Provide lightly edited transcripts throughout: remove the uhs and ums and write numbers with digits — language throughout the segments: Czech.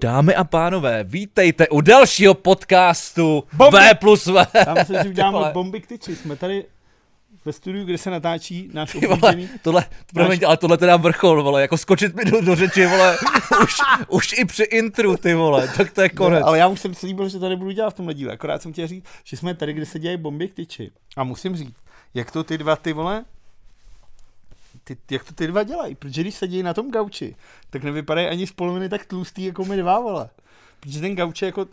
Dámy a pánové, vítejte u dalšího podcastu Bomby. V+V. Já myslím, že uděláme od bomby k tyči. Jsme tady ve studiu, kde se natáčí náš oblíbený... ale tohle teda vrchol, vole, jako skočit mi do řeči, vole, už i při intru, ty vole, tak to je konec. No, ale já už jsem slíbil, že tady budu dělat v tomhle díle, akorát jsem chtěl říct, že jsme tady, kde se dělají bomby k tyči. A musím říct, jak to ty dva, ty vole... Jak to ty dva dělají, protože když sedí na tom gauči, tak nevypadají ani z poloviny tak tlustý, jako my dva, vole. Protože ten gauč je jako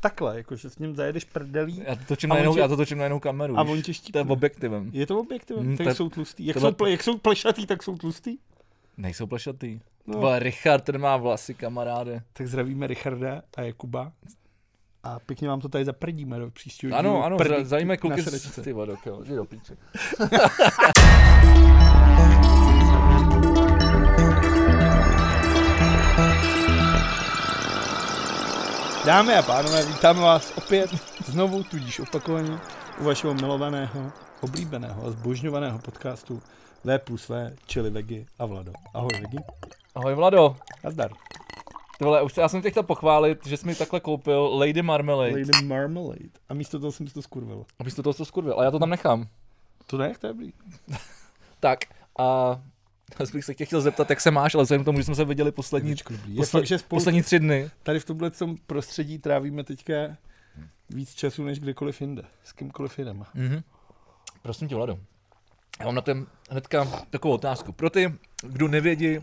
takhle, jako že s ním zajedeš prdelí. Já to točím na jinou kameru. A on tě štípne. To je objektivem. Je to objektivem, tak jsou tlustý. Jak jsou plešatý, tak jsou tlustý? Nejsou plešatý. No. Tvoje Richard, ten má vlasy, kamaráde. Tak zdravíme Richarda a Jakuba. A pěkně vám to tady zaprdíme do příštího dílu. Ano, zajíme kluky z ty vadok, jo. Jdi do píče. Dámy a pánové, vítáme vás opět znovu, tudíž opakovaně, u vašeho milovaného, oblíbeného a zbožňovaného podcastu V+V, čili Vegi a Vlado. Ahoj Vegi. Ahoj Vlado. Nazdar. Tohle, už já jsem tě chtěl pochválit, že jsi mi takhle koupil Lady Marmalade. Lady Marmalade. A místo toho jsem si to skurvil. A já to tam nechám. To nech, to je blíž. Tak a... Já bych se tě chtěl zeptat, jak se máš, ale vzhledem k tomu, že jsme se viděli poslední 3 dny. Tady v tomhle prostředí trávíme teďka víc času, než kdekoliv jinde, s kýmkoliv jinem. Mm-hmm. Prosím tě, Vlado, já mám na ten hnedka takovou otázku. Pro ty, kdo nevědí,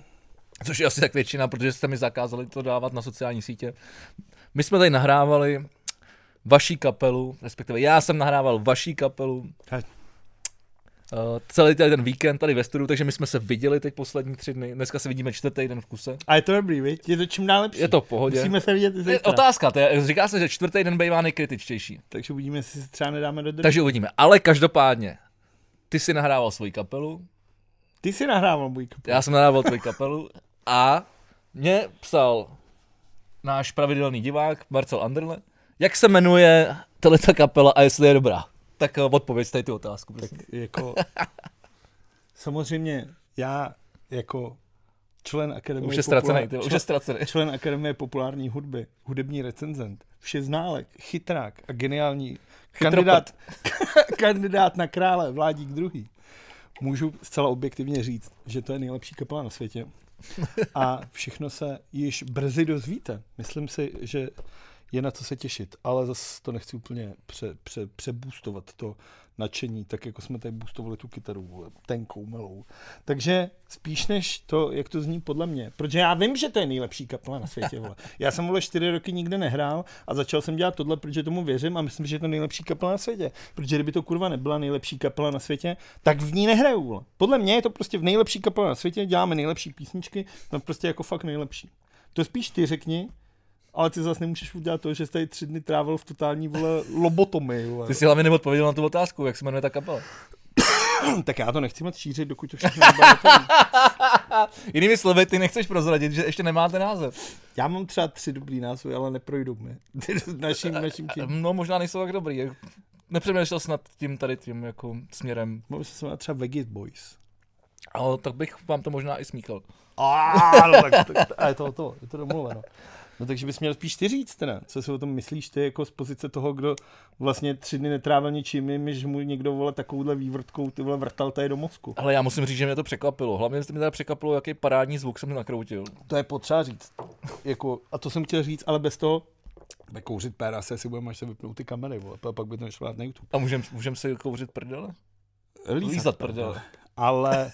což je asi tak většina, protože jste mi zakázali to dávat na sociální sítě, my jsme tady nahrávali vaší kapelu, respektive já jsem nahrával vaší kapelu. Celý tady ten víkend tady ve studiu, takže my jsme se viděli teď poslední 3 dny. Dneska se vidíme 4. den v kuse. A je to dobrý, viď? Je to čím dál lepší. Je to v pohodě. Musíme se vidět i zítra. Otázka, říká se, že 4. den bývá nejkritičtější. Takže uvidíme, jestli se třeba nedáme do druhé. Takže uvidíme, ale každopádně, ty jsi nahrával svoji kapelu. Ty jsi nahrával můj kapelu. Já jsem nahrával tvoji kapelu a mě psal náš pravidelný divák Marcel Anderle, jak se jmenuje tato kapela a jestli je dobrá. Tak odpověď tady tu otázku. Tak jako, samozřejmě já jako člen Akademie člen Akademie populární hudby, hudební recenzent, všeználek, chytrák a geniální kandidát na krále Vládík II. Můžu zcela objektivně říct, že to je nejlepší kapela na světě. A všechno se již brzy dozvíte. Myslím si, že je na co se těšit, ale zase to nechci úplně přeboostovat to nadšení, tak jako jsme tady boostovali tu kytaru tenkou, melou. Takže spíš než to, jak to zní podle mě, protože já vím, že to je nejlepší kapela na světě. Vole. Já jsem 4 roky nikde nehrál a začal jsem dělat tohle, protože tomu věřím a myslím, že je to nejlepší kapela na světě. Protože kdyby to kurva nebyla nejlepší kapela na světě, tak v ní nehraju. Vole. Podle mě je to prostě v nejlepší kapela na světě, děláme nejlepší písničky, tam prostě jako fakt nejlepší. To spíš ty řekni. Ale ty zase nemůžeš udělat to, že jsi tady 3 dny trávil v totální, vole, lobotomii. Vole. Ty jsi hlavně neodpověděl na tu otázku, jak se jmenuje ta kapela. Tak já to nechci moc šířit, dokud to všechno nebude. Jinými slovy, ty nechceš prozradit, že ještě nemáte název. Já mám třeba 3 dobrý názvy, ale neprojdou mi. Naším tím. No možná nejsou tak dobrý. Nepřemýšlel snad tím tady tím jako směrem. Můžu se jmenovat třeba Veggie Boys. Ale tak bych vám to možná i smíchal. A je to domluveno. No takže bys měl spíš ty říct teda, co si o tom myslíš ty jako z pozice toho, kdo vlastně 3 dny netrávil ničím, než mu někdo vole takovouhle vývrtkou ty vole vrtal tady do mozku. Ale já musím říct, že mě to překvapilo, hlavně mě teda překvapilo, jaký parádní zvuk jsem nakroutil. To je potřeba říct, jako, a to jsem chtěl říct, ale bez toho, kouřit péra se asi budeme, až se vypnou ty kamery, vole, pak by to nešlo dát na YouTube. A můžem si kouřit prdele? Lízat prdele. Ale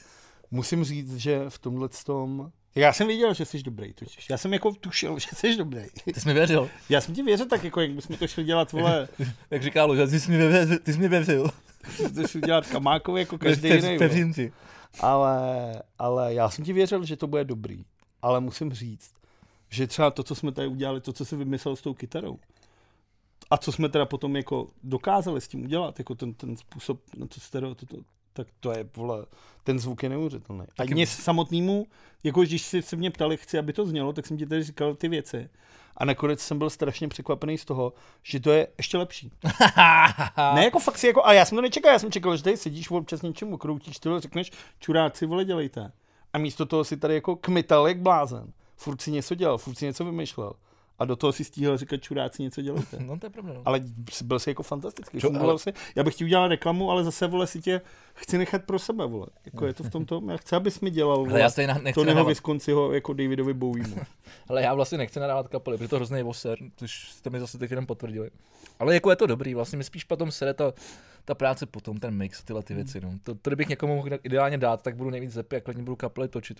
musím říct, že v tomhletom... Já jsem věděl, že jsi dobrý, totiž. Já jsem jako tušil, že jsi dobrý. Ty jsi mi věřil. Já jsem ti věřil tak, jako jak bys mi to šel dělat, vole. Jak říká Luža, ty jsi mi věřil. To šel dělat Kamákovi jako každý jiný. Ale já jsem ti věřil, že to bude dobrý. Ale musím říct, že třeba to, co jsme tady udělali, to, co jsi vymyslel s tou kytarou, a co jsme teda potom jako dokázali s tím udělat, jako ten způsob, na co jsi teda toto... Tak to je, vole, ten zvuk je neuvěřitelný. A mě samotnému, jako když se mě ptali, chci, aby to znělo, tak jsem ti tady říkal ty věci. A nakonec jsem byl strašně překvapený z toho, že to je ještě lepší. Ne, jako fakt si, jako, a já jsem to nečekal, já jsem čekal, že tady sedíš, občas něčemu kroutíš, ty řekneš, čuráci, vole, dělejte. A místo toho si tady jako kmital jak blázen. Furt si něco dělal, furt si něco vymýšlel. a do toho si stíhal říkat čuráci něco děláte. No to je problém. Ale byl jsi jako fantastický. Já bych ti udělal reklamu, ale zase vole si tě chci nechat pro sebe, vole. Jako je to v tomto, já chci, abys mi dělal vole, Tonyho Viscontiho jako Davidovi Bowiemu. Ale já vlastně nechci nadávat kapely, protože to hrozný voser, což jste mi zase teď jenom potvrdili. Ale jako je to dobrý, vlastně mi spíš potom sere ta práce potom, ten mix, tyhle ty věci. No. To kdybych někomu mohl ideálně dát, tak budu nejvíc zepy, jak klidně budu kapely točit.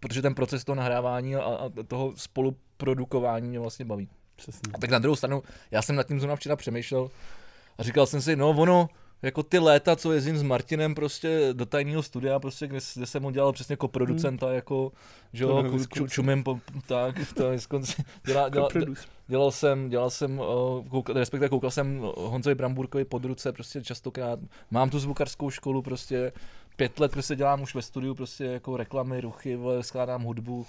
Protože ten proces toho nahrávání a toho spoluprodukování mě vlastně baví. Přesně. A tak na druhou stranu, já jsem nad tím zrovna včera přemýšlel a říkal jsem si, no ono, jako ty léta, co jezdím s Martinem prostě do tajného studia, prostě, kde jsem mu dělal přesně koproducenta, jako, že jo, čumím, tak, to Visconti, koukal jsem Honzovi Bramburkovi pod ruce, prostě častokrát, mám tu zvukařskou školu, prostě 5 let prostě dělám už ve studiu, prostě jako reklamy, ruchy, skládám hudbu,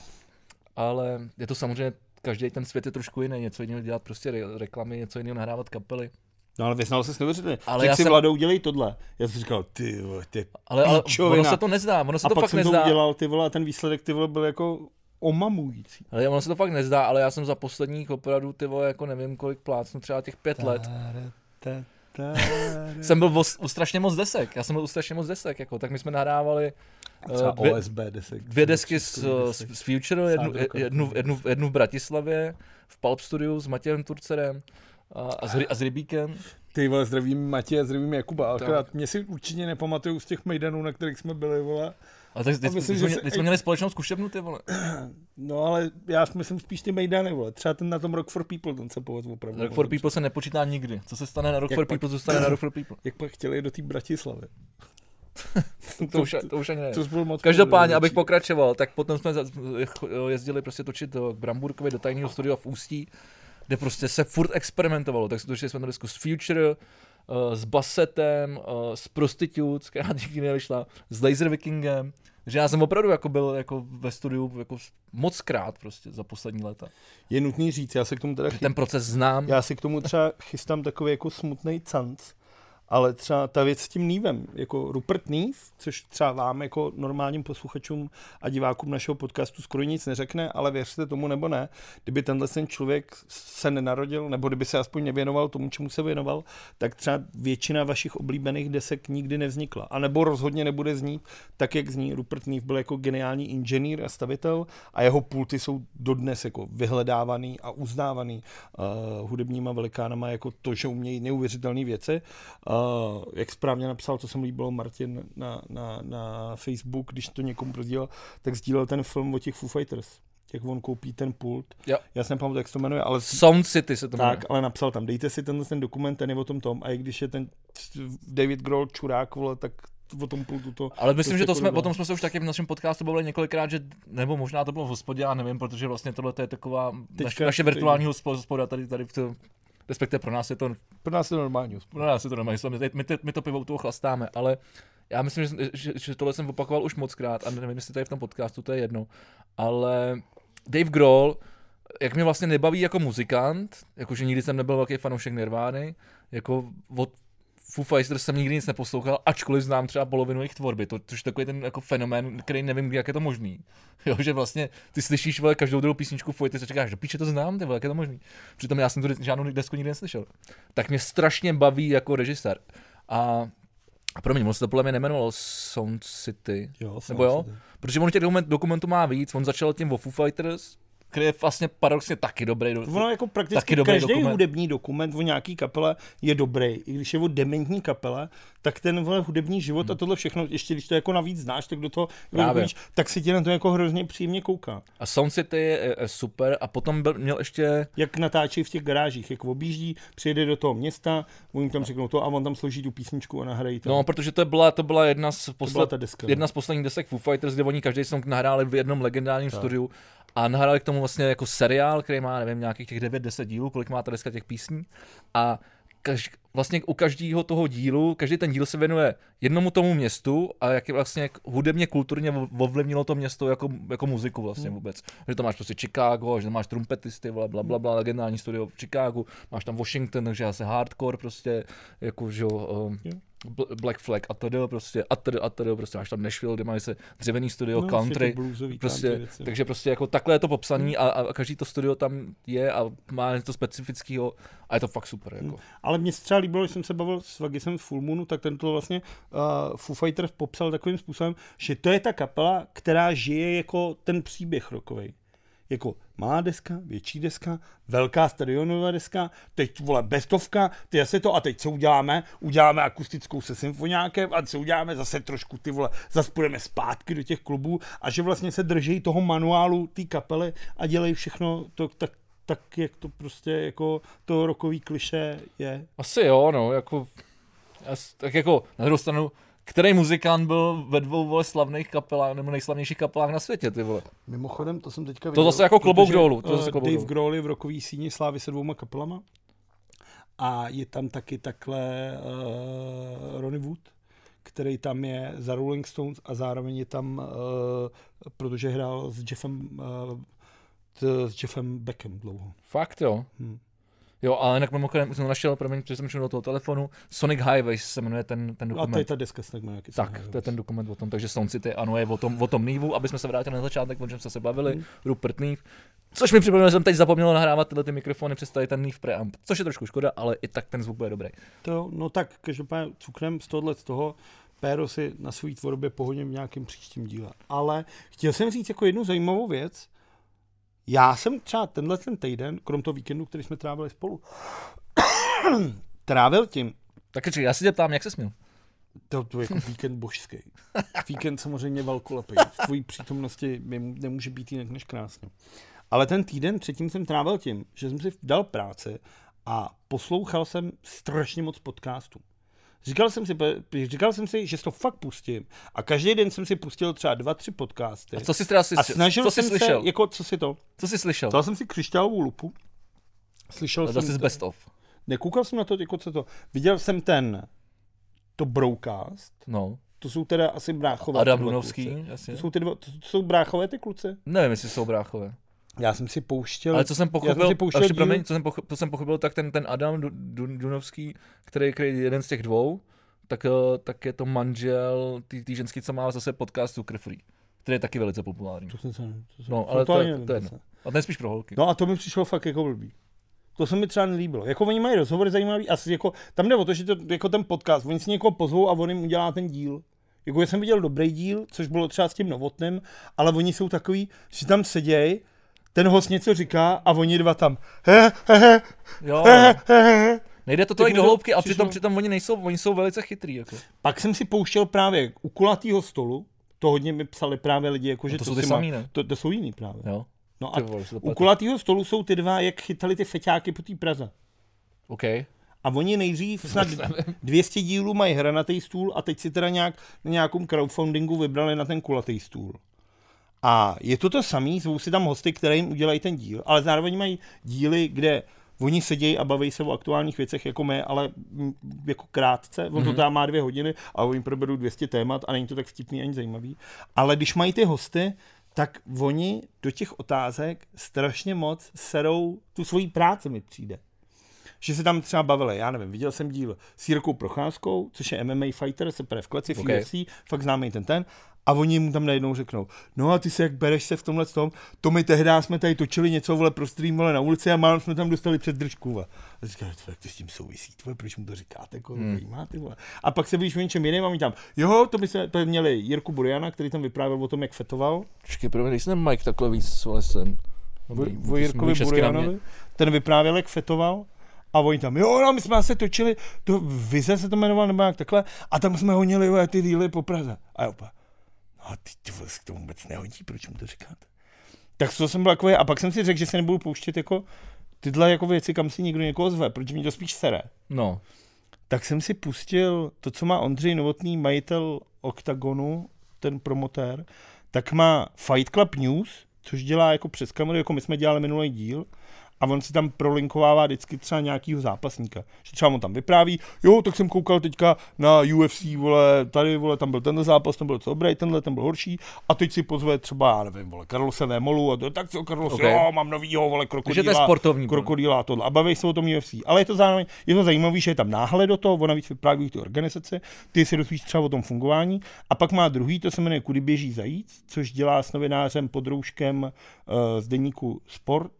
ale je to samozřejmě, každý ten svět je trošku jiný, něco jiného dělat prostě reklamy, něco jiného nahrávat kapely. No ale vyznal se neuvěřitelně. Řekl si Vladou, udělej tohle. Já jsem říkal, ty vole, ty pičovina. Ono se to nezdá, ono se to fakt nezdá. A pak jsem to udělal, ty vole, a ten výsledek, ty vole, byl jako omamující. Ale ono se to fakt nezdá, ale já jsem za posledních opravdu, ty vole, jako nevím kolik plácnu, třeba těch 5 let. Jsem byl u strašně moc desek, jako, tak my jsme nahrávali OSB desek. 2 desky z Future, jednu v Bratislavě, v Palp Studiu s Matějem Turcerem. A s Rybíkem. Ty vole, zdravím Matěj a zdravím Jakuba, akorát mě si určitě nepamatuju z těch mejdanů, na kterých jsme byli, vole. A tak jsme měli společnou zkušebnu, ty vole. No ale já myslím spíš ty mejdany, vole. Třeba ten na tom Rock for People, ten se povedl opravdu. Rock for People se nepočítá nikdy. Co se stane na Rock for People, zůstane na Rock for People. Jak pak chtěli do té Bratislavy. to už ani nejde. Každopádně, abych pokračoval, tak potom jsme jezdili prostě točit k Bramburkovi do tajného studia v Ústí, kde prostě se furt experimentovalo, tak jsme na disku s Future, s Bassetem, s Prostitutes, která díky nevyšla, s Laser Vikingem, že já jsem opravdu jako byl jako ve studiu jako mockrát prostě za poslední léta. Je nutný říct, já se k tomu teda ten proces znám. Já si k tomu třeba chystám takový jako smutný canc, ale třeba ta věc s tím Nívem, jako Rupert Neve, což třeba vám jako normálním posluchačům a divákům našeho podcastu skoro nic neřekne, ale věřte tomu nebo ne, kdyby tenhle ten člověk se nenarodil, nebo kdyby se aspoň nevěnoval tomu, čemu se věnoval, tak třeba většina vašich oblíbených desek nikdy nevznikla. A nebo rozhodně nebude znít tak, jak zní. Rupert Neve byl jako geniální inženýr a stavitel a jeho pulty jsou dodnes jako vyhledávaný a uznávaný hudebníma velikánama jako to, že umějí neuvěřitelné věci. Jak správně napsal, co se mu líbilo Martin na Facebook, když to někomu rozdílal, tak sdílel ten film o těch Foo Fighters, jak on koupí ten pult. Jo. Já se nepamatuji, jak se to jmenuje, ale Sound City se to jmenuje. Tak, ale napsal tam, dejte si ten dokument, ten je o tom, a i když je ten David Grohl čurák, vole, tak o tom pultu to. Ale myslím, že o tom jsme se už taky v našem podcastu bavili několikrát, že nebo možná to bylo v hospodě, já nevím, protože vlastně tohle je taková naše virtuální hospoda tady v tom. Respektive pro nás je to normální. Pro nás je to normální. My to pivo u toho chlastáme, ale já myslím, že tohle jsem opakoval už mockrát a nevím, jestli tady v tom podcastu, to je jedno. Ale Dave Grohl, jak mě vlastně nebaví jako muzikant, jakože nikdy jsem nebyl velký fanoušek Nirvány, jako od Foo Fighters jsem nikdy nic neposlouchal, ačkoliv znám třeba polovinu jejich tvorby, což je takový ten jako fenomén, který nevím, jak je to možný. Jo, že vlastně ty slyšíš vole, každou druhou písničku Foo Fighters a říkáš, do piče to znám, ty vole, jak je to možný. Přitom já jsem tu žádnou desku nikdy neslyšel. Tak mě strašně baví jako režisér. A promiň, on se to podle mě nejmenovalo Sound City, City. Protože on těch dokumentů má víc, on začal tím o Foo Fighters, který je vlastně paradoxně taky dobrý dokument. Ono jako prakticky každý hudební dokument o nějaký kapele je dobrý. I když je o dementní kapele, tak ten vole, hudební život a tohle všechno, ještě když to jako navíc znáš, tak do toho víš, tak si tě na to jako hrozně příjemně kouká. A Sound City je super a potom měl ještě... Jak natáčí v těch garážích, jak objíždí, přijede do toho města, oni tam řeknou to a on tam složí tu písničku a nahrají to. No, protože to byla jedna z posledních desek Foo Fighters, kde oni každý song nahráli v jednom legendárním studiu. A nahrali k tomu vlastně jako seriál, který má, nevím, nějakých těch 9-10 dílů, kolik má ta deska těch písní. A vlastně u každého toho dílu, každý ten díl se věnuje jednomu tomu městu a jak je vlastně hudebně, kulturně ovlivnilo to město jako muziku vlastně vůbec. Že tam máš prostě Chicago, že tam máš trumpetisty, blablabla, legendární studio v Chicagu, máš tam Washington, takže asi hardcore prostě, jako že Black Flag a tedy prostě máš tam Nashville, kde mají se dřevěný studio, no, country, prostě, country, takže prostě jako takhle je to popsaný a každý to studio tam je a má něco specifického a je to fakt super. Jako. Ale mně se třeba líbilo, když jsem se bavil s Vagisem z Full Moonu, tak ten to vlastně Foo Fighters popsal takovým způsobem, že to je ta kapela, která žije jako ten příběh rockový. Jako malá deska, větší deska, velká stadionová deska, teď vole bestovka, ty jasně to a teď co uděláme? Uděláme akustickou se symfoniákem a co uděláme zase trošku ty vole, zase půjdeme zpátky do těch klubů a že vlastně se drží toho manuálu té kapely a dělají všechno to tak jak to prostě jako to rockový klišé je. Asi jo, no, jako tak jako na druhou stranu, který muzikant byl ve dvou vole slavných kapelách, nebo nejslavnějších kapelách na světě, ty vole. Mimochodem, to jsem teďka viděl. To zase jako klobouk dolů. Dave Grohl je v rockový síni slávy se dvouma kapelama. A je tam taky takhle Ronnie Wood, který tam je za Rolling Stones a zároveň je tam, protože hrál s Jeffem Beckem dlouho. Fakt jo. Jo, ale jinak mimochodem už jsem našel, protože jsem šel do toho telefonu, Sonic Highways se jmenuje ten dokument. A to je ta deska se jmenuje. Tak, to je ten dokument o tom, takže Sound City, ano, je o tom Neevu, aby jsme se vrátili na začátek, o čem jsme se bavili, Rupert Neve, což mi připomnělo, že jsem teď zapomněl nahrávat tyhle ty mikrofony přes tady ten Neve preamp, což je trošku škoda, ale i tak ten zvuk bude dobrý. To, no tak, každopádně cuknem z toho, Péro si na své tvorbě pohodím v nějakém příštím díle. Ale chtěl jsem říct jako jednu zajímavou věc. Já jsem třeba tenhle ten týden, krom toho víkendu, který jsme trávili spolu, trávil tím. Takže já si tě ptám, jak ses měl? To je jako víkend božský. Víkend samozřejmě velkolepý. V tvojí přítomnosti nemůže být jinak než krásně. Ale ten týden předtím jsem trávil tím, že jsem si dal práci a poslouchal jsem strašně moc podcastů. Říkal jsem si, že to fakt pustím. A každý den jsem si pustil třeba 2-3 podcasty. A co jsi teda slyšel? Snažil jsem se, jako co si to? Co jsi slyšel? Dal jsem si Křišťálovou lupu. Slyšel jsem to. Best of. Nekoukal jsem na to, jako co to. Viděl jsem to Broadcast. No. To jsou teda asi bráchové. Adam Dunovský, jasně. To jsou bráchové ty kluci? Nevím, jestli jsou bráchové. Já jsem si pouštěl. Ale co jsem pochopil, tak ten Adam Dunovský, který je jeden z těch dvou, tak je to manžel té ženský, co má zase podcast Sugar Free, který je taky velice populární. To je jedno. A to je spíš pro holky. No a to mi přišlo fakt jako blbý. To se mi třeba nelíbilo. Jako oni mají rozhovory zajímavý, asi jako tam jde o to, že to jako ten podcast, oni si někoho pozvou a on jim udělá ten díl. Jako já jsem viděl dobrý díl, což bylo třeba s tím Novotným, ale oni jsou takový, že tam sedějí. Ten host něco říká a oni dva tam. Jo. Nejde to tolik do hloubky a přitom oni jsou velice chytrý. Jako. Pak jsem si pouštěl právě u kulatýho stolu, to hodně mi psali právě lidi, jako, že no to jsou ty samý, ne? To jsou jiný právě. Jo. No a u kulatýho stolu jsou ty dva, jak chytali ty feťáky po té Praze. OK. A oni nejdřív snad 200 dílů mají hranatý stůl a teď si teda na nějakém crowdfundingu vybrali na ten kulatý stůl. A je to to samý, zvou si tam hosty, které jim udělají ten díl, ale zároveň mají díly, kde oni sedějí a baví se o aktuálních věcech jako my, ale jako krátce, on to tam má 2 hodiny a oni proberou 200 témat a není to tak vtipný ani zajímavý. Ale když mají ty hosty, tak oni do těch otázek strašně moc serou tu svoji práci, mi přijde. Že se tam třeba bavili, já nevím, viděl jsem díl s Jirkou Procházkou, což je MMA fighter, se pere v kleci, okay. v UFC, fakt známý ten, a oni mu tam najednou řeknou, no a ty se jak bereš se v tomhle tom, to my tehdy jsme tady točili něco, vole, pro stream, vole, na ulici a málem jsme tam dostali před držku, vole. A říkali, jak to s tím souvisí, tvoje, proč mu to říkáte, máte, vole. A pak se víš o něčem jiném a my tam, jo, to by se měli Jirku Burjana, který tam vyprávěl o tom, jak fetoval. Počkej, pro mě nejsem Mike takhle víc, ale jsem. O Jirkovi Burjanovi, ten vyprávěl, jak fetoval. A oni tam, my jsme asi točili, to Vize se to jmenoval, nebo jak takhle, a tam jsme honili ty díly po Praze. A opa, no ty vole, k tomu vůbec nehodí, proč mu to říkáte? Tak to jsem byl takový, a pak jsem si řekl, že se nebudu pouštět jako tyhle jako věci, kam si někdo někoho zve, protože mě to spíš sere. No. Tak jsem si pustil to, co má Ondřej Novotný, majitel Octagonu, ten promotér, tak má Fight Club News, což dělá jako přes kameru, jako my jsme dělali minulý díl. a on si tam prolinkovává vždycky třeba nějakýho zápasníka. Že třeba on tam vypráví, jo, tak jsem koukal teďka na UFC, vole, tady, vole, tam byl tenhle zápas, ten byl dobrý, tenhle, ten byl horší, a teď si pozve třeba, já nevím, vole, Karlose Vémolu, a to, tak co, Karlos, okay, jo, mám novýho, vole, krokodýla a tohle, a baví se o tom UFC. Ale je to zároveň, je to zajímavé, že je tam náhled do toho, ona víc vypráví ty organizace, ty se dozvíš třeba o tom fungování, a pak má druhý, to se jmenuje Kudy běží zajíc, což dělá s novinářem Podrouškem z deníku Sport,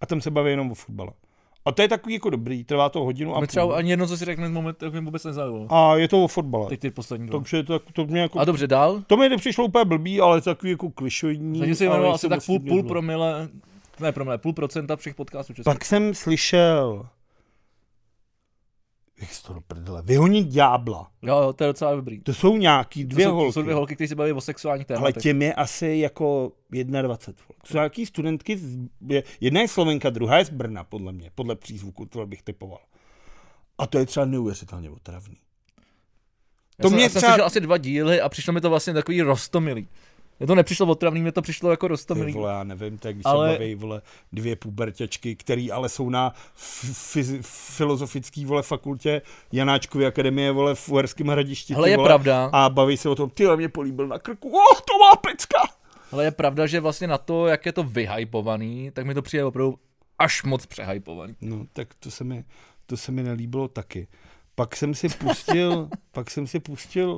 a tam se baví jenom o fotbale. A to je takový jako dobrý, trvá to hodinu a půl. Třeba ani jedno, co si řekne, moment, tak mě vůbec nezajímalo. A je to o fotbale. Teď ty poslední dva. Takže to mě jako... A dobře, dál? To mi nepřišlo úplně blbý, ale takový jako klišoidní. Takže si jmenuji asi tak půl procenta všech podcastů českých. Pak jsem slyšel... Jak se to doprdele? Vyhonit ďábla. Jo, to je docela dobrý. To jsou nějaký holky. To jsou dvě holky, které se baví o sexuální tématech. Ale těm je asi jako 21. To jsou nějaký studentky, jedna je Slovenka, druhá je z Brna, podle mě, podle přízvuku, to bych typoval. A to je třeba neuvěřitelně otravný. Já jsem slyšel asi 2 díly a přišlo mi to vlastně takový roztomilý. Mně to nepřišlo otravný, mně to přišlo jako roztomilý. Vole, já nevím, tak když se baví, vole, 2 puberťačky, které ale jsou na filozofický, vole, fakultě Janáčkovy akademie, vole, v Uherském Hradišti. Ale je pravda. A baví se o tom, tyhle mě políbil na krku, to má pecka. Ale je pravda, že vlastně na to, jak je to vyhypovaný, tak mi to přijde opravdu až moc přehypovaný. No, tak to se mi nelíbilo taky. Pak jsem si pustil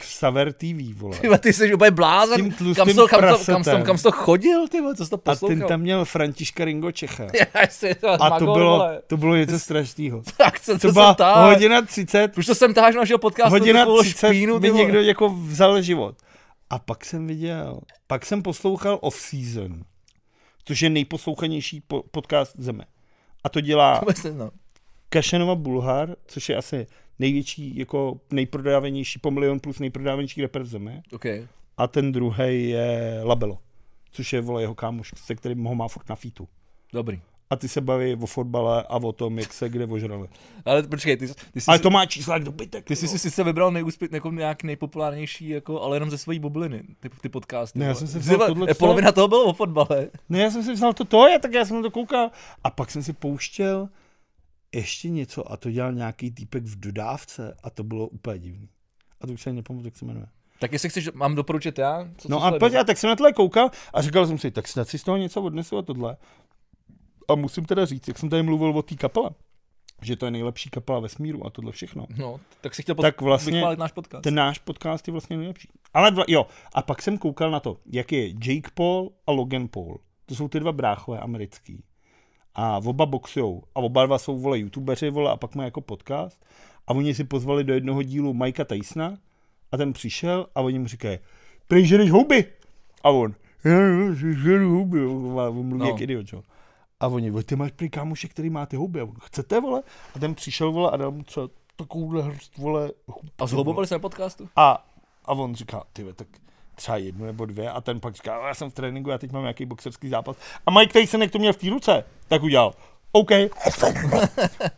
Xaver TV, vole. Ty jsi úplně blázen, kam jsi to chodil, ty vole, co jsi to poslouchal? A ten tam měl Františka Ringo Čecha. A to bylo něco strašného. Tak to byla hodina 30. Už to jsem táhl našeho podcastu. Hodina 30 špínu, mi někdo jako vzal život. A pak jsem poslouchal Off Season, což je nejposlouchanější podcast zeme. A to dělá Kašanova Bulhar, což je asi největší, jako nejprodávanější, po milion plus nejprodávanější rapper v zemi. Okay. A ten druhý je Labelo, což je, vole, jeho kámoš, se kterým ho má furt na featu. Dobrý. A ty se baví o fotbale a o tom, jak se kde ožrali. Ale počkej, ty jsi... Ale to má čísla jak dobytek. Ty jsi si vybral nějak nejpopulárnější, jako, ale jenom ze svojí bubliny, ty podcasty. Ne, já jsem si vzal tohle. Polovina toho bylo o fotbale. Ne, já jsem si vzal já jsem to koukal. A pak jsem si pouštěl ještě něco a to dělal nějaký týpek v dodávce a to bylo úplně divný. A to už se nepamatuji, jak se jmenuje. Tak jestli chceš, mám doporučit já? A tak jsem na tohle koukal a říkal jsem si, tak snad si z toho něco odnesu a tohle. A musím teda říct, jak jsem tady mluvil o té kapele, že to je nejlepší kapela vesmíru a tohle všechno. No, tak si chtěl vychválit náš podcast. Ten náš podcast je vlastně nejlepší. Ale jo, a pak jsem koukal na to, jak je Jake Paul a Logan Paul. To jsou ty dva bráchové americký. A oba boxujou. A oba dva jsou, vole, youtubeři, vole, a pak má jako podcast. A oni si pozvali do jednoho dílu Mikea Tysona a ten přišel a oni mu říkají, prý žereš houby. A on, žeru houby. A on mluví jak idiot, čo? A oni, ty máš prý kámoše, který má ty houby. A on, chcete, vole? A ten přišel, vole, a dal mu třeba takovouhle hrst, vole. Houby, a zhoubovali se na podcastu? A on říká, tyve, tak... třeba 1 nebo 2 a ten pak říká, já jsem v tréninku, já teď mám nějaký boxerský zápas. A Mike Tyson, jak to měl v té ruce, tak udělal, OK.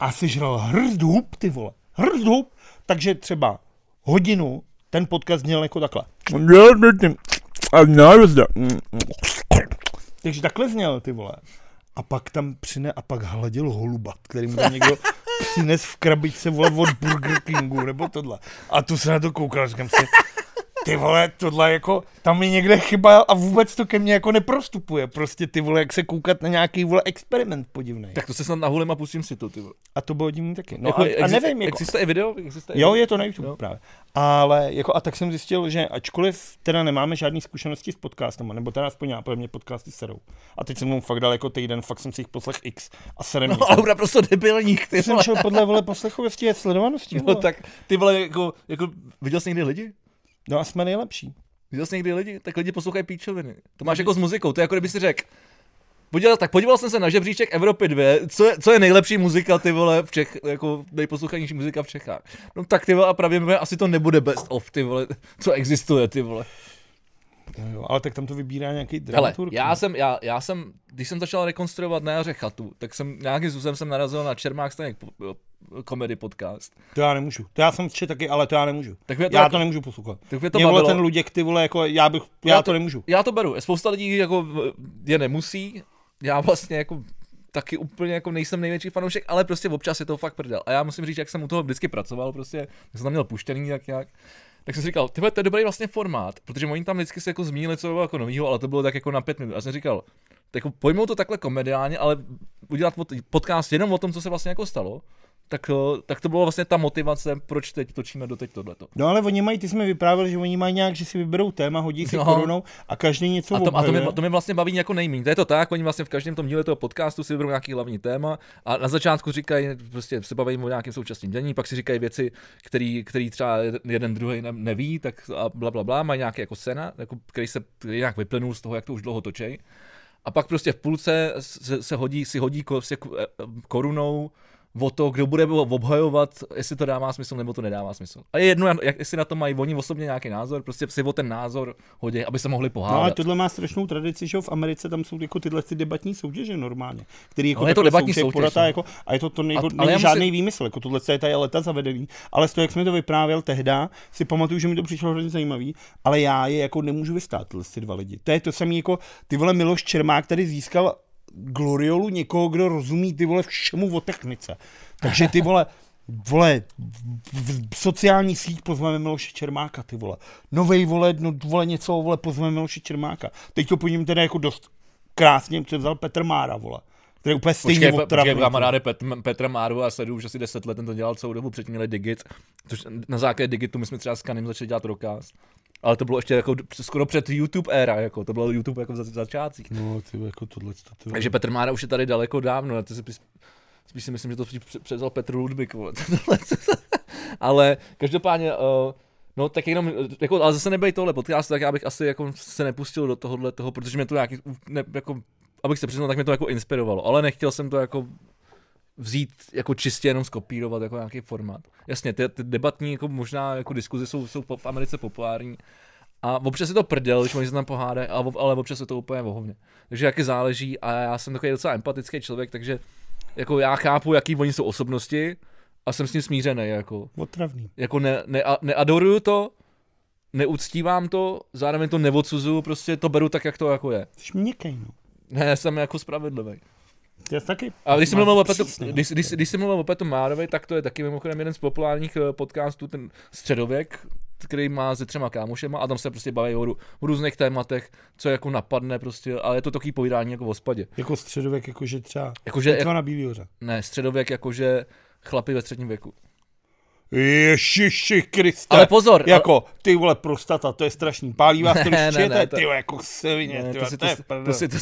A sežral hrst hub, ty vole, hrst hub. Takže třeba hodinu ten podcast měl jako takhle. Takže takhle zněl, ty vole. A pak tam pak hladil holuba, který mu tam někdo přines v krabičce, vole, od Burger Kingu, nebo tohle. A tu se na to koukal, říkám si, ty vole, tohle jako, tam je někde chyba a vůbec to ke mně jako neprostupuje. Prostě ty vole, jak se koukat na nějaký, vole, experiment podivnej. Tak to se snad nahulím a pustím si to, ty vole. A to bylo divný taky. No jako, nevím, jako. Existuje video? Jo, je to na YouTube, no. Právě. Ale jako, a tak jsem zjistil, že ačkoliv teda nemáme žádný zkušenosti s podcastem, nebo teda aspoň já, pro mě podcasty serou. A teď jsem mu fakt dal jako týden, fakt jsem si jich poslech x a serem. No a naprosto debilních, ty vole. Jsem šel podle, vole, poslechovosti a sledovanosti. No tak, ty vole, jako viděl jsi někdy lidi? No a jsme nejlepší. Viděl jsi někdy lidi? Tak lidi poslouchají píčoviny. To máš jako s muzikou, to je jako kdyby si řekl. Podíval jsem se na žebříček Evropy 2, co je nejlepší muzika, ty vole, v Čech, jako nejposlouchanější muzika v Čechách. No tak ty vole, a pravděpodobně asi to nebude best of, ty vole, co existuje, ty vole. No jo, ale tak tam to vybírá nějaký dramaturg. Já jsem, když jsem začal rekonstruovat na jaře chatu, tak jsem nějakým způsobem narazil na Čermák Staněk komedy podcast. To já nemůžu. To já jsem včetl taky, ale to já nemůžu. Já to nemůžu poslouchat. Mě, vole, ten Luděk, ty vole, jako já to nemůžu. Já to beru. Spousta lidí jako je nemusí. Já vlastně jako taky úplně jako nejsem největší fanoušek, ale prostě občas je to fakt prdel. A já musím říct, jak jsem u toho vždycky pracoval, prostě jsem tam měl puštěný jak. Tak jsem si říkal, tyhle, to je dobrý vlastně formát, protože oni tam vždycky se jako zmínili, co bylo jako novýho, ale to bylo tak jako na 5 minut. A jsem říkal, tak jako pojmou to takhle komediálně, ale udělat podcast jenom o tom, co se vlastně jako stalo. Tak to bylo vlastně ta motivace, proč teď točíme doteď tohleto. No ale oni mají, ty jsme vyprávěli, že oni mají nějak, že si vyberou téma, hodí si korunou a každý něco obhajuje. A to mě vlastně baví jako nejméně. To je to tak, oni vlastně v každém tom díle toho podcastu si vyberou nějaký hlavní téma a na začátku říkají, prostě se baví o nějakém současném dění, pak si říkají věci, který třeba jeden druhý neví, tak a blablabla, mají nějaký jako scéna, jako, který se nějak vyplynul z toho, jak to už dlouho točí. A pak prostě v půlce se hodí korunou o to, kdo bude obhajovat, jestli to dává smysl nebo to nedává smysl. A je jedno, jestli na to mají oni osobně nějaký názor, prostě si o ten názor hodí, aby se mohli pohádat. No ale tohle má strašnou tradici, že v Americe tam jsou jako tyhle debatní soutěže normálně, který jako no, je to debatní soutěž. Jako, a je to není žádný výmysl, jako tohle je tady leta zavedený, ale z toho, jak jsme to vyprávěl tehda, si pamatuju, že mi to přišlo hodně zajímavý, ale já je jako nemůžu vystát tyhle dva lidi. To je to samé jako ty vole Miloš Čermák tady získal gloriolu někoho, kdo rozumí ty vole všemu o technice. Takže ty vole sociální síť pozveme Miloše Čermáka, ty vole. Novej vole, pozveme Miloše Čermáka. Teď to po něm teda jako dost krásně převzal Petr Mára, vole. Který úplně stejně odtrapný. Počkej, kamaráde Petra Máru a sleduju už asi 10 let, ten to dělal celou dobu, předtím měli Digit. Což na základě Digitu my jsme třeba s Kanem začali dělat Rockcast. Ale to bylo ještě jako skoro před YouTube éra, jako to bylo YouTube jako v začátcích. No, ty jako tohleto. Takže Petr Mára už je tady daleko dávno, já spíš si myslím, že to převzal Petr Ludvík, vole. Ale každopádně, no tak jenom, jako, ale zase nebej tohle podcast, tak já bych asi jako se nepustil do tohohle toho, protože mě to nějaký, ne, jako, abych se přiznal, tak mě to jako inspirovalo, ale nechtěl jsem to jako vzít, jako čistě jenom skopírovat jako nějaký formát. Jasně, ty debatní jako možná jako diskuze jsou v Americe populární a občas je to prdel, když oni se tam pohádají, ale občas je to úplně vohovně. Takže jaký záleží a já jsem takový docela empatický člověk, takže jako já chápu, jaký oni jsou osobnosti a jsem s tím smířený. Jako. Otravný. Jako neadoruju to, neuctívám to, zároveň to neodsuzuju, prostě to beru tak, jak to jako je. Jsi měkej, no. Ne, jsem jako spravedlivý. Taky. A když jsem mluvil o Petru Márovi, tak to je taky mimochodem jeden z populárních podcastů, ten Středověk, který má se 3 kámošema a tam se prostě baví o různých tématech, co jako napadne prostě, ale je to takový povídání jako o spadě. Jako Středověk, jakože třeba na Bílý hoře. Ne, Středověk jakože chlapi ve středním věku. Ježiši Kriste. Ale pozor. Jako, ty vole prostata, to je strašný. Pálí vás to liščete, ty vole, jako svině, ne, to je prdel. To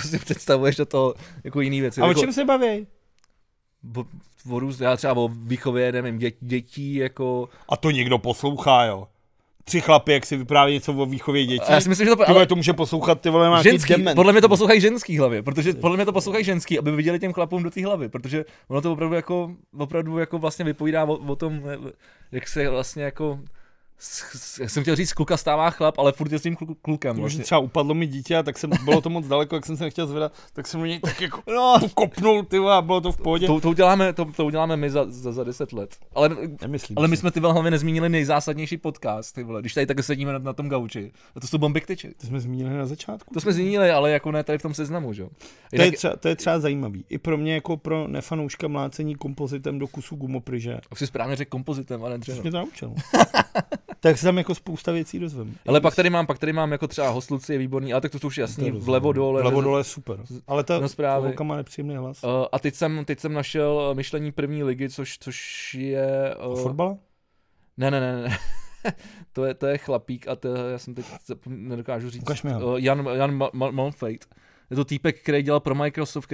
si představuješ do toho jako jiný věci. A jako, o čem se baví? Já třeba o výchově, nevím, dětí, jako. A to někdo poslouchá, jo. 3 chlapy, jak si vypráví něco o výchově dětí. Já si myslím, že to může poslouchat ty vole ženský. Podle mě to poslouchají ženský hlavy, protože podle mě to poslouchají ženský, aby viděli těm chlapům do té hlavy, protože ono to opravdu jako vlastně vypovídá o tom, jak se vlastně jako jak jsem chtěl říct, kluka stává chlap, ale furt je s tím klukem. Vlastně. Že třeba upadlo mi dítě a tak jsem bylo to moc daleko, jak jsem se nechtěl zvedat, tak jsem mě tak jako kopnul, ty vole, a bylo to v pohodě. To uděláme my za 10 let. Ale my jsme ty vole hlavně nezmínili nejzásadnější podcast, ty vole, když tady tak sedíme na tom gauči. A to jsou Bomby k tyči. To jsme zmínili na začátku. To jsme zmínili, ale jako ne tady v tom seznamu, že jo. To je třeba zajímavý. I pro mě jako pro nefanouška mlácení kompozitem do kusu gumopryže. A si správně řekl kompozitem, ale dřevo. Mě to naučil. Tak se tam jako spousta věcí dozvím. Ale pak tady mám jako třeba Hostluci je výborný, ale tak to už je jasný, vlevo dole je super. Ale ta holka má nepříjemný hlas. A teď jsem našel myšlení první ligy, což je fotbal? Ne. To je chlapík a já jsem teď nedokážu říct. Jan Monfeit. Je to týpek, který dělal pro Microsoft,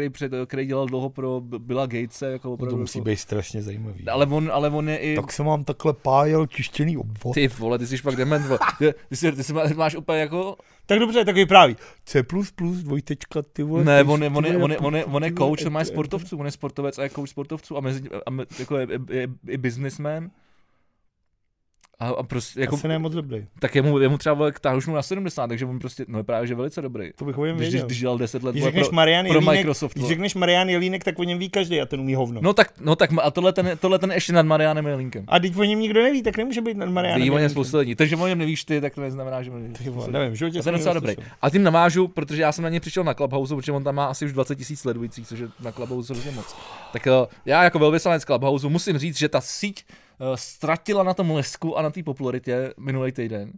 který dělal dlouho pro Billa Gatese. Jako to musí být strašně zajímavý. Ale on je i... Tak jsem vám takhle pájel tištěný obvod. Ty vole, ty jsi pak dement, vole. Ty máš úplně jako... Tak dobře, tak vypráví. C++, dvojtečka, ty vole. Ne, on je coach, on má sportovců, on je sportovec a je coach sportovců a jako je businessman. A prostě jako asi moc dobrý. Tak jemu třeba táhl už mu na 70, takže on prostě no je právě že velice dobrý. To bych o něm věděl. Když dělal 10 let pro Microsoft. Když řekneš Marian Jelínek, tak o něm ví každý a ten umí hovno. No tak a tohle ten ještě nad Marianem Jelínkem. A teď o něm nikdo neví, tak nemůže být nad Marianem. Ví o něm spousta lidí. Takže o něm nevíš ty, tak to neznamená, že nevíš. Nevím, že to je docela dobrý. A tím navážu, protože já jsem na něj přišel na Clubhouse, protože on tam má asi už 20 000 sledujících, což je na Clubhouse hrozně moc. Tak já jako velvyslanec Clubhouse musím říct, že ta síť ztratila na tom lesku a na té popularitě minulý týden,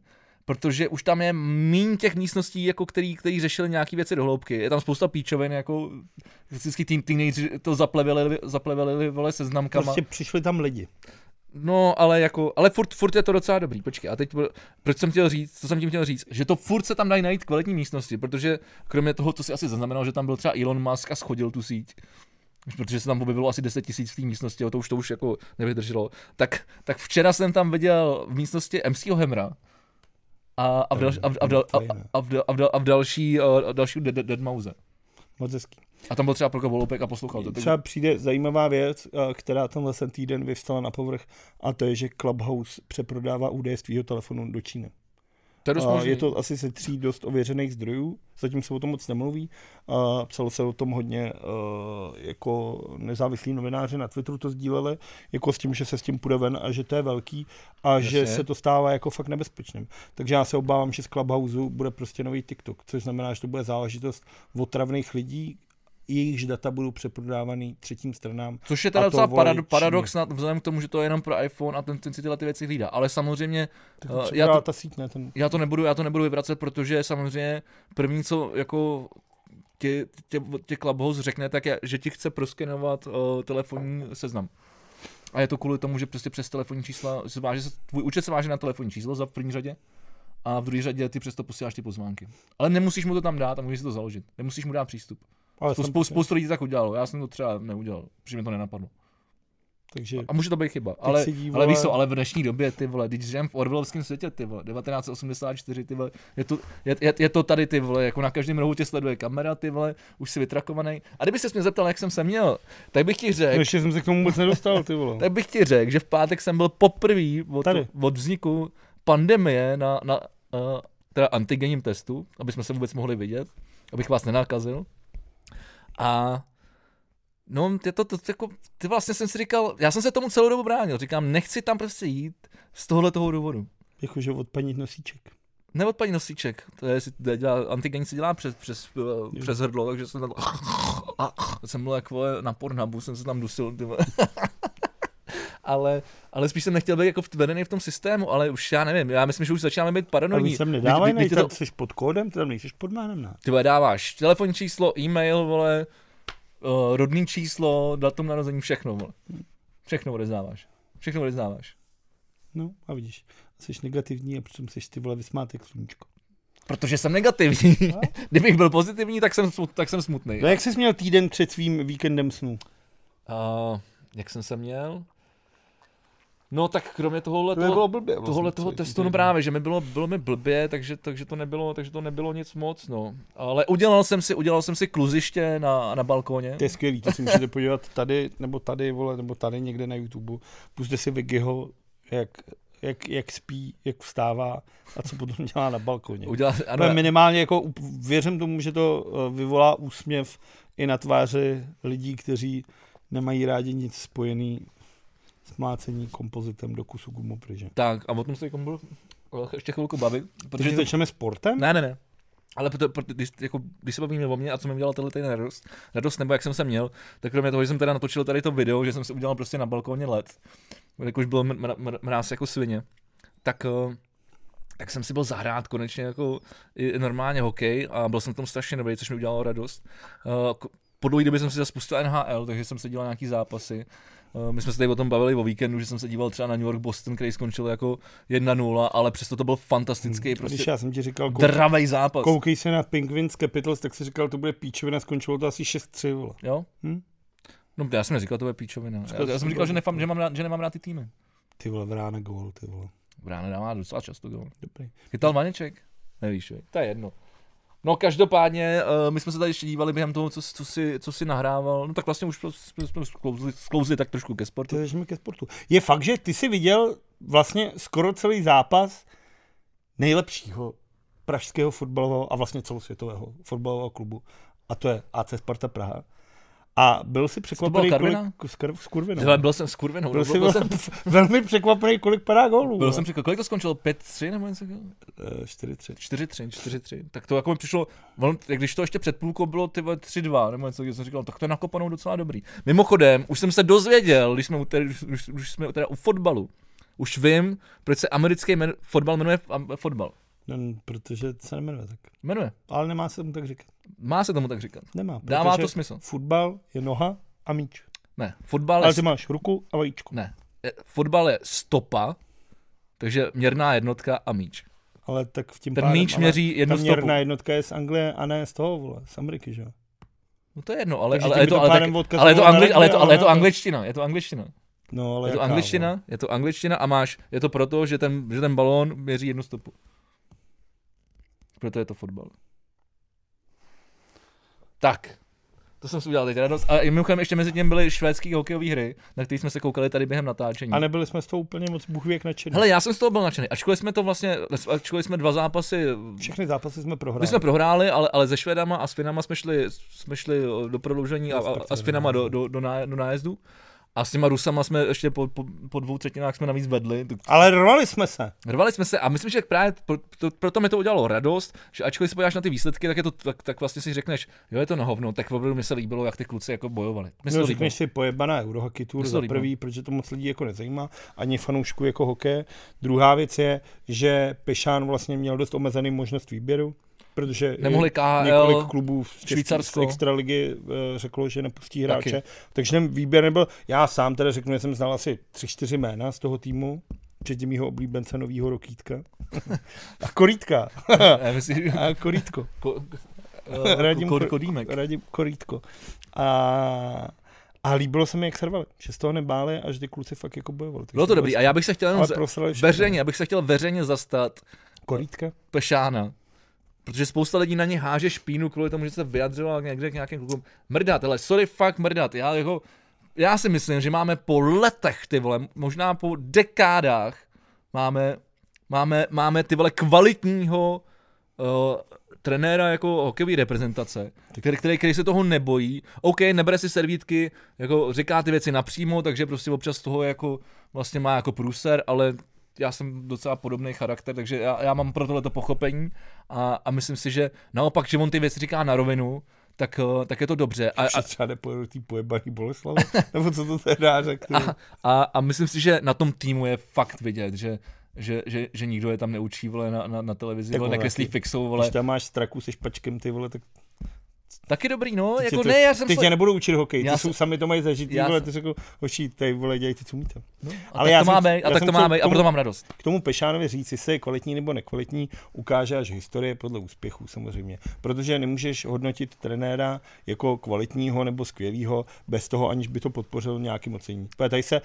protože už tam je míň těch místností, jako který řešili nějaké věci do hloubky. Je tam spousta píčovin, jako vždycky ty nejdřív to zaplevelili vole seznamkama. Prostě přišli tam lidi. No, ale jako, furt je to docela dobrý, počkej, a teď co jsem tím chtěl říct, že to furt se tam dají najít kvalitní místnosti, protože kromě toho, co si asi zaznamenal, že tam byl třeba Elon Musk a schodil tu síť, protože se tam objevilo asi 10 000 v té místnosti, a to už jako nevydrželo, tak včera jsem tam viděl v místnosti MCho Hemra a v další Deadmauze. Moc hezký. A tam byl třeba Proko Boloupek a poslouchal to. Třeba přijde zajímavá věc, která tenhle týden vyvstala na povrch, a to je, že Clubhouse přeprodává údaje z tvýho telefonu do Číny. Je to asi ze 3 dost ověřených zdrojů, zatím se o tom moc nemluví. Psalo se o tom hodně, jako nezávislí novináři na Twitteru to sdíleli, jako s tím, že se s tím půjde ven a že to je velký a jasně, že se to stává jako fakt nebezpečným. Takže já se obávám, že z Clubhouse bude prostě nový TikTok, což znamená, že to bude záležitost otravných lidí, jejichž data budou přeprodávaný třetím stranám. Což je teda docela paradox vzhledem k tomu, že to je jenom pro iPhone a ten si tyhle ty věci hlídá. Ale samozřejmě já to nebudu vyvracet, protože samozřejmě první, co jako tě Clubhouse řekne, tak je, že ti chce proskenovat telefonní seznam. A je to kvůli tomu, že prostě přes telefonní čísla, tvůj účet se váže na telefonní číslo v první řadě. A v druhé řadě ty přesto posíláš ty pozvánky. Ale nemusíš mu to tam dát a můžeš si to založit. Nemusíš mu dát přístup. Spoustu lidí tak udělalo, já jsem to třeba neudělal, protože mi to nenapadlo. Takže a může to být chyba, ale víš co, ale v dnešní době, ty vole, když žijeme v orwellovském světě, ty vole, 1984, ty vole, je to tady, ty vole, jako na každém rohu tě sleduje kamera, ty vole, už jsi vytrakovaný. A kdyby ses mě zeptal, jak jsem se měl, tak bych ti řekl. No, ještě jsem se k tomu vůbec nedostal, ty vole. Tak bych ti řekl, že v pátek jsem byl poprvý od vzniku pandemie na teda antigenním testu, aby jsme se vůbec mohli vidět, abych vás nenakazil. A no, ty vlastně jsem si říkal, já jsem se tomu celou dobu bránil, říkám, nechci tam prostě jít z tohohletoho důvodu. Jakože od paní Nosíček. Ne od paní Nosíček, antigen se dělá přes hrdlo, takže jsem tam byl jak na Pornhubu, jsem se tam dusil, ale spíš jsem nechtěl být jako vedený v tom systému, ale už já nevím, já myslím, že už začínáme být paranoidní. Ale jsem nedávaj, tam jsi pod kódem, tam nejsi pod jménem, ne? Ty dáváš telefonní číslo, e-mail, vole, rodný číslo, datum narození, všechno, vole. Všechno odezdáváš. No a vidíš, jsi negativní a přitom jsi ty, vole, vysmátý jak sluníčko. Protože jsem negativní. No? Kdybych byl pozitivní, tak jsem smutný. No jak jsi měl týden před svým víkendem snů? Jak jsem se měl? No tak kromě tohohle testu, no právě, že mi bylo mi blbě, takže to nebylo nic moc, no. Ale udělal jsem si kluziště na balkóně. To je skvělý, to si můžete podívat tady, vole, nebo tady někde na YouTube. Pusťte si Vigiho, jak spí, jak vstává a co potom dělá na balkoně. Ale minimálně jako věřím tomu, že to vyvolá úsměv i na tváři lidí, kteří nemají rádi nic spojený smácení kompozitem do kusu gumopryže. Tak a o tom se ještě chvilku bavit. Protože začneme sportem? Ne. Ale když se bavíme o mě a co mi udělal tenhle ten radost, nebo jak jsem se měl, tak kromě toho, že jsem teda natočil tady to video, že jsem si udělal prostě na balkóně led, když bylo mráz jako svině, tak jsem si byl zahrát konečně jako normálně hokej a byl jsem v tom strašně dobrý, což mi udělalo radost. Po dlouhé době jsem si zase pustil NHL, takže jsem se dělal nějaký zápasy. My jsme se tady o tom bavili o víkendu, že jsem se díval třeba na New York Boston, který skončil jako 1-0, ale přesto to byl fantastický prostě dravej zápas. Koukej se na Penguins Capitals, tak si říkal, to bude píčovina, skončilo to asi 6-3, vole. Jo? No já jsem neříkal, to bude píčovina. Já jsem říkal, že nemám rád ty týmy. Ty vole, Vrána gól, ty vole. Vrána dává docela často gól. Chytal Vaněček? Nevíš, to je jedno. No každopádně, my jsme se tady ještě dívali během toho, co si nahrával, no tak vlastně už jsme sklouzli tak trošku ke sportu. Je fakt, že ty jsi viděl vlastně skoro celý zápas nejlepšího pražského fotbalového a vlastně celosvětového fotbalového klubu. A to je AC Sparta Praha. A byl si překvapený, kolik... S Kurvinou. Byl jsem s Kurvinou. Byl jsem velmi překvapený, kolik padá gólů. Byl jsem překvapený. Kolik to skončilo? 5-3 nebo něco? 4-3. 4-3. Tak to jako mi přišlo, když to ještě před půlkou bylo 3-2 nebo něco, když jsem říkal, tak to je nakopanou docela dobrý. Mimochodem, už jsem se dozvěděl, když jsme teda u fotbalu, už vím, proč se americký fotbal jmenuje fotbal. Protože se nemenuje tak. Jmenuje. Ale nemá se tomu tak říkat. Má se tomu tak říkat. Nemá. Dává to smysl. Fotbal je noha a míč. Ne. Fotbal. Ale ty máš ruku a vajíčko. Ne. Fotbal je stopa, takže měrná jednotka a míč. Ale tak v tím ten pádem, míč měří jednu stopu. Ta měrná jednotka je z Anglie a ne z toho, vole, z Ameriky, že jo? No to je jedno, ale je to angličtina. Je to angličtina. No, ale je to angličtina, a máš, je to proto, že ten balón měří jednu stopu. Proto je to fotbal. Tak, to jsem si udělal teď radost. A mimochodem ještě mezi tím byly švédský hokejové hry, na které jsme se koukali tady během natáčení. A nebyli jsme z toho úplně moc bůhvěk nadšený. Hele, já jsem z toho byl nadšený. Ačkoliv jsme dva zápasy... Všechny zápasy jsme prohráli. My jsme prohráli, ale se Švédama a s Finama jsme šli do prodloužení a s Finama do nájezdu. A s těma Rusama jsme ještě po dvou třetinách jsme navíc vedli. Ale rvali jsme se a myslím, že právě proto mi to udělalo radost, že ačkoliv se podíváš na ty výsledky, tak vlastně si řekneš, jo, je to na hovno, tak opravdu mi se líbilo, jak ty kluci jako bojovali. Řekneš si pojebaná Eurohockey Tour za prvý, protože to moc lidí jako nezajímá, ani fanoušku jako hokeje. Druhá věc je, že Pešán vlastně měl dost omezený možnost výběru, protože několik klubů z extraligy řeklo, že nepustí hráče. Taky. Takže ten výběr nebyl. Já sám teda řeknu, že jsem znal asi 3-4 jména z toho týmu, včetně mýho oblíbence novýho Rokýtka. A Korítka. A Korítko. Radim Korítko. A líbilo se mi, jak servali, že z toho nebáli a že ty kluci fakt jako bojovali. Bylo to dobrý. A já bych se chtěl veřejně zastat Korítka Pešána. Protože spousta lidí na ně háže špínu kvůli tomu, že se vyjadřoval někde k nějakým klukům. Mrdat, ale sorry, fakt mrdat. Já si myslím, že máme po letech, ty vole, možná po dekádách máme ty vole kvalitního trenéra jako hokejový reprezentace, který se toho nebojí. OK, nebere si servítky, jako říká ty věci napřímo, takže prostě občas toho jako vlastně má jako průser, ale já jsem docela podobný charakter, takže já mám pro tohle to pochopení a myslím si, že naopak, že on ty věci říká na rovinu, tak je to dobře. A třeba nepojedu tý pojebaný Boleslava, nebo co to teda řekl. A myslím si, že na tom týmu je fakt vidět, že nikdo je tam neučí, vole, na televizi, vole, nekreslí fixou, vole. Když tam máš straku se špačkem, ty vole, tak... Taky dobrý, no, jako ne, já jsem... Teď tě nebudou učit hokej, ty jsou sami to mají zažitý, vole, ty řekl, hoši, tady, vole, dělejte, co umíte. No, a proto mám radost. K tomu Pešánovi říct, jestli je kvalitní nebo nekvalitní, ukáže až historie podle úspěchů samozřejmě, protože nemůžeš hodnotit trenéra jako kvalitního nebo skvělýho bez toho, aniž by to podpořil nějakým oceněním. Tady se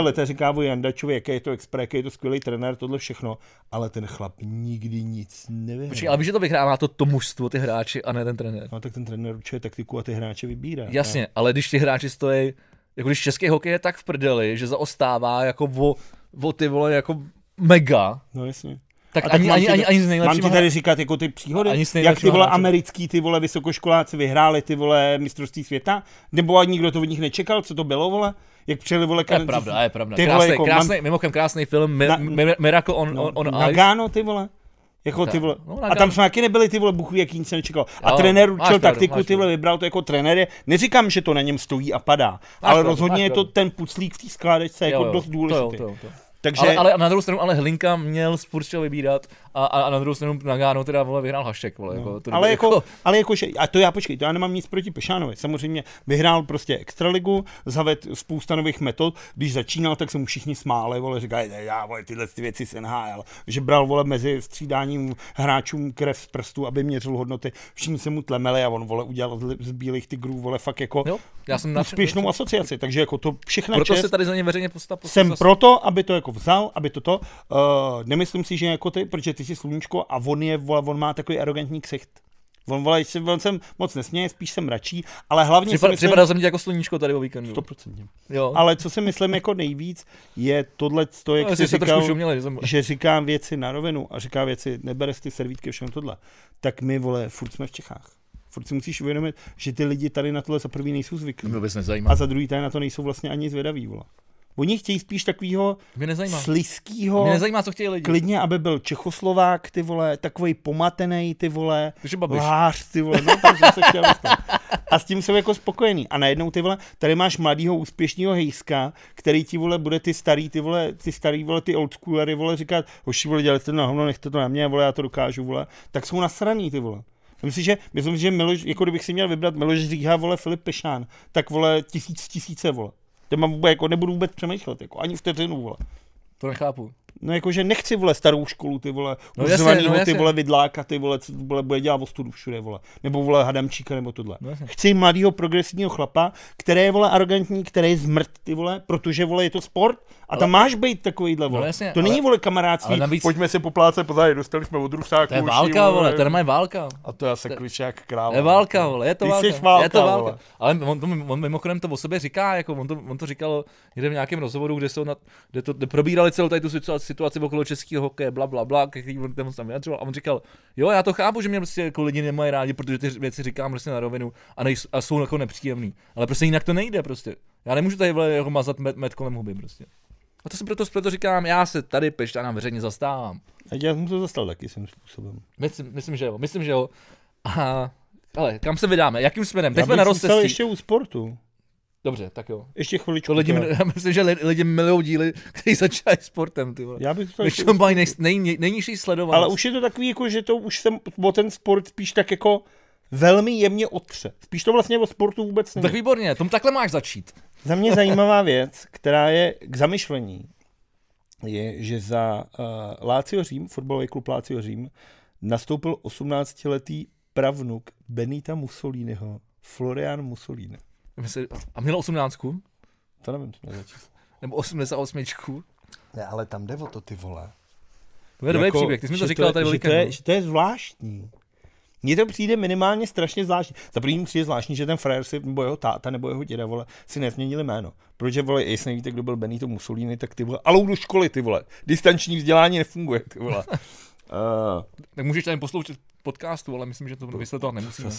leté říká o Jandačovi, jaký je to expert, jaký je to skvělý trenér, tohle všechno, ale ten chlap nikdy nic neví. Počkej, ale víš, že to vyhrává to mužstvo, ty hráči a ne ten trenér. No tak ten trenér určuje taktiku a ty hráče vybírá. Jasně, ne? Ale když ti hráči stojí, jako když český hokej je tak v prdeli, že zaostává jako o ty vole jako mega. No jasně. Tak ani z nejlepšího. Mám ti tady říkat jako ty příhody, jak ty vole americký ty vole vysokoškoláci vyhráli ty vole mistrovství světa, nebo nikdo to od nich nečekal, co to bylo, vole? Jak přijeli, vole, Kanadí. Je pravda. Krásný film Miracle on Ice. Nagano, ty vole. Jako ty vole. A tam jsme taky nebyli ty vole buchví, jaký nic se nečekal. A trenér určil taktiku, ty vole vybral to jako trenér. Neříkám, že to na něm stojí a padá, ale rozhodně je to ten puclík v té skládačce jako dost důležitý. Takže... Ale na druhou stranu, ale Hlinka měl spurt chtěl vybírat a na druhou stranu Nagano teda, vole, vyhrál Hašek, vole, no. To já nemám nic proti Pešánovi, samozřejmě vyhrál prostě extraligu, zaved spousta nových metod, když začínal, tak se mu všichni smáli, vole, říkali, vole, tyhle ty věci z NHL, že bral, vole, mezi střídáním hráčům krev z prstu, aby měřil hodnoty, všichni se mu tlemeli a on, vole, udělal z bílých tigrů, vole, fakt jako úspěšnou asociaci, takže jako to všechno proto se tady za ně veřejně jsem proto, aby to jako vzal, aby toto, nemyslím si, že jako ty, protože ty jsi sluníčko a on má takový arrogantní ksicht. On jsem moc nesměje, spíš jsem radší, ale hlavně připadá se mi jako sluníčko tady o víkendu. 100%. Jo. Ale co si myslím jako nejvíc, je tohle, jak no, jsi říkal, že říkám věci na rovinu a říkám věci, nebereš ty servítky, všechno tohle, tak my, vole, furt jsme v Čechách. Furt si musíš uvědomit, že ty lidi tady na tohle za prvý nejsou zvyklí. A za druhý tady na to nejsou vlastně ani zvědaví, vole. Oni chtějí spíš takovýho slizkýho, klidně, aby byl Čechoslovák, ty vole, takovej pomatenej, ty vole, Lář, ty vole, no, takže se chtěl dostat. A s tím jsou jako spokojený. A najednou, ty vole, tady máš mladýho úspěšného hejska, který ti, vole, bude ty oldschoolery, vole, říkat, hoši, vole, dělejte to na hovno, nechte to na mě, vole, já to dokážu, vole, tak jsou nasraný, ty vole. Myslím si, že Miloš, jako kdybych si měl vybrat Miloš Říha, vole, Filip Pešán, tak, vole, tisíce, vole. Jako nebudu vůbec přemýšlet, jako, ani vteřinu, vole. To nechápu. No jakože nechci, vole, starou školu, ty vole, uzřevanýho, ty vole, Vidláka, ty vole, co bude dělat ostudu všude, vole, nebo, vole, Hadamčíka, nebo tohle. No chci mladýho progresivního chlapa, který je, vole, arrogantní, který je zmrt, ty vole, protože, vole, je to sport a tam máš být takovýhle, vole. No jasně, to není, vole, kamarádství, navíc... pojďme se poplácat, pozadě, dostali jsme od Rusáku. To je válka, vole, to je válka. A to je asi klišák kráva. Je válka, vole, je to válka. Je to válka. Ale on mimochodem to o sobě říká, jako on to říkal někde v nějakém rozhovoru, kde probírali celou tady tu situaci okolo českého hokeje, blablabla, který on tam vyjadřoval. A on říkal, jo, já to chápu, že mě prostě jako lidi nemají rádi, protože ty věci říkám prostě na rovinu a jsou jako nepříjemný. Ale prostě jinak to nejde prostě. Já nemůžu tady jako mazat med kolem huby prostě. A to jsem proto říkám, já se tady Pešťána veřejně zastávám. A já jsem to zastal taky svým způsobem. Myslím, že jo. A, ale kam se vydáme? Jakým směrem? Teď jsme na rozcestí. Já bych ještě u sportu. Dobře, tak jo. Ještě chviličku. Já myslím, že lidi milují díly, kteří začínají sportem, ty vole. Já bych to ještě... mají nejnižší sledovanost. Ale už je to takový, jako, že to už jsem o ten sport spíš tak jako velmi jemně otře. Spíš to vlastně o sportu vůbec není. Tak výborně, tom takhle máš začít. Za mě zajímavá věc, která je k zamyšlení, je, že za Lazio Řím, fotbalový klub Lazio Řím, nastoupil 18-letý pravnuk Benita Mussoliniho, Florian Mussolini. A měl 18? To nevím, co měl za číslo. Nebo 88? Ne, ale tam jde o to, ty vole. To je dobrý příběh, ty jsi mi to říkal tady veliké. Že to je zvláštní. Mně to přijde minimálně strašně zvláštní. Za první mi přijde zvláštní, že ten frajer si, nebo jeho táta, nebo jeho děda, vole, si nezměnili jméno. Protože, vole, jestli nevíte, kdo byl Benito Mussolini, tak ty vole, alou do školy, ty vole. Distanční vzdělání nefunguje, ty vole. Tak můžeš tady poslouchat podcastu, ale myslím, že to vysvětlovat nemusíme.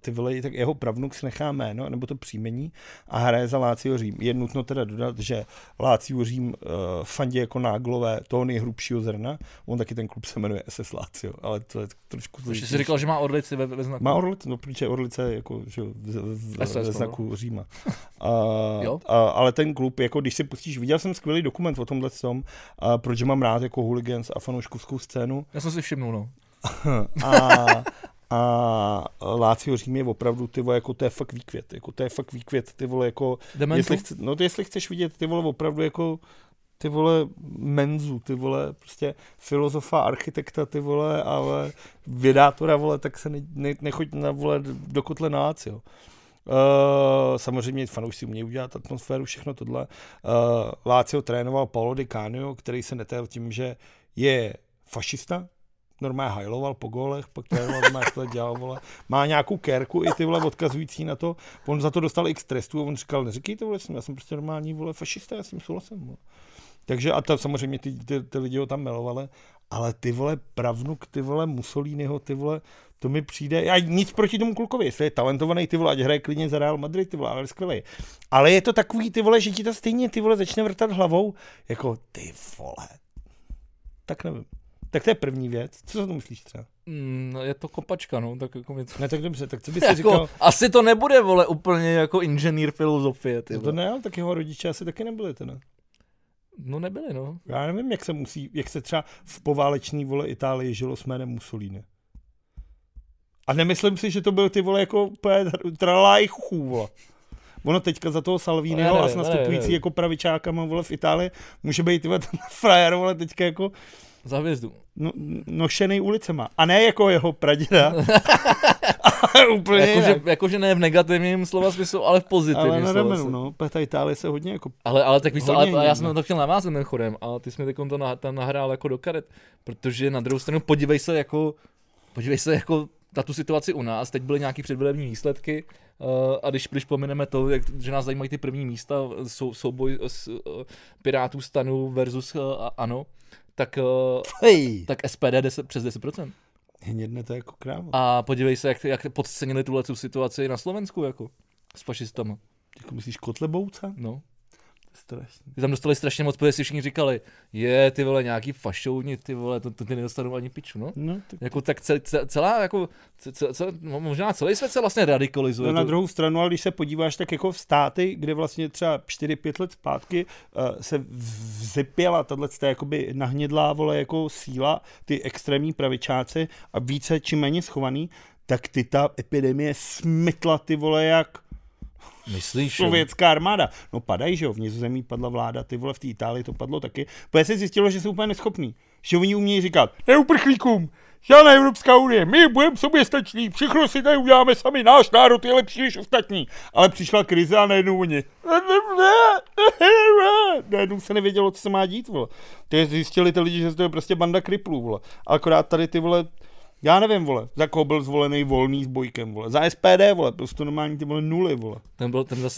Ty vole, tak jeho pravnuk si nechá jméno, nebo to příjmení a hraje za Lazio Řím. Je nutno teda dodat, že Lazio Řím fandí jako Náglové, toho nejhrubšího zrna. On taky ten klub se jmenuje SS Lazio, ale to je trošku... Ještě jsi říkal, že má Orlici ve znaku. Má Orlici, no protože Orlice jako, že ve znaku Říma. Ale ten klub, jako když si pustíš, viděl jsem skvělý dokument o tomhle tom, protože mám rád jako hooligans a fanouškovskou scénu. Já jsem si všimnul, no. a Lazio Řím je opravdu, ty vole, jako to je fakt výkvět, ty vole, jako jestli chceš vidět, ty vole, opravdu jako ty vole Menzu, ty vole, prostě filozofa, architekta, ty vole, ale vědátora, vole, tak se nechoď na, vole, do kotle na Lazio. Samozřejmě fanoušci umějí udělat atmosféru, všechno tohle. Lazio trénoval Paolo Di Canio, který se netajil tím, že je fašista. Normálně hajloval po gólech, pak to dělal, vole. Má nějakou kérku i ty, vole, odkazující na to. On za to dostal x trestů a on říkal, neříkejte, vole, já jsem prostě normální, vole, fašista, já s tím souhlasím, vole. Takže a tam samozřejmě ty lidi ho tam milovali, ale ty, vole, pravnuk, ty, vole, Mussoliniho, ty, vole, to mi přijde, já nic proti tomu klukovi, jestli je talentovaný, ty, vole, ať hraje klidně za Real Madrid, ty, vole, ale skvělej. Ale je to takový, ty, vole, že ti to stejně, ty, vole, začne vrtat hlavou, jako ty, vole. Tak nevím. Tak to je první věc. Co za to myslíš třeba? Je to kopačka, no. Tak jako něco. Ne, tak dobře, tak co bys si jako, říkal? Asi to nebude, vole, úplně jako inženýr filozofie. Ty, to ne, ale tak jeho rodiče asi taky nebyli, teda. No nebyli, no. Já nevím, jak se třeba v poválečný, vole, Itálii žilo s jménem Mussolini. A nemyslím si, že to byl, ty vole, jako tralaj chuchů, vole. Ono teďka za toho Salviniho a s nastupující jako pravičákama, vole, v Itálii může být, ty, vole, ten frajer, vole, teďka jako za hvězdu. No, nošený ulicema. A ne jako jeho praděda. Úplně jakože ne v negativním slova smyslu, ale v pozitivním slova smyslu. Ale na ramenu, no. Ta Itálie se hodně jako... Ale tak víš, já jsem to chtěl navázat ten chodem, ale ty jsi mi to tam nahrál jako do karet. Protože na druhou stranu podívej se jako na tu situaci u nás. Teď byly nějaké předvolební výsledky a když pomineme to, že nás zajímají ty první místa, souboj Pirátů, STANu versus ANO, tak SPD 10, přes 10%. Hnědne to jako krávo. A podívej se, jak podcenili tuhle tu situaci na Slovensku jako s fašistama. Jako myslíš Kotlebovca? No. Strašný. Tam dostali strašně moc, protože si všichni říkali, ty vole, nějaký fašouni, ty vole, to ty nedostanou ani piču, no. No tak... Jako tak celá, jako, možná celý svět se vlastně radikalizuje. No na druhou stranu, ale když se podíváš, tak jako v státy, kde vlastně třeba 4-5 let zpátky se vzepěla tato jakoby nahnědlá, vole, jako síla, ty extrémní pravičáci a více či méně schovaný, tak ty ta epidemie smetla, ty vole, jak... Myslíš, sovětská armáda. No padají, že jo, v Nizozemí padla vláda, ty vole, v té Itálii to padlo taky. Protože se zjistilo, že jsou úplně neschopní. Že oni umějí říkat, neuprchlíkům, žádná Evropská unie, my budeme soběstační, všechno si tady uděláme sami, náš národ je lepší než ostatní. Ale přišla krize a najednou oni, najednou se nevědělo, co se má dít, vole. Takže zjistili ty lidi, že to je prostě banda kriplů, vole. Akorát tady ty, vole, já nevím, vole, za koho byl zvolený Volný s Bojkem, vole, za SPD, vole, prostě normální ty, vole, nuly, vole.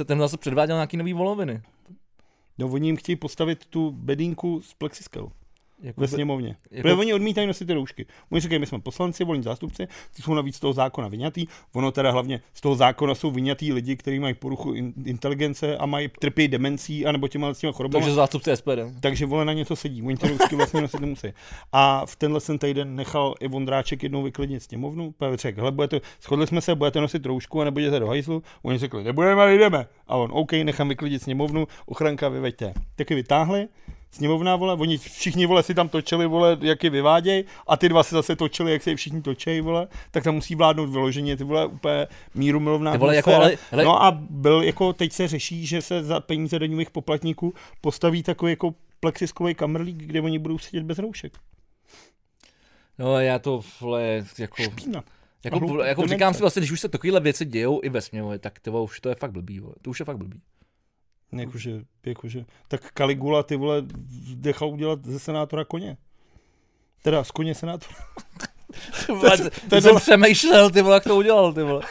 Ten zase předváděl nějaký nový voloviny. No, oni jim chtějí postavit tu bedínku z plexiskel jako ve sněmovně. Protože oni odmítají nosit ty roušky. Oni říkají, my jsme poslanci, volní zástupci, ty jsou navíc z toho zákona vyňatý, ono teda hlavně z toho zákona jsou vyňatý lidi, kteří mají poruchu inteligence a mají trpí demencí, anebo těma chorobama. Takže zástupci SPD. Takže vole na něco sedí, oni ty roušky vlastně nosit nemusí. A v tenhle ten týden nechal i Vondráček jednou vyklidnit sněmovnu, řekl, hele, shodli jsme se, budete nosit roušku a nebudete do hajzlu. Oni řekli, nebudeme, ale jdeme. A on, OK, nechám vyklidit sněmovnu, ochranka vyveďte. Taky vytáhli. Sněmovná, vole, oni všichni, vole, si tam točili, vole, jak je vyváděj, a ty dva se zase točili, jak se je všichni točejí, vole, tak tam musí vládnout vyloženě, ty, vole, úplně mírumilovná. Jako, ale... No a byl, jako, teď se řeší, že se za peníze daňových poplatníků postaví takový, jako, plexiskový kamrlík, kde oni budou sedět bez roušek. No já to, vole, jako... Špína. Jako říkám si vlastně, když už se takovýhle věci dějou i ve sněmovně, tak ty, vole, už to je fakt blbý, vole, to už je fakt blbý. Jakože, tak Caligula, ty vole, dechal udělat ze senátora koně. Teda z koně senátora. Ty jsem přemýšlel, ty vole, jak to udělal, ty vole.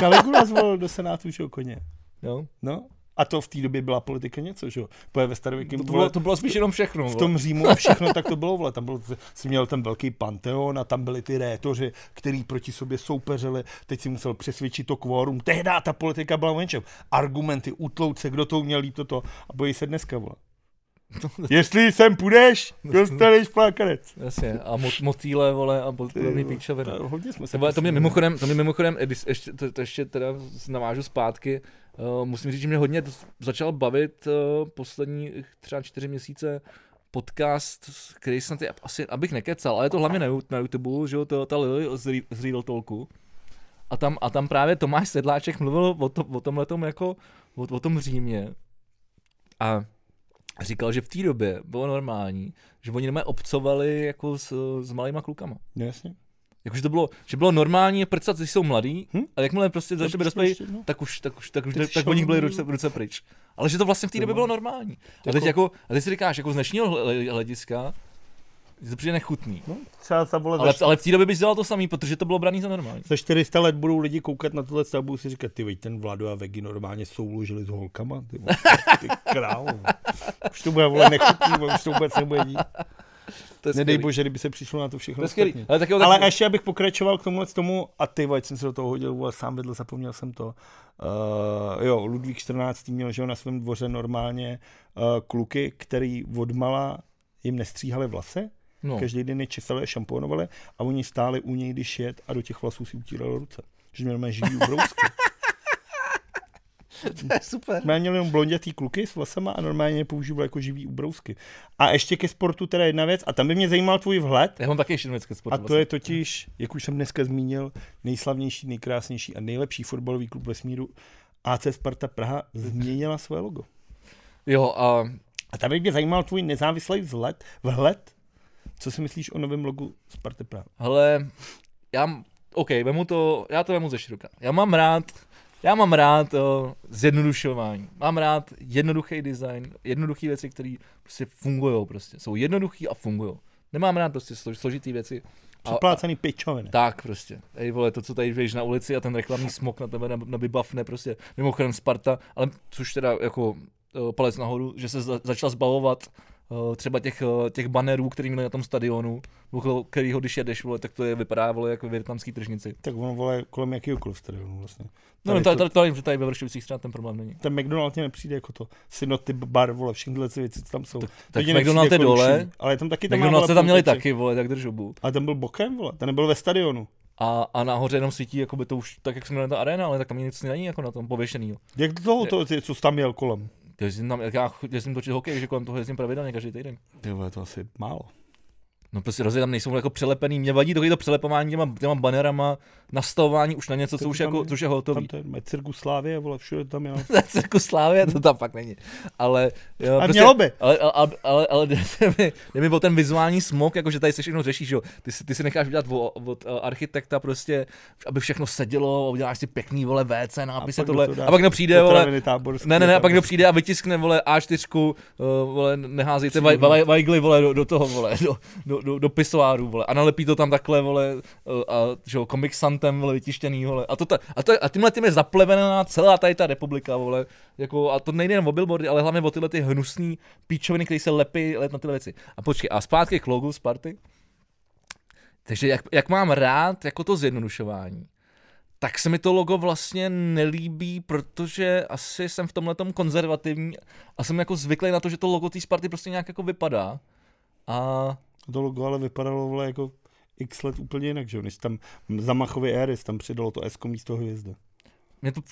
Caligula zvolil do senátu, že jo, koně. Jo. No. A to v té době byla politika něco, že jo? Ve starověkém to bylo spíš jenom všechno. V tom Římu a všechno tak to bylo, vole. Tam byl, jsi měl ten velký panteon a tam byli ty rétoři, který proti sobě soupeřili. Teď si musel přesvědčit to kvórum. Tehdy ta politika byla venčem. Argumenty, útlouce, kdo to uměl, toto. A bojí se dneska, vole. Jestli sem půjdeš, dostaneš plakanec. Jasně, a motýle, vole, a podobný píčoviny. To mě mimochodem, ještě teda navážu zpátky, musím říct, že mě hodně začal bavit poslední třeba 4 měsíce podcast, který snad je, asi, abych nekecal, ale je to hlavně na YouTube, že jo, ta Lily z Real Talku. A tam právě Tomáš Sedláček mluvil o tomhletom jako, o tom Římě. A říkal, že v té době bylo normální, že oni normálně obcovali jako s malýma klukama. Jasně. Jakože to bylo, že bylo normální prcat, když jsou mladí, a jakmile prostě začali být dospělí, tak po nich byly ruce pryč. Ale že to vlastně v té době bylo normální. A teď si říkáš, jako z dnešního hlediska, že to přijde nechutný. No, ale v té době bys dělal to samý, protože to bylo braný za normální. Za 400 let budou lidi koukat na tohle a budou si říkat, ty veď, ten Vlado a Vegi normálně souložili s holkama, ty králo. Už to bude, vole, nechutný, už to vůbec nebude dít. Nedej bože, kdyby se přišlo na to všechno. Ale ještě abych pokračoval k tomuhle tomu, a ty vole, jsem se do toho hodil, vole, sám vedl, zapomněl jsem to. Jo, Ludvík 14. měl, že jo, na svém dvoře normálně kluky, který odmala jim nestříhali vlasy. No. Každý den je česali a šamponovali a oni stáli u něj, když jet, a do těch vlasů si utírali ruce. Že měli živý ubrousky. To je super. Měli jenom blondětý kluky s vlasama a normálně používali jako živý ubrousky. A ještě ke sportu teda jedna věc, a tam by mě zajímal tvůj vhled. Já mám taky ještě věc ke sportu. A to vlastně je totiž, jak už jsem dneska zmínil, nejslavnější, nejkrásnější a nejlepší fotbalový klub vesmíru, AC Sparta Praha, změnila svoje logo. Jo, a tam by mě zajímal tvůj nezávislý vhled. Co si myslíš o novém logu Sparty Praha? Hele, já to vemu ze široka. Já mám rád zjednodušování. Mám rád jednoduchý design, jednoduché věci, které prostě fungujou. Jsou jednoduché a fungujou. Nemám rád prostě složitý věci. Přeplácený pičoviny. Tak prostě. Ej vole, to, co tady jdeš na ulici a ten reklamní smok na tebe nabybavne prostě. Mimochodem Sparta, ale což teda jako palec nahoru, že se začala zbavovat třeba těch banerů, který měli na tom stadionu, okolo kterýho když jedeš, vole, tak to je vypadá, vole, jako vietnamský tržnici. Tak on, vole, kolem jakýkoliv stadionu vlastně. No, tady ve Vršovicích třeba ten problém není. Ten McDonald's mě nepřijde jako to, Synnoty bar, vole, všechny tyhle věci, co tam jsou. Tak McDonald's je dole, ale tam taky tam McDonald's tam měli taky, vole, tak držobu. Ale ten byl bokem, vole, ten nebyl ve stadionu. A nahoře jenom svítí, jako by to už tak, jak jsme měli ta arena, ale tak tam nic není jako na tom pověšenýho. Jak to, co tam jel kolem? Já jsem točil hokej, že kolem toho jezdím pravidelně každý týden. Ty vole, to asi málo. No prostě rozhodně tam nejsou jako přelepený, mě vadí to přelepování těma banerama, nastavování už na něco, co už, jako, co už je hotový. Tam to je Cirkus Slávie, vole, všude tam je. Cirkus Slávie, to tam fakt není. Ale jo, a prostě, mělo by. Ale jde mi o ten vizuální smog, jakože tady se všechno řešíš, jo. Ty si necháš udělat od architekta prostě, aby všechno sedělo, uděláš si pěkný, vole, WC, nápisy tohle. To a pak kdo přijde, vole, a pak kdo přijde a vytiskne, vole, A4, vole, neházejte vajgly, vole, do toho, vole, do pisoáru, vole, a nalepí to tam takhle, vole, a komiksantem, vole, vytištěný, vole, a tímhle tím je zaplevená celá tady ta republika, vole, jako, a to nejde jen o billboardy, ale hlavně o tyhle ty hnusný píčoviny, které se lepí na tyhle věci. A počkej, a zpátky k logu Sparty. Takže jak mám rád, jako to zjednodušování, tak se mi to logo vlastně nelíbí, protože asi jsem v tomhletom konzervativní a jsem jako zvyklý na to, že to logo té Sparty prostě nějak jako vypadá. A to logo ale vypadalo, vole, jako x let úplně jinak, že jo, než tam za Machovy éry tam přidalo to S-ko místo hvězda.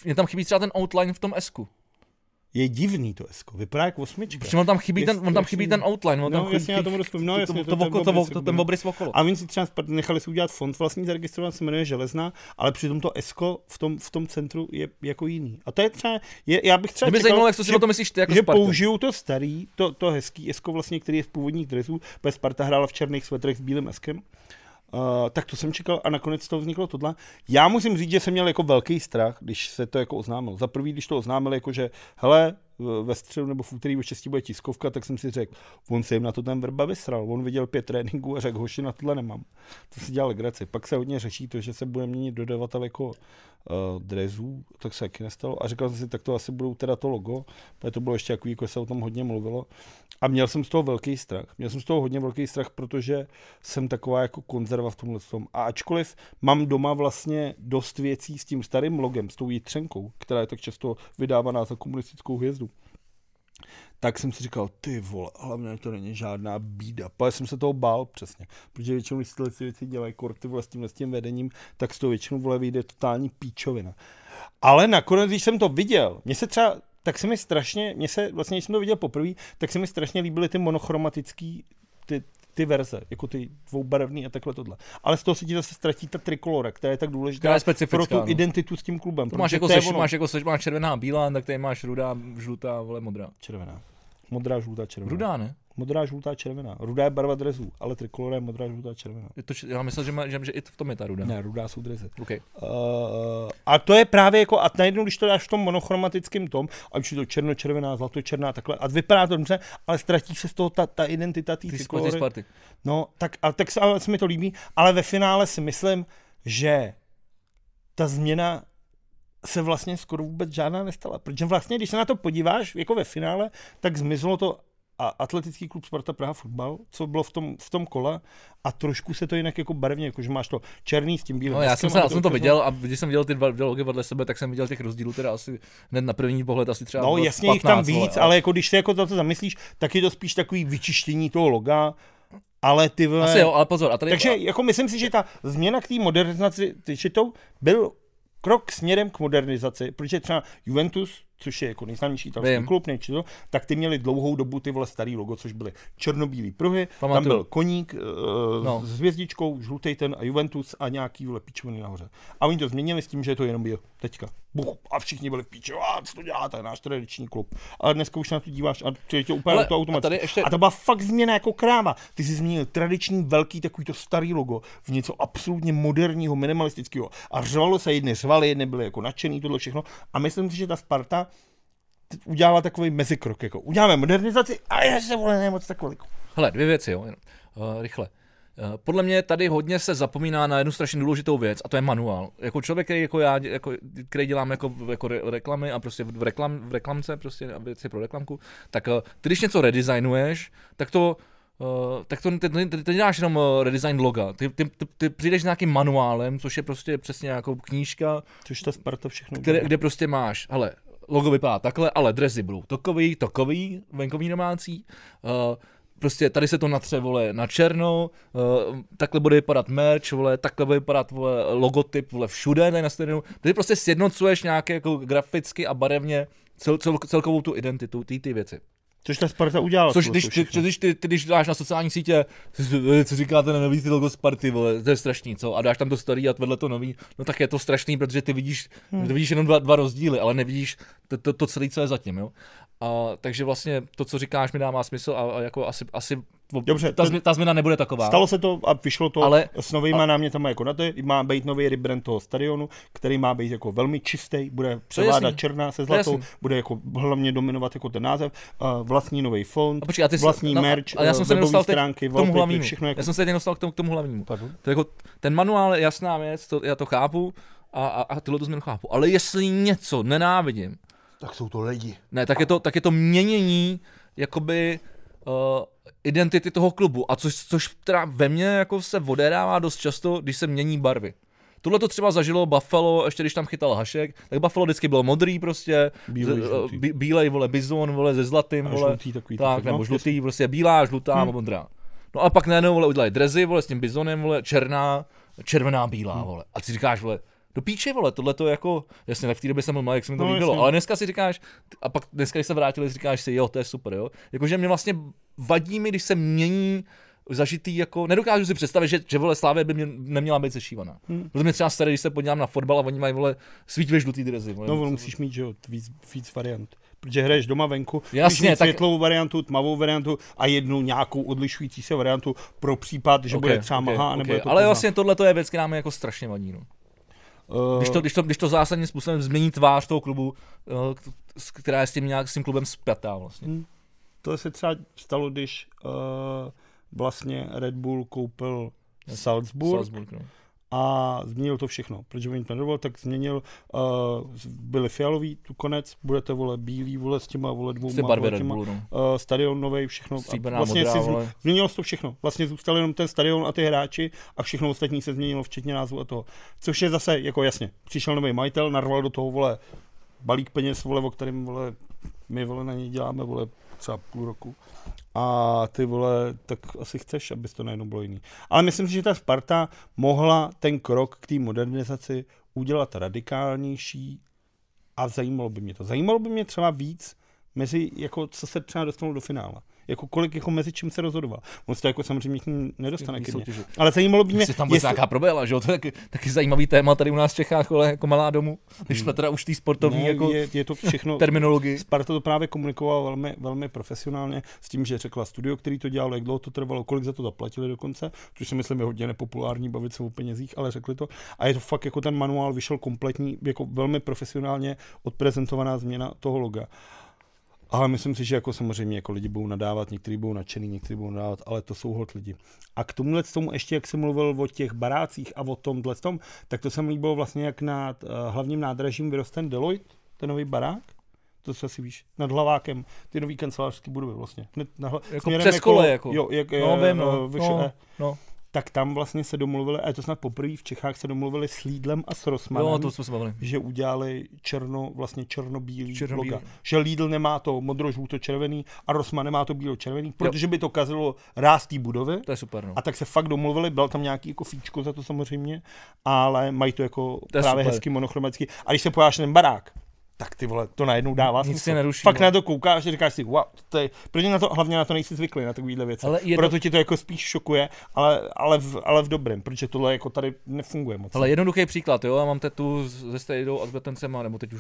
Mně tam chybí třeba ten outline v tom S-ku. Je divný to S-ko, vypadá jak osmička. Protože on tam chybí ten outline. Ten obrys okolo. A oni si třeba nechali si udělat fond, vlastně zaregistrovat, se jmenuje Železná, ale přitom to S-ko v tom centru je jako jiný. A to je třeba, já bych třeba čekal, jak si o tom myslíš ty jako že Sparta. Použijou to starý, to hezký S-ko vlastně, který je z původních dresů, protože Sparta hrála v černých svetrech s bílým S-kem. Tak to jsem čekal a nakonec to vzniklo tohle. Já musím říct, že jsem měl jako velký strach, když se to jako oznámilo. Za prvý, když to oznámili, jako že hele, ve středu nebo v úterý o 6 bude tiskovka, tak jsem si řekl, on se jim na to ten Vrba vysral. On viděl 5 tréninků a řekl, hoši, na tohle nemám. To si dělal legraci. Pak se hodně řeší to, že se bude měnit dodavatel jako drezů, tak se taky nestalo. A říkal jsem si, tak to asi budou teda to logo, protože to bylo ještě takový, jako se o tom hodně mluvilo. A měl jsem z toho velký strach. Měl jsem z toho hodně velký strach, protože jsem taková jako konzerva v tomhle tom. A ačkoliv mám doma vlastně dost věcí s tím starým logem, s tou jitřenkou, která je tak často vydávaná za komunistickou hvězdu, tak jsem si říkal, ty vole, hlavně to není žádná bída. Ale jsem se toho bál přesně, protože většinou, když tyhle věci dělají korty s tím vedením, tak z toho většinou, vole, vyjde totální píčovina. Ale nakonec, když jsem to viděl, když jsem to viděl poprvé, tak se mi strašně líbily ty monochromatický, ty verze, jako ty dvoubarevný a takhle tohle. Ale z toho se ti zase ztratí ta trikolora, která je tak důležitá je pro tu identitu s tím klubem. Máš červená, bílá, tak tady máš rudá, žlutá, vole, modrá. Červená. Modrá, žlutá, červená. Rudá, ne? Modrá, žlutá, červená. Rudá je barva drezů, ale trikolora je modrá, žlutá, červená. Já myslím, že i v tom je ta rudá. Ne, rudá jsou drezy. Okay. A to je právě jako, a najednou, když to dáš v tom monochromatickém tom, a už je to černo-červená, zlato-černá, takhle, a vypadá to dobře, ale ztratí se z toho ta identita té trikolory. Sparty. No, tak se mi to líbí, ale ve finále si myslím, že ta změna se vlastně skoro vůbec žádná nestala. Protože vlastně, když se na to podíváš, jako ve finále, tak zmizlo to a Atletický klub Sparta Praha fotbal, co bylo v tom kole, a trošku se to jinak jako barevně, jakože máš to černý s tím bílým. No, já jsem to viděl a když jsem viděl ty dva logy vedle sebe, tak jsem viděl těch rozdílů teda asi hned na první pohled asi třeba. No jasně, 15, jich tam víc, ale jako když se jako to zamyslíš, tak je to spíš takový vyčištění toho loga. Ale ty vole. Asi jo, ale pozor, a tady. Takže jako myslím si, že ta změna k té modernizaci, to byl krok směrem k modernizaci, protože třeba Juventus, což je jako nejznámější italský klub, tak ty měli dlouhou dobu ty vole starý logo, což byly černobílý pruhy, tam byl koník s hvězdičkou, žlutej ten a Juventus a nějaký vole píčoviny nahoře. A oni to změnili s tím, že to jenom byl teďka. Buch, a všichni byli píče, co to dělá, to je náš tradiční klub. Ale dneska už se na to díváš a přijde tě úplně to automaticky. A to byla fakt změna jako kráva. Ty jsi změnil tradiční velký takovýto starý logo v něco absolutně moderního, minimalistického. A řvalo se, jedny řvali, jedny byly jako nadšený, tohle všechno. A myslím si, že ta Sparta udělala takový mezikrok, jako uděláme modernizaci a já se vole nemoc tak velikou. Hele, dvě věci, jo, rychle. Podle mě tady hodně se zapomíná na jednu strašně důležitou věc, a to je manuál. Jako člověk, který jako já, jako, který dělám jako reklamy a prostě v reklamce, prostě věci pro reklamku, tak ty, když něco redesignuješ, tak to nedáš jenom redesign loga. Ty přijdeš s nějakým manuálem, což je prostě přesně jako knížka, což ta Sparta všechno kde prostě máš, hele, logo vypadá takhle, ale dresy budou takový, venkovní domácí, prostě tady se to natře, vole, na černo, takhle bude vypadat merch, vole, takhle bude vypadat, vole, logotyp, vole, všude, tady na stadionu. Ty prostě sjednocuješ nějaké jako graficky a barevně celkovou tu identitu, ty věci. Což ta Sparta udělala. Což když dáš na sociální sítě, co říkáte na nový logo Sparty, vole, to je strašný, co? A dáš tam to starý a vedle to nový, no tak je to strašný, protože ty vidíš jenom dva rozdíly, ale nevidíš to celé, co je zatím, jo? A takže vlastně to, co říkáš, mi dává smysl a jako asi dobře, ta změna nebude taková. Stalo se to a vyšlo to, ale s novýma námětama jako na to, má být nový rebrand toho stadionu, který má být jako velmi čistý, bude převládat černá se zlatou, bude jako hlavně dominovat jako ten název, vlastní nový fond, vlastní merch, webové stránky, wallpaper, všechno jako. Já jsem se teď dostal k tomu hlavnímu. To jako, ten manuál je jasná věc, to, já to chápu a tyhle to změnu chápu, ale jestli něco nenávidím, tak jsou to lidi. Ne, tak je to měnění jakoby identity toho klubu, a což teda ve mně jako se odehrává dost často, když se mění barvy. Tohle to třeba zažilo Buffalo, ještě když tam chytal Hašek, tak Buffalo vždycky bylo modrý prostě, bílej, vole, bizon, vole, ze zlatým, vole, žlutý, tak, nebo žlutý, prostě bílá, žlutá, modrá. No a pak najednou, vole, udělají dresy, vole, s tím bizonem, vole, černá, červená, bílá, vole. A ty říkáš, vole, do píče, vole, tohle to jako, jasně, tak v té době jsem byl malý, jak se mi to líbilo, ale dneska si říkáš, a pak dneska, když se vrátili, říkáš si, jo, to je super, jo. Jakože mě vlastně vadí mi, když se mění zažitý, jako, nedokážu si představit, že vole, Slávie by mě neměla být sešívaná. Protože mě třeba staré, když se podívám na fotbal a oni mají, vole, svítě žlutý dresy. Vole, no, musíš mít, že jo, víc variant. Protože hraješ doma venku, jasně, tak světlou variantu, tmavou variantu a jednu nějakou odlišující se variantu pro případ, že bude třeba mahá, nebo to. Ale vlastně tohle to je věc, která mě jako strašně vadí, no. Když to zásadním způsobem změní tvář toho klubu, která je s tím klubem spjatá vlastně. To se třeba stalo, když vlastně Red Bull koupil Salzburg no. A změnil to všechno, protože oni to nedovolil, tak změnil, byli fialový, tu konec, budete, vole, bílý, vole, s těma, vole, dvouma, stadion novej, všechno. Stříbrná, vlastně modrá, změnilo se to všechno, vlastně zůstal jenom ten stadion a ty hráči a všechno ostatní se změnilo, včetně názvu a toho. Což je zase, jako jasně, přišel nový majitel, narval do toho, vole, balík peněz, vole, o kterém, vole, my, vole, na něj děláme, vole, třeba půl roku. A ty, vole, tak asi chceš, aby to najednou bylo jiný. Ale myslím si, že ta Sparta mohla ten krok k té modernizaci udělat radikálnější a zajímalo by mě to. Zajímalo by mě třeba víc, mezi, jako, co se třeba dostalo do finále. Jako kolik, jako mezi čím se rozhodoval. On se to jako samozřejmě nedostane ke mně. Ale zajímalo by mě, jestli tam bude nějaká proběla, že jo? To je taky zajímavý téma tady u nás v Čechách, ale jako malá domů. Když jsme teda už tý sportovní, no, jako je to všechno terminologii. Sparta to právě komunikovala velmi, velmi profesionálně s tím, že řekla studio, který to dělalo, jak dlouho to trvalo, kolik za to zaplatili dokonce, což si myslím je hodně nepopulární bavit se o penězích, ale řekli to. A je to fakt jako ten manuál vyšel kompletní, jako velmi profesionálně odprezentovaná změna toho loga. Ale myslím si, že jako samozřejmě jako lidi budou nadávat, někteří budou nadšený, někteří budou nadávat, ale to jsou hod lidi. A k tomuhle tomu ještě, jak jsem mluvil o těch barácích a o tomhle tom, tak to se mi líbilo vlastně, jak nad hlavním nádražím vyroste ten Deloitte, ten nový barák. To se asi víš, nad Hlavákem, ty nový kancelářský budovy vlastně. Jako přes kole jako. Jo, jak, tak tam vlastně se domluvili, a to snad poprvé v Čechách se domluvili s Lidlem a s Rossmannem, no, že udělali černobílý loga. Že Lidl nemá to modro-žluto-červený a Rossmann nemá to bílo-červený, protože by to kazilo ráz té budovy. To je super, no. A tak se fakt domluvili, byl tam nějaký jako fíčko za to samozřejmě, ale mají to jako to právě super. Hezky monochromatický. A když se pojáš ten barák, tak ty vole, to najednou dává smysl. Fakt na to koukáš a říkáš si, wow, to je, protože na to, hlavně na to nejsi zvyklý, na takovýhle věci. Proto ti to jako spíš šokuje, ale v dobrém, protože tohle jako tady nefunguje moc. Ale jednoduchý příklad, jo, já mám tetu se stejdou a s bratrancema, nebo teď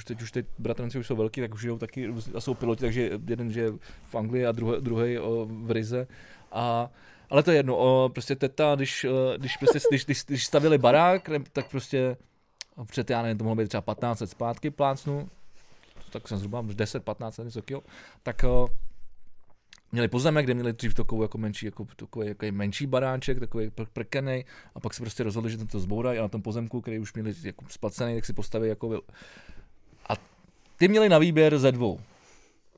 bratranci už jsou velký, tak už jdou taky a jsou piloti, takže jeden že je v Anglii a druhý v Rize. Ale to je jedno, prostě teta, když stavili barák, tak prostě před, já nevím, to mohlo být třeba 15 let zpátky plácnu, tak jsem zhruba 10-15 let, tak Měli pozemek, kde měli dřív takovou jako menší, jako takový menší baráček, takový prkenej, a pak se prostě rozhodli, že to zbourají, a na tom pozemku, který už měli jako spacený, tak si postaví jako. A ty měli na výběr ze dvou.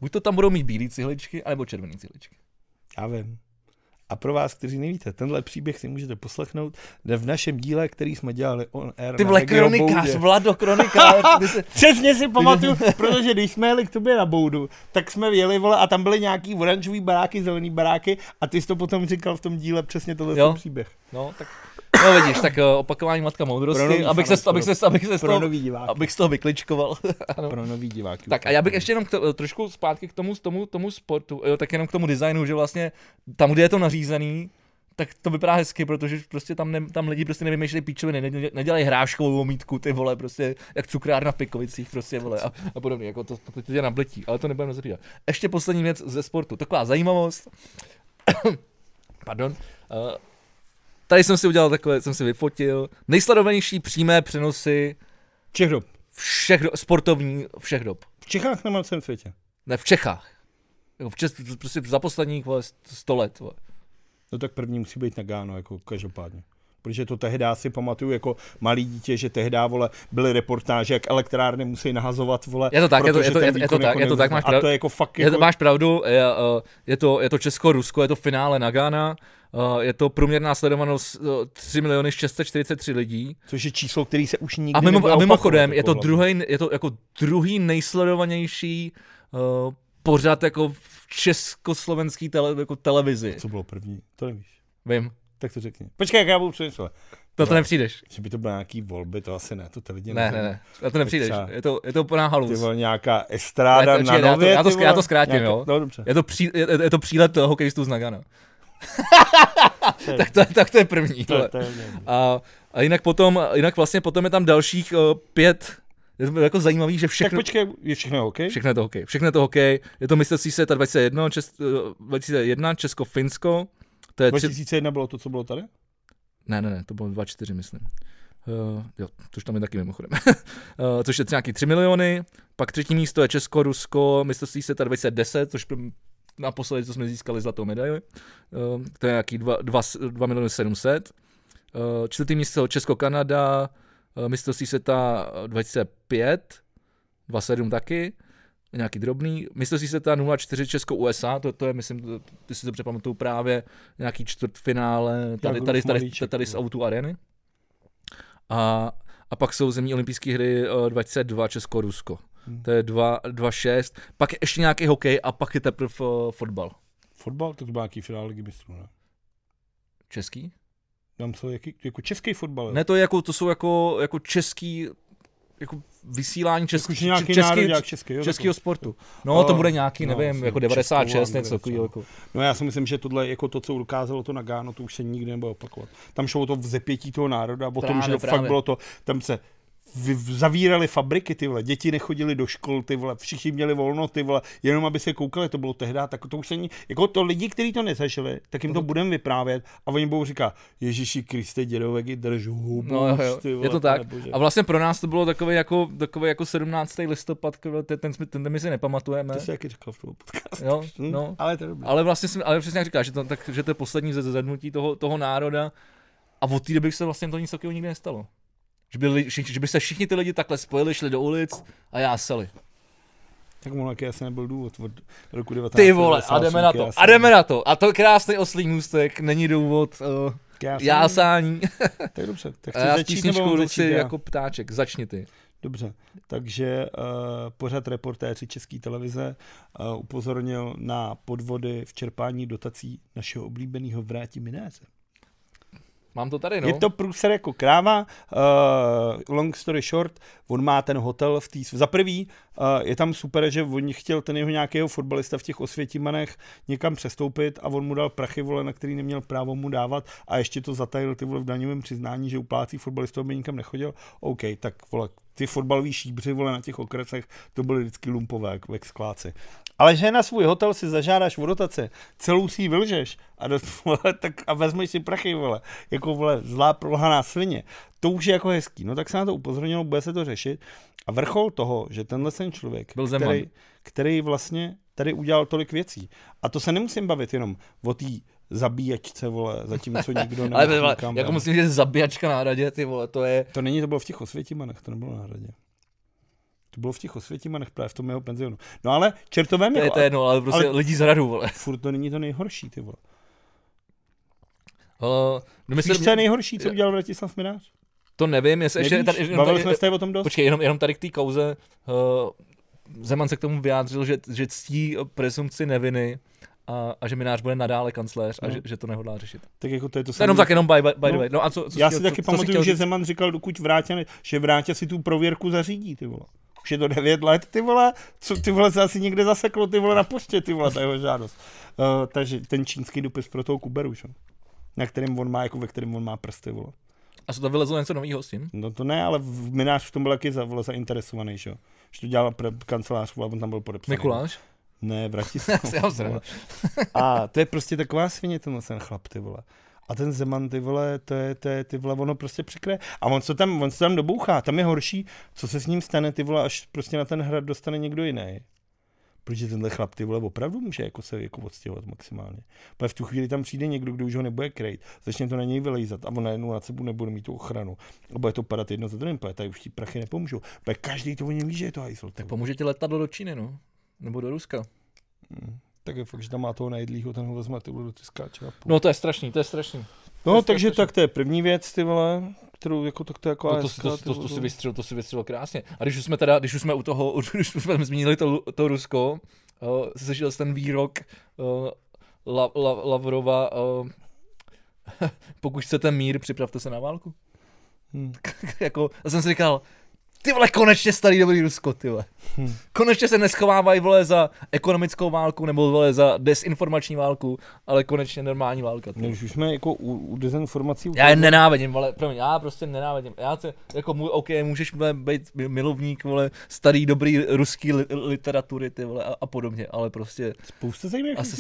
Buď to tam budou mít bílý cihličky, anebo červený cihličky. Já vím. A pro vás, kteří nevíte, tenhle příběh si můžete poslechnout v našem díle, který jsme dělali on air. Ty vole, kronikář, Vlado, kronikář. Přesně si pamatuju, protože když jsme jeli k tobě na Boudu, tak jsme jeli, vole, a tam byly nějaký oranžový baráky, zelený baráky, a ty jsi to potom říkal v tom díle přesně tenhle příběh. No, tak no, vidíš, tak opakování matka moudrosti, abych z toho vykličkoval. Pro nový diváky. Tak a já bych ještě jenom trošku zpátky k tomu sportu, jo, tak jenom k tomu designu, že vlastně tam, kde je to nařízený, tak to vypadá hezky, protože prostě tam lidi prostě nevymýšlejí píčoviny, nedělají hráškovou omítku, ty vole, prostě jak cukrárna v Pikovicích, prostě, vole, a podobně, jako to tě nabletí, ale to nebudeme rozebírat. Ještě poslední věc ze sportu, taková zajímavost. Pardon. Tady jsem si udělal takové, jsem si vyfotil nejsledovanější přímé přenosy všech dob, sportovní všech dob. V Čechách nebo na celém světě? Ne, v Čechách. Jako prostě za posledních 100 let. No tak první musí být Nagano, jako každopádně. Protože to tehdy si pamatuju jako malý dítě, že tehdy, vole, byly reportáže, jak elektrárny musí nahazovat, vole. Je to tak, je to tak, máš pravdu. A to je jako fakt jako... Máš pravdu, je to Česko-Rusko, je to finále Nagana. Je to průměrná sledovanost 3 miliony 643 lidí. Což je číslo, který se už nikdy nebude opakovat. A mimochodem, je to jako druhý nejsledovanější pořad jako v československý jako televizi. Co bylo první? To nevíš. Vím. Tak to řekni. Počkej, jak já budu přemýšlet. To nepřijdeš. Že by to byly nějaký volby, to asi ne, to ty lidi neví. Ne, na to nepřijdeš, třeba, je to úplná halus. Ty vole, nějaká estráda na Nově. Já to zkrátím, jo. No, dobře. Je to přílet hokejistů z Nagana. Tak to je první. A jinak vlastně potom je tam dalších 5. Je to jako zajímavý, že všechno... Tak počkej, je všechno hokej? Všechno je to hokej. Je to mistrovství světa 2001, Česko-Finsko. 2001 bylo to, co bylo tady? Ne, to bylo 2004, myslím. Jo, což tam je taky mimochodem. Což je nějaký 3 miliony, pak třetí místo je Česko-Rusko, mistrovství světa 2010, což naposledy, co jsme získali zlatou medaili, to je nějaký 2 miliony 700. Čtvrtý místo Česko-Kanada, mistrovství světa 2005, 2007 taky. Nějaký drobný. Mistrovství světa 0-4 Česko-USA, to je, myslím, ty si to přepamatuju, právě nějaký čtvrtfinále tady z Outu Areny. A pak jsou zimní olympijské hry 22 Česko-Rusko. To je 2-6. Pak je ještě nějaký hokej a pak je teprve fotbal. Fotbal? To byl nějaký finále Ligy mistrů, ne? Český? Tam jsou jako český fotbal. Ne, to jsou jako český... Jako vysílání českého sportu. No, to bude nějaký, nevím, jako 96, něco takového. Jako. No já si myslím, že tohle jako to, co ukázalo to Nagano, to už se nikdy nebude opakovat. Tam šlo o to vzepětí toho národa, o tom, že fakt bylo to, tam se zavíraly fabriky, ty vole, děti nechodili do škol, ty vole, všichni měli volno, ty vole, jenom aby se koukali, to bylo tehdy, tak to už se ní, jako to lidi, kteří to nezažili, tak jim to budeme vyprávět a oni budou říkat, Ježíši Kriste, dědovek, drž hubu, no, ty vole. Je to tak. Nebože. A vlastně pro nás to bylo takový jako 17. listopad, ten my si nepamatujeme. To jsi taky říkal v tom podcastu. Jo, no. Ale to je dobrý. Ale přesně jak říkáš, že to je poslední zednutí toho národa a od té doby se vlastně to nic takového nikdy nestalo. Že by se všichni ty lidi takhle spojili, šli do ulic a jásali. Tak mohlo, jaký asi nebyl důvod od roku 19. Ty vole, a jdeme na to, jásání. A to krásný oslý můstek, není důvod jásání. Tak dobře, tak chci začít nebo začít já? Jako ptáček, začni ty. Dobře, takže pořad Reportéři České televize upozornil na podvody v čerpání dotací našeho oblíbeného Vrátimináře. Mám to tady, no. Je to průser jako kráva, long story short, on má ten hotel v té... Za prvý je tam super, že on chtěl ten jeho nějakého fotbalista v těch Osvětimanech někam přestoupit a on mu dal prachy, vole, na který neměl právo mu dávat a ještě to zatajil, ty vole, v daňovém přiznání, že uplácí fotbalistů, aby nikam nechodil. OK, tak vole, ty fotbalový šíbři, vole, na těch okresech, to byly vždycky lumpové, jak skláci. Ale že na svůj hotel si zažádáš o dotace, celou si ji vylžeš a, a vezmeš si prachy, vole, jako, vole, zlá prolhaná svině. To už je jako hezký. No tak se na to upozornilo, bude se to řešit. A vrchol toho, že tenhle ten člověk, který vlastně tady udělal tolik věcí. A to se nemusím bavit jenom o té zabíjačce, vole, zatímco nikdo nemá kam. Jako musím říct, zabíjačka na Hradě, ty vole, to je... To není, to bylo v těch Osvětimanech, to nebylo na Hradě. To bylo v těch Osvětimanech, právě v tom jeho penzionu. No ale čertové mělo. To je jedno, ale prostě ale lidi z Hradu, vole. Furt to není to nejhorší, ty vole. Víš, co je nejhorší, co udělal Vratislav Minář? To nevím, jestli ještě... Bavili jsme se o tom dost. Počkej, jenom tady k té kauze. Zeman se k tomu vyjádřil, že ctí presumpci neviny a že Minář bude nadále kancléř a že to nehodlá řešit. Tak jako to je to samé. Jenom tak, jenom by the way. No a co, já si taky pamatuju, že Zeman říkal, dokud Vrátě, že Vrátě si tu prověrku zařídí, ty vole. Už je to 9 let, ty vole, co, ty vole, se asi někde zaseklo, ty vole, na poště, ty vole, ta jeho žádost. Takže ten čínský dopis pro toho Kuberu, že? Na kterém on má, jako ve kterém on má prsty, vole. A co to vylezlo něco novýho s tím? No to ne, ale Minář v tom byl taky zainteresovaný, že jo. Že to dělal kancelář, vole, on tam byl podepsaný. Mikuláš? Ne, Vratislav. A to je prostě taková svině, ten chlap, ty vole. A ten Zeman, ty vole, to je ty vole, ono prostě přikryje. A on se tam dobouchá, tam je horší, co se s ním stane, ty vole, až prostě na ten Hrad dostane někdo jiný. Protože tenhle chlap, ty vole, opravdu může jako se jako odstěhovat maximálně. Protože v tu chvíli tam přijde někdo, kdo už ho nebude krejt, začne to na něj vylejzat a on najednou na cebu nebude mít tu ochranu. A bude to padat jedno za druhým, protože tady už ti prachy nepomůžou. Protože každý to o něm ví, že je to hajzl. Tak pomůže ti letadlo do Číny, no? Nebo do Ruska. Tak je fakt, že tam má toho najedlýho, ten ho vezme, ty vole, do tiskáče a půl. No to je strašný. No, tak to je první věc, ty vole, kterou jako tak to jako no, to si vystřelil krásně. A když už jsme teda, u toho, když už jsme zmínili to Rusko, slyšel jsi ten výrok Lavrova, pokud chcete mír, připravte se na válku. Jako, já jsem si říkal, ty vole, konečně starý dobrý Rusko, ty vole. Konečně se neschovávají, vole, za ekonomickou válku nebo, vole, za dezinformační válku, ale konečně normální válka. No už jsme jako u dezinformací... Já je nenávidím, vole, promiň, já prostě nenávidím. Já se, jako, ok, můžeš, vole, být milovník, vole, starý dobrý ruský literatury, ty vole, a podobně, ale prostě... Spousta zajímavých věcí.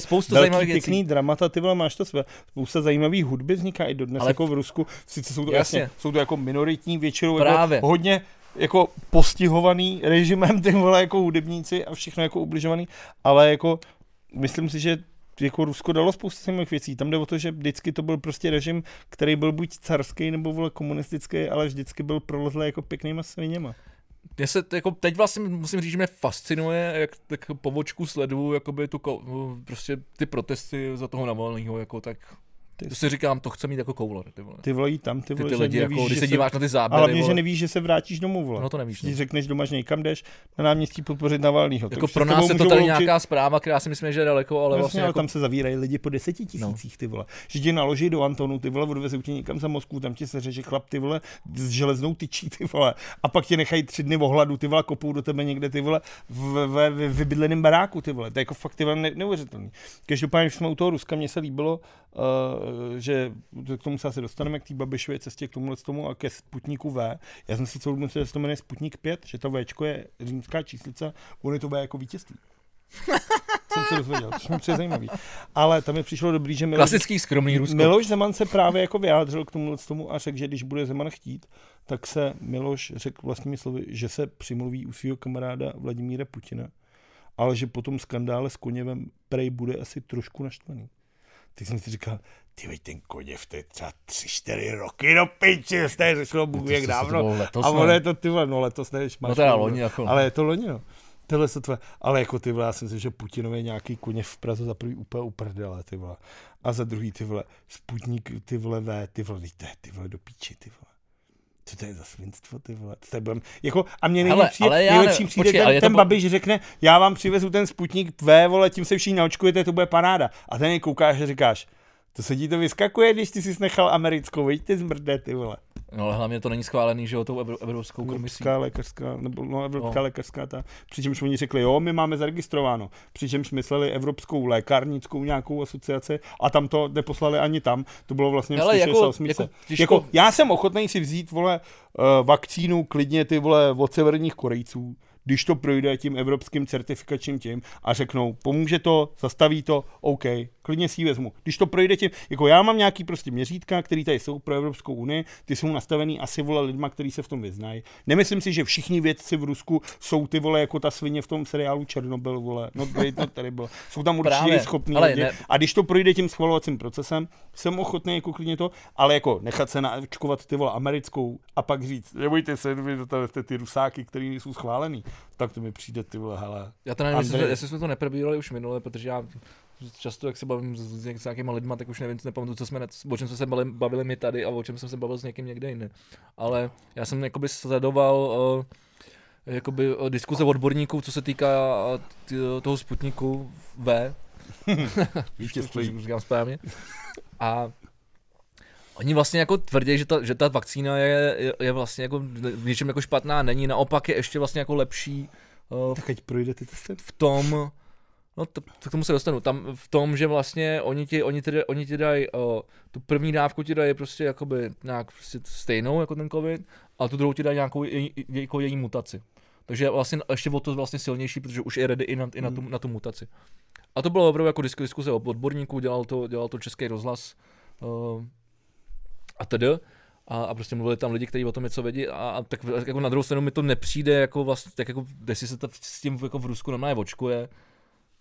Spousta zajímavých věcí. Pěkný dramata, ty vole, máš to své. Spousta zajímavých hudby vzniká i dodnes, ale jako v Rusku. Sice jsou to jasně, jsou to jako minoritní, většinou jako hodně jako postihovaný režimem, ty vole, jako hudebníci a všechno jako ubližovaný, ale jako myslím si, že jako Rusko dalo spoustu těch věcí. Tam jde o to, že vždycky to byl prostě režim, který byl buď carský nebo vole komunistický, ale vždycky byl prolezlý jako pěknýma sviněma. Mě se jako teď vlastně musím říct, že mě fascinuje, jak tak po očku sleduju jakoby tu prostě ty protesty za toho Navalnýho, jako tak. To si říkám, to chce mít jako koulor, ty vole. Ty vole, jí tam, ty vole, lidi, nevíš, jako, když se díváš na ty záběry, ale mě, že nevíš, že se vrátíš domů, vole. No to nevíš. Když řekneš doma, že někam jdeš, na náměstí podpořit Navalnýho. Jako pro nás je to tady nějaká zpráva, která si myslím, že je daleko, ale vlastně jako... tam se zavírají lidi po 10 000, no. Ty vole. Že tě naloží do Antonu, ty vole, odvezou tě někam za Moskvu, tam ti se řeže chlap, ty vole, s železnou tyčí, ty vole. A pak tě nechají 3 dny ohladu, ty vole, kopou do tebe někde, ty vole, v vybydleném baráku, ty vole. To je jako fakt, ty vole, neuvěřitelný. Každopádně jsme u toho Ruska, mně se líbilo, že k tomu se asi dostaneme, k té Babišově cestě, k tomuhle tomu a ke Sputniku V. Já jsem si celou dobu myslel, že se to jmenuje Sputnik 5, že to Včko je římská číslice, ono to bude jako vítězství. Jsem se dozvěděl, což mi přijde zajímavý. Ale tam mi přišlo dobrý, že klasický skromný Rusko. Miloš Zeman se právě jako vyjádřil k tomuhle tomu a řekl, že když bude Zeman chtít, tak se Miloš řekl vlastními slovy, že se přimluví u svého kamaráda Vladimíra Putina, ale že po tom skandále s Koněvem prej bude asi trošku naštvaný. Tak jsem si říkal, ty veď ten Koněv, to je třeba 3-4 roky, no piči, jste řešilo Bůh jak dávno. A ono je to, ty vole, no letos nevíš, máš. No to je loni, jako. Ale je to loni, no. Tohle se tvoje, ale jako ty vole, já jsem si, že Putinově nějaký Koněv v Praze za prvý úplně uprdele, ty vole. A za druhý, ty vole, Sputnik, ty vole, V, ty vole, víte, ty vole, do píči, ty vole. Co to je za svinstvo, ty vole? Jako, a mě nejlepší přijde ten Babiš, že řekne, já vám přivezu ten Sputnik V, vole, tím se všichni naočkujete, to bude paráda. A ten koukáš a říkáš, to se ti to vyskakuje, když ty jsi nechal americkou, vidíte, zmrde, ty vole. No ale hlavně to není schválený, že jo, tou Evropskou komisí. Evropská lékařská ta. Přičemž oni řekli, jo, my máme zaregistrováno. Přičemž mysleli Evropskou lékárnickou nějakou asociaci a tam to neposlali ani tam. To bylo vlastně v 68. Jako já jsem ochotný si vzít, vole, vakcínu klidně, ty vole, od severních Korejců, když to projde tím evropským certifikačním tím a řeknou, pomůže to, zastaví to, OK, klidně si ji vezmu. Když to projde tím, jako já mám nějaký prostě měřítka, které tady jsou pro Evropskou unii, ty jsou nastavený asi, vole, lidma, kteří se v tom vyznají. Nemyslím si, že všichni vědci v Rusku jsou, ty vole, jako ta svině v tom seriálu Černobyl, vole, not great, not terrible. Jsou tam určitě schopní lidi. A když to projde tím schvalovacím procesem, jsem ochotný jako klidně to, ale jako nechat se naočkovat, ty vole, americkou a pak říct, nebojte se, vy dostanete ty rusáky, který nejsou schválený. Tak to mi přijde, ty vole, hele. Já to nevím, jestli jsme to neprebírali už minule, protože já často, jak se bavím s nějakýma lidma, tak už nevím, nepamatuju, o čem jsme se bavili my tady a o čem jsem se bavil s někým někde jinde. Ale já jsem jakoby sledoval diskuze odborníků, co se týká toho Sputniku V. Vítězství. Říkám správně. A oni vlastně jako tvrdí, že ta vakcína je vlastně jako v něčem jako špatná není, naopak je ještě vlastně jako lepší. Tak ať projdete testem. V tom, no k tomu se dostanu, tam v tom, že vlastně oni ti dají, tu první dávku ti dají prostě jakoby nějak prostě stejnou jako ten covid a tu druhou ti dají nějakou její mutaci. Takže vlastně ještě o to vlastně silnější, protože už je ready i na tu mutaci. A to bylo opravdu jako diskuze odborníků, dělal to Český rozhlas, a tedy. A prostě mluvili tam lidi, kteří o tom něco vědí a tak jako na druhou stranu mi to nepřijde jako vlastně, tak jako jestli se to s tím jako v Rusku normálně očkuje.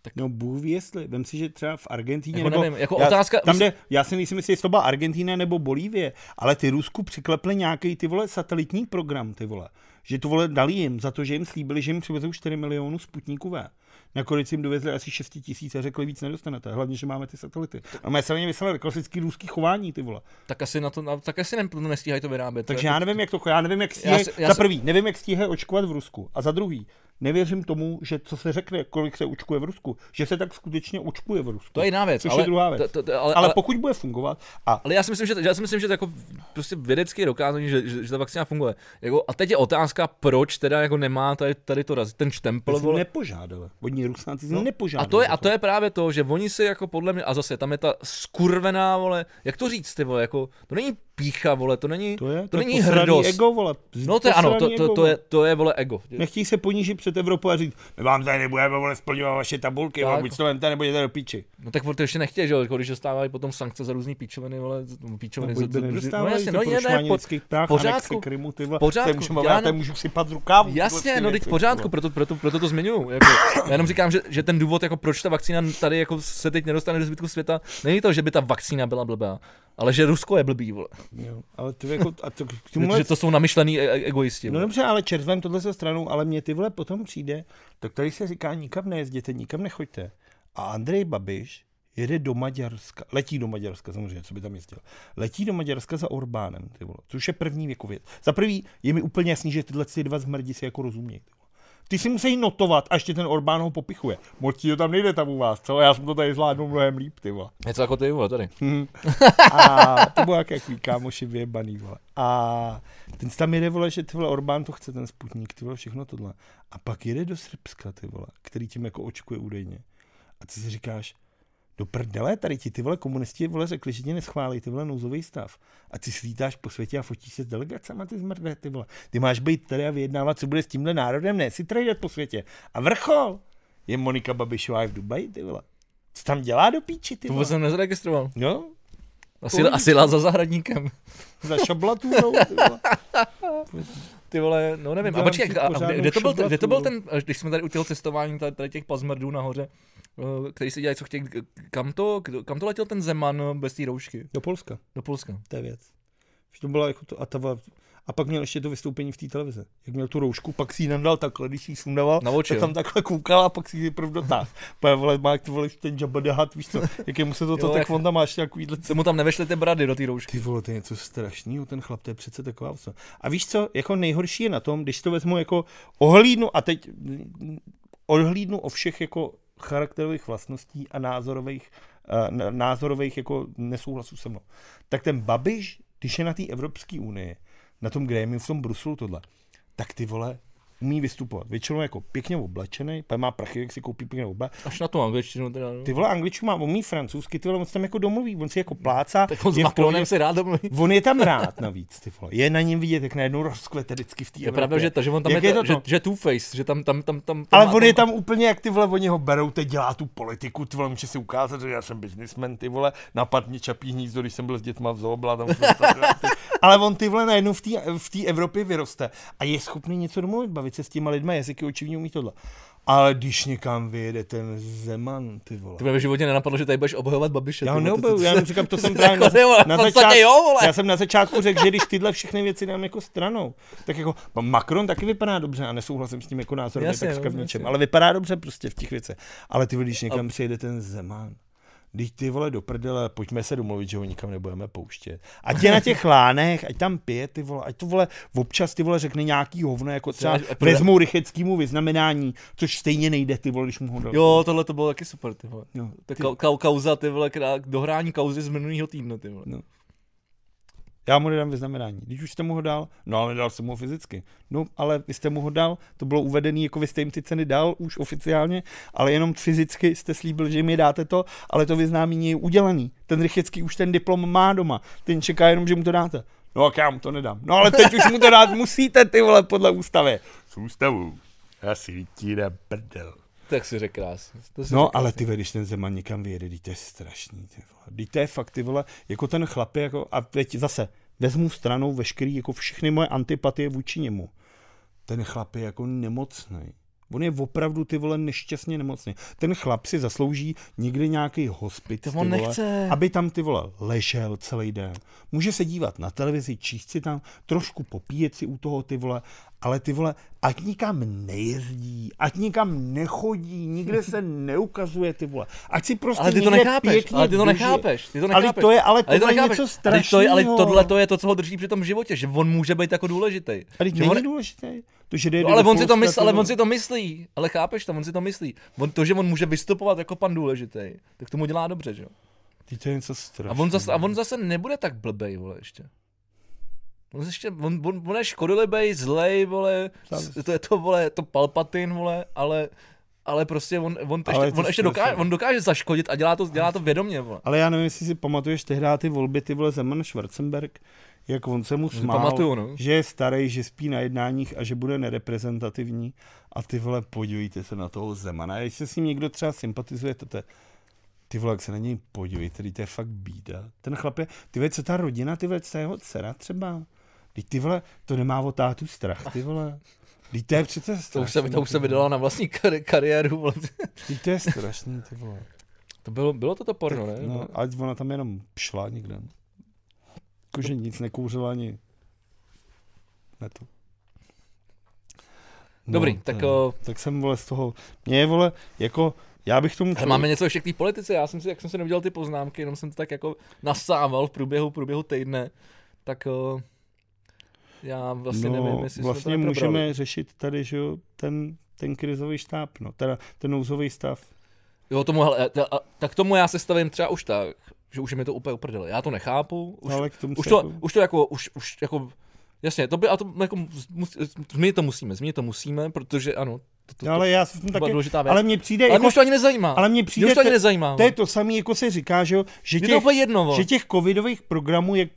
Tak... No bůh ví jestli, vem si, že třeba v Argentíně jako, nebo... Nevím, jako já, otázka... Tam jde, já si nejsem jistý, jestli to byla Argentína nebo Bolívie, ale ty Rusku přiklepli nějaký, ty vole, satelitní program, ty vole. Že to, vole, dali jim za to, že jim slíbili, že jim přivezou 4 milionů Sputníku V. Nakonec jim dovezli asi 6 000 a řekli, víc nedostanete, hlavně, že máme ty satelity. A my se na ně vyslali klasický ruský chování, ty vole. Tak asi na to, tak asi nestíhají to vyrábět. Takže já nevím, jak to, já nevím, jak stíhají, za prvý, nevím, jak stíhají očkovat v Rusku. A za druhý, nevěřím tomu, že co se řekne, kolik se očkuje v Rusku, že se tak skutečně očkuje v Rusku. To je jiná věc, což ale je druhá věc. Ale pokud bude fungovat a... Ale já si myslím, že to jako prostě vědecké dokázání, že ta vakcína funguje. Jako, a teď je otázka, proč teda jako nemá tady to razit ten štempel, vole. Nepožádali. Oni Rusnáci no, nepožádali. A to je právě to, že oni si jako podle mě a zase tam je ta skurvená, vole, jak to říct, ty vole, jako to není pícha, vole, to není hrdost. Ego, vole. No to je, ano, to je vole ego. Nechtí se ponížit před Evropou a říct, my vám tady nebudeme, vole, splňovat vaše tabulky, vole, buď to vemte, nebo jděte do piči. No tak protože ještě nechtějí, že když dostávají potom sankce za různý píčoviny, vole, můžu sypat z rukávu. Jasně, no teď v pořádku, proto to zmiňuju. Já jenom říkám, že ten důvod, jako proč ta vakcína tady jako se teď nedostane do zbytku světa, není to, že by ta vakcína byla blbá, ale že Rusko je blbý, vole. Jo, ale ty jako, že to jsou namyšlený egoisti. No dobře, ale červem tohle se stranou, ale mě, ty vole, potom přijde, tak tady se říká, nikam nejezděte, nikam nechoďte. A Andrej Babiš jede do Maďarska, letí do Maďarska, samozřejmě, co by tam jezdil. Letí do Maďarska za Orbánem, ty vole, což je první věkověc. Za prvý je mi úplně jasný, že tyhle dva zmrdi si jako rozumějí. Ty si musí notovat, až tě ten Orbán ho popichuje. Moc ti to tam nejde tam u vás, co? Já jsem to tady zvládnul mnohem líp, ty vole. Něco jako ty, vole, tady. A to bylo jaký kámoši vyjebaný, vole. A ten tam jede, vole, že ty, vole, Orbán to chce, ten Sputnik, ty, vole, všechno tohle. A pak jede do Srbska, ty, vole, který tím jako očkuje údajně. A ty si říkáš, do prdele, tady ti, ty, vole, komunisti, vole, řekli, že tě neschválí, ty, vole, nouzový stav. A ty slítáš po světě a fotíš se s delegacama, ty zmrde, ty, vole. Ty máš být tady a vyjednávat, co bude s tímhle národem, ne, si trejdet po světě. A vrchol je Monika Babišová v Dubaji, ty, vole. Co tam dělá do píči, ty, vole? To jsem nezaregistroval. Jo? Asi za zahradníkem. Za šablatůrou, ty, vole. Ty, vole, no nevím. A počkej, kde to byl ten, když jsme tady u těho cestování, tady těch pazmrdů nahoře, který si dělají, co chtějí, kam to letěl ten Zeman bez té roušky? Do Polska. To je věc. To byla jako to Atava. A pak měl ještě to vystoupení v té televizi. Jak měl tu roušku, pak si ji nandal takhle, když ji sundával, tak tam takhle koukal a pak si ji prv dotáhl. Pane, vole, má ten Jabba the Hutt, víš co, jak je mu se toto, tak on tam máš nějakýhle... Se mu tam nevešly ty brady do té roušky. Ty, vole, to je něco strašného, ten chlap, to je přece taková osoba. A víš co, jako nejhorší je na tom, když to vezmu jako ohlídnu a teď ohlídnu o všech jako charakterových vlastností a názorových jako nesouhlasů se mnou. Tak ten Babiš, když je na té Evropské unii, na tom grémiu v tom Bruselu tohle, tak ty vole umí vystupovat. Většinou jako pěkně oblečený, pak má prachy, jak si koupí pěkně oblečený. Až na tu angličtinu teda. No. Ty vole angličtinu má, umí francouzsky, ty vole, on se tam jako domluví, on si jako plácá. Tak on s Macronem se rád domluví. On je tam rád navíc, ty vole. Je na něm vidět, jak najednou rozkvete vždycky v té Evropě. Je pravda, že to, že on tam jak je to, že two-face, že tam ale on je tam úplně, jak ty vole, oni ho berou, teď dělá tu politiku, ty vole, může si ukázat, že já jsem businessman, ty vole, napadl mě Čapí hnízdo, když jsem byl s dětma v zoo, tam ale on ty vole najednou v té Evropě vyroste a je schopný něco domluvit, bavit se s těma lidma, jazyky očivně umí tohle. Ale když někam vyjede ten Zeman, ty vole. Ty mě v životě nenapadlo, že tady budeš obhajovat Babiše. Já ho neobhajuju, já jenom říkám, to jsem právě já jsem na začátku řekl, že když tyhle všechny věci dám jako stranou, tak jako Macron taky vypadá dobře a nesouhlasím s tím jako názorem, tak v ničem, ale vypadá dobře prostě v těch věcech. Ale ty vole, když někam přijede ten Zeman, když ty vole do prdele, pojďme se domluvit, že ho nikam nebudeme pouštět. Ať je na těch lánech, ať tam pije, ty vole, ať to vole občas ty vole řekne nějaký hovno, jako třeba vezmou Rycheckému vyznamenání, což stejně nejde, ty vole, když mu ho dal. Jo, tohle to bylo taky super, ty vole. No, ty. Kauza, ty vole, dohrání kauzy z minulého týdne, ty vole. No. Já mu nedám vyznamenání. Když už jste mu ho dal, no ale nedal jsem mu ho fyzicky. No ale vy jste mu ho dal, to bylo uvedené, jako vy jste jim ty ceny dal už oficiálně, ale jenom fyzicky jste slíbil, že jim je dáte to, ale to vyznámení je udělaný. Ten Rychecký už ten diplom má doma, ten čeká jenom, že mu to dáte. No a já mu to nedám. No ale teď už mu to dát musíte, ty vole, podle ústavy. S ústavou, já si ti dám prdel. Tak si řekl krásně. No, ale ty když ten Zeman někam vyjede, teď to je strašný, ty vole. Teď to je fakt, ty vole, jako ten chlap, jako, a teď zase vezmu stranou veškerý, jako všechny moje antipatie vůči němu. Ten chlap je jako nemocnej. On je opravdu, ty vole, nešťastně nemocný. Ten chlap si zaslouží někdy nějaký hospic, ty vole, nechce. Aby tam, ty vole, ležel celý den. Může se dívat na televizi, číst si tam, trošku popíjet si u toho, ty vole, ale ty vole, ať nikam nejezdí, ať nikam nechodí, nikde se neukazuje, ty vole. Ať si prostě někde pěkně Ale to je, ale to je něco strašného. Ale tohle to je to, co ho drží při tom životě, že on může být jako důležitý. Ale není důležitý. To, že no, ale on si to myslí, ale chápeš to, on si to myslí. To, že on může vystupovat jako pan důležitý, tak tomu dělá dobře, že jo? Ty to je něco strašného. A on zase nebude tak blbej, vole, ještě. On je škodolibej, zlej, vole, to je to, vole, to Palpatine, vole, ale prostě on dokáže zaškodit a dělá to vědomě, vole. Ale já nevím, jestli si pamatuješ tehdy ty volby, ty vole, Zeman Schwarzenberg, jak on se mu smál, pamatuju, no. Že je starý, že spí na jednáních a že bude nereprezentativní a ty vole, podívejte se na toho Zemana. Jestli se s ním někdo třeba sympatizuje, ty vole, jak se na něj podívejte, to je fakt bída. Ten chlap je, ty vole, co ta rodina, ty vole, co jeho dcera třeba? Teď ty vole, to nemá o tátu strach, ty vole. Teď to je přece strašný. To už se vydala na vlastní kariéru, vole. Teď to je strašný, ty vole. To bylo toto porno, tak, ne? No, ať ona tam jenom šla někde. Jakože nic nekouřila ani. Ne to. No, dobrý, tak jsem, vole, z toho, mě, vole, jako, já bych tomu... Ale máme něco ještě k té politice, jak jsem si neudělal ty poznámky, jenom jsem to tak jako nasával v průběhu týdne, tak... Já vlastně nevím, jestli vlastně jsme to neprobrali. Můžeme řešit tady, že jo, ten krizový štáb, no, teda ten nouzový stav. Jo, tak tomu já se stavím třeba už tak, že už je mi to úplně uprdele. Já to nechápu. Už to jako jasně, to by a to jako změnit to musíme, protože ano, to, ale já jsem taky, ale mě přijde, ale jako, už to ani nezajímá. To je to samé, jako se říká, že těch covidových programů, jak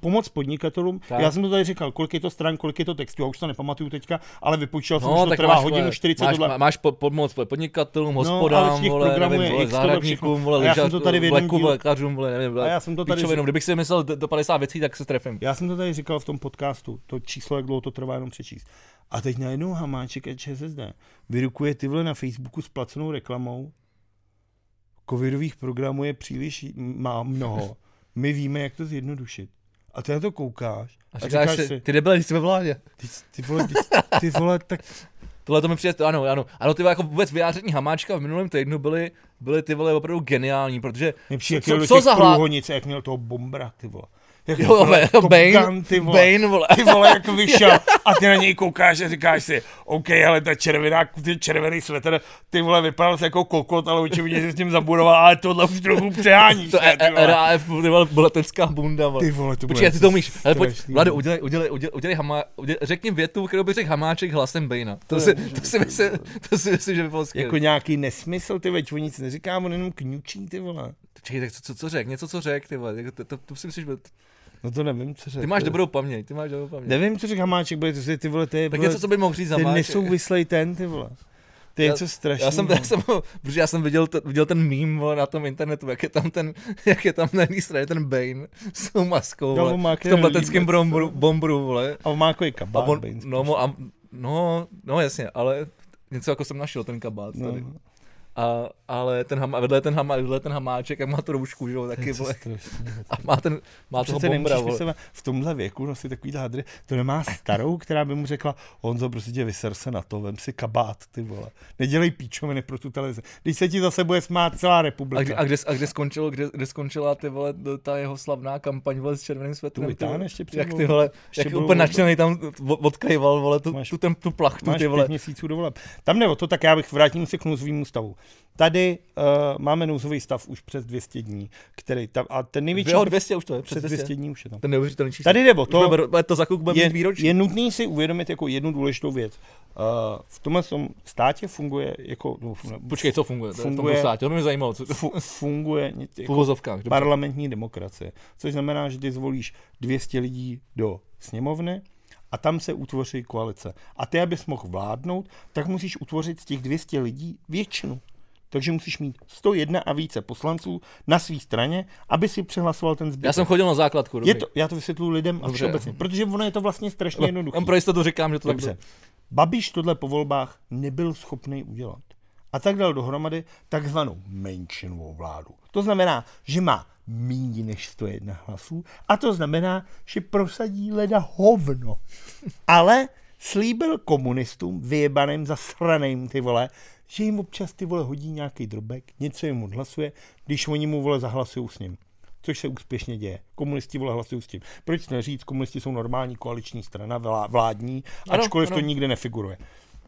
pomoc podnikatelům, tak. Já jsem to tady říkal, kolik je to stran, kolik je to textů, já už to nepamatuju teďka, ale vypočítal jsem, že to trvá hodinu 40. Máš pomoc podnikatelům, hospodám, vole, zahradníkům, lékařům, kdybych si myslel do 50 věcí, tak se trefím. Já jsem to tady říkal v tom podcastu, to číslo, jak dlouho to trvá jenom přečíst. A teď najednou Hamáček a ČSSD vyrukuje tyhle na Facebooku s placenou reklamou. Covidových programů je příliš, má mnoho. My víme, jak to zjednodušit. A ty na to koukáš. A říkáš si, ty nebyla, jsi ve vládě. Ty vole, tak... Tohle to mi přijde, ano, ty vole, jako vůbec vyjádření Hamáčka v minulém týdnu byly ty vole opravdu geniální, protože... Mě přijde, co za průhonice, jak měl toho Bombra, ty vole. Jo, Bane, ty vole, jak vyšel a ty na něj koukáš a říkáš si, OK, ale ta červená, ten červený svetr, ty vole, vypadal se jako kokot, ale určitě si s tím zabudoval, ale tohle už trochu přeháníš. To je RAF, ty vole, letecká bunda, vole. Ty vole, to bude. Počkej, ty to umíš, ale pojď, Vlado, udělej, řekni větu, kterou by řekl Hamáček hlasem Banea. To si myslím, že by bylo skvělé. Jako nějaký nesmysl, ty veď, nic neříkám, on jenom kňučí, ty vole. Počkej, tak co řek, ty vole, to si myslíš, no to nevím, co řekl. Ty máš dobrou paměť. Nevím, co řekl Hamáček, bude to si ty vole, ty. Tak vole, něco, co by mohl říct Hamáček. Ty nesouvislej ten, ty vole. To je něco strašného. Já jsem viděl ten mím na tom internetu, jak je tam na jedné straně ten Bane s tou maskou, vole, no, v tom leteckém bombru, vole. A on má jako kabát. No, jasně, ale něco jako jsem našel ten kabát tady. No. Ale vedle ten Hamáček a má tu roušku, že jo, taky vole. A má toho bombra, vole. V tomhle věku nosit takovýhle hadry, to nemá starou, která by mu řekla, Honzo, prostě tě vyser se na to, vem si kabát, ty vole. Nedělej píčoviny pro tu televizi. Když se ti zase bude smát celá republika. A kde skončila ty vole, ta jeho slavná kampaň, vole, s červeným svetrem? Vytáhn ještě před. Jak ty vole, jak úplně nadšenej tam odkryval, vole, tu plachtu, ty vole. Máš 5 měsíců do voleb. Tam nebo to, tak já bych vrátím se k nouzovýmu stavu. Tady máme nouzový stav už přes 200 dní, který tam, a ten největší 200 už to je, přes 200 dní už je tam. Ten neuvěřitelný číslo. Tady jde o to, je nutný si uvědomit jako jednu důležitou věc. V tomhle státě funguje jako Počkej, co funguje? Funguje v tom státě, to mě zajímalo, co funguje jako parlamentní demokracie, což znamená, že ty zvolíš 200 lidí do sněmovny. A tam se utvoří koalice. A ty, abys mohl vládnout, tak musíš utvořit z těch 200 lidí většinu. Takže musíš mít 101 a více poslanců na své straně, aby si přehlasoval ten zbytek. Já jsem chodil na základku. Já to vysvětluji lidem a všeobecně. Protože ono je to vlastně strašně jednoduché. Pro jistotu říkám, že to tak bylo. Babiš tohle po volbách nebyl schopný udělat. A tak dal dohromady takzvanou menšinovou vládu. To znamená, že má míň než 101 hlasů a to znamená, že prosadí leda hovno. Ale slíbil komunistům vyjebaným zasraným, ty vole, že jim občas, ty vole, hodí nějaký drobek, něco jim odhlasuje, když oni mu, vole, zahlasují s ním. Což se úspěšně děje. Komunisti, vole, hlasují s tím. Proč neříct, komunisti jsou normální koaliční strana, vládní, ačkoliv ano. To nikde nefiguruje.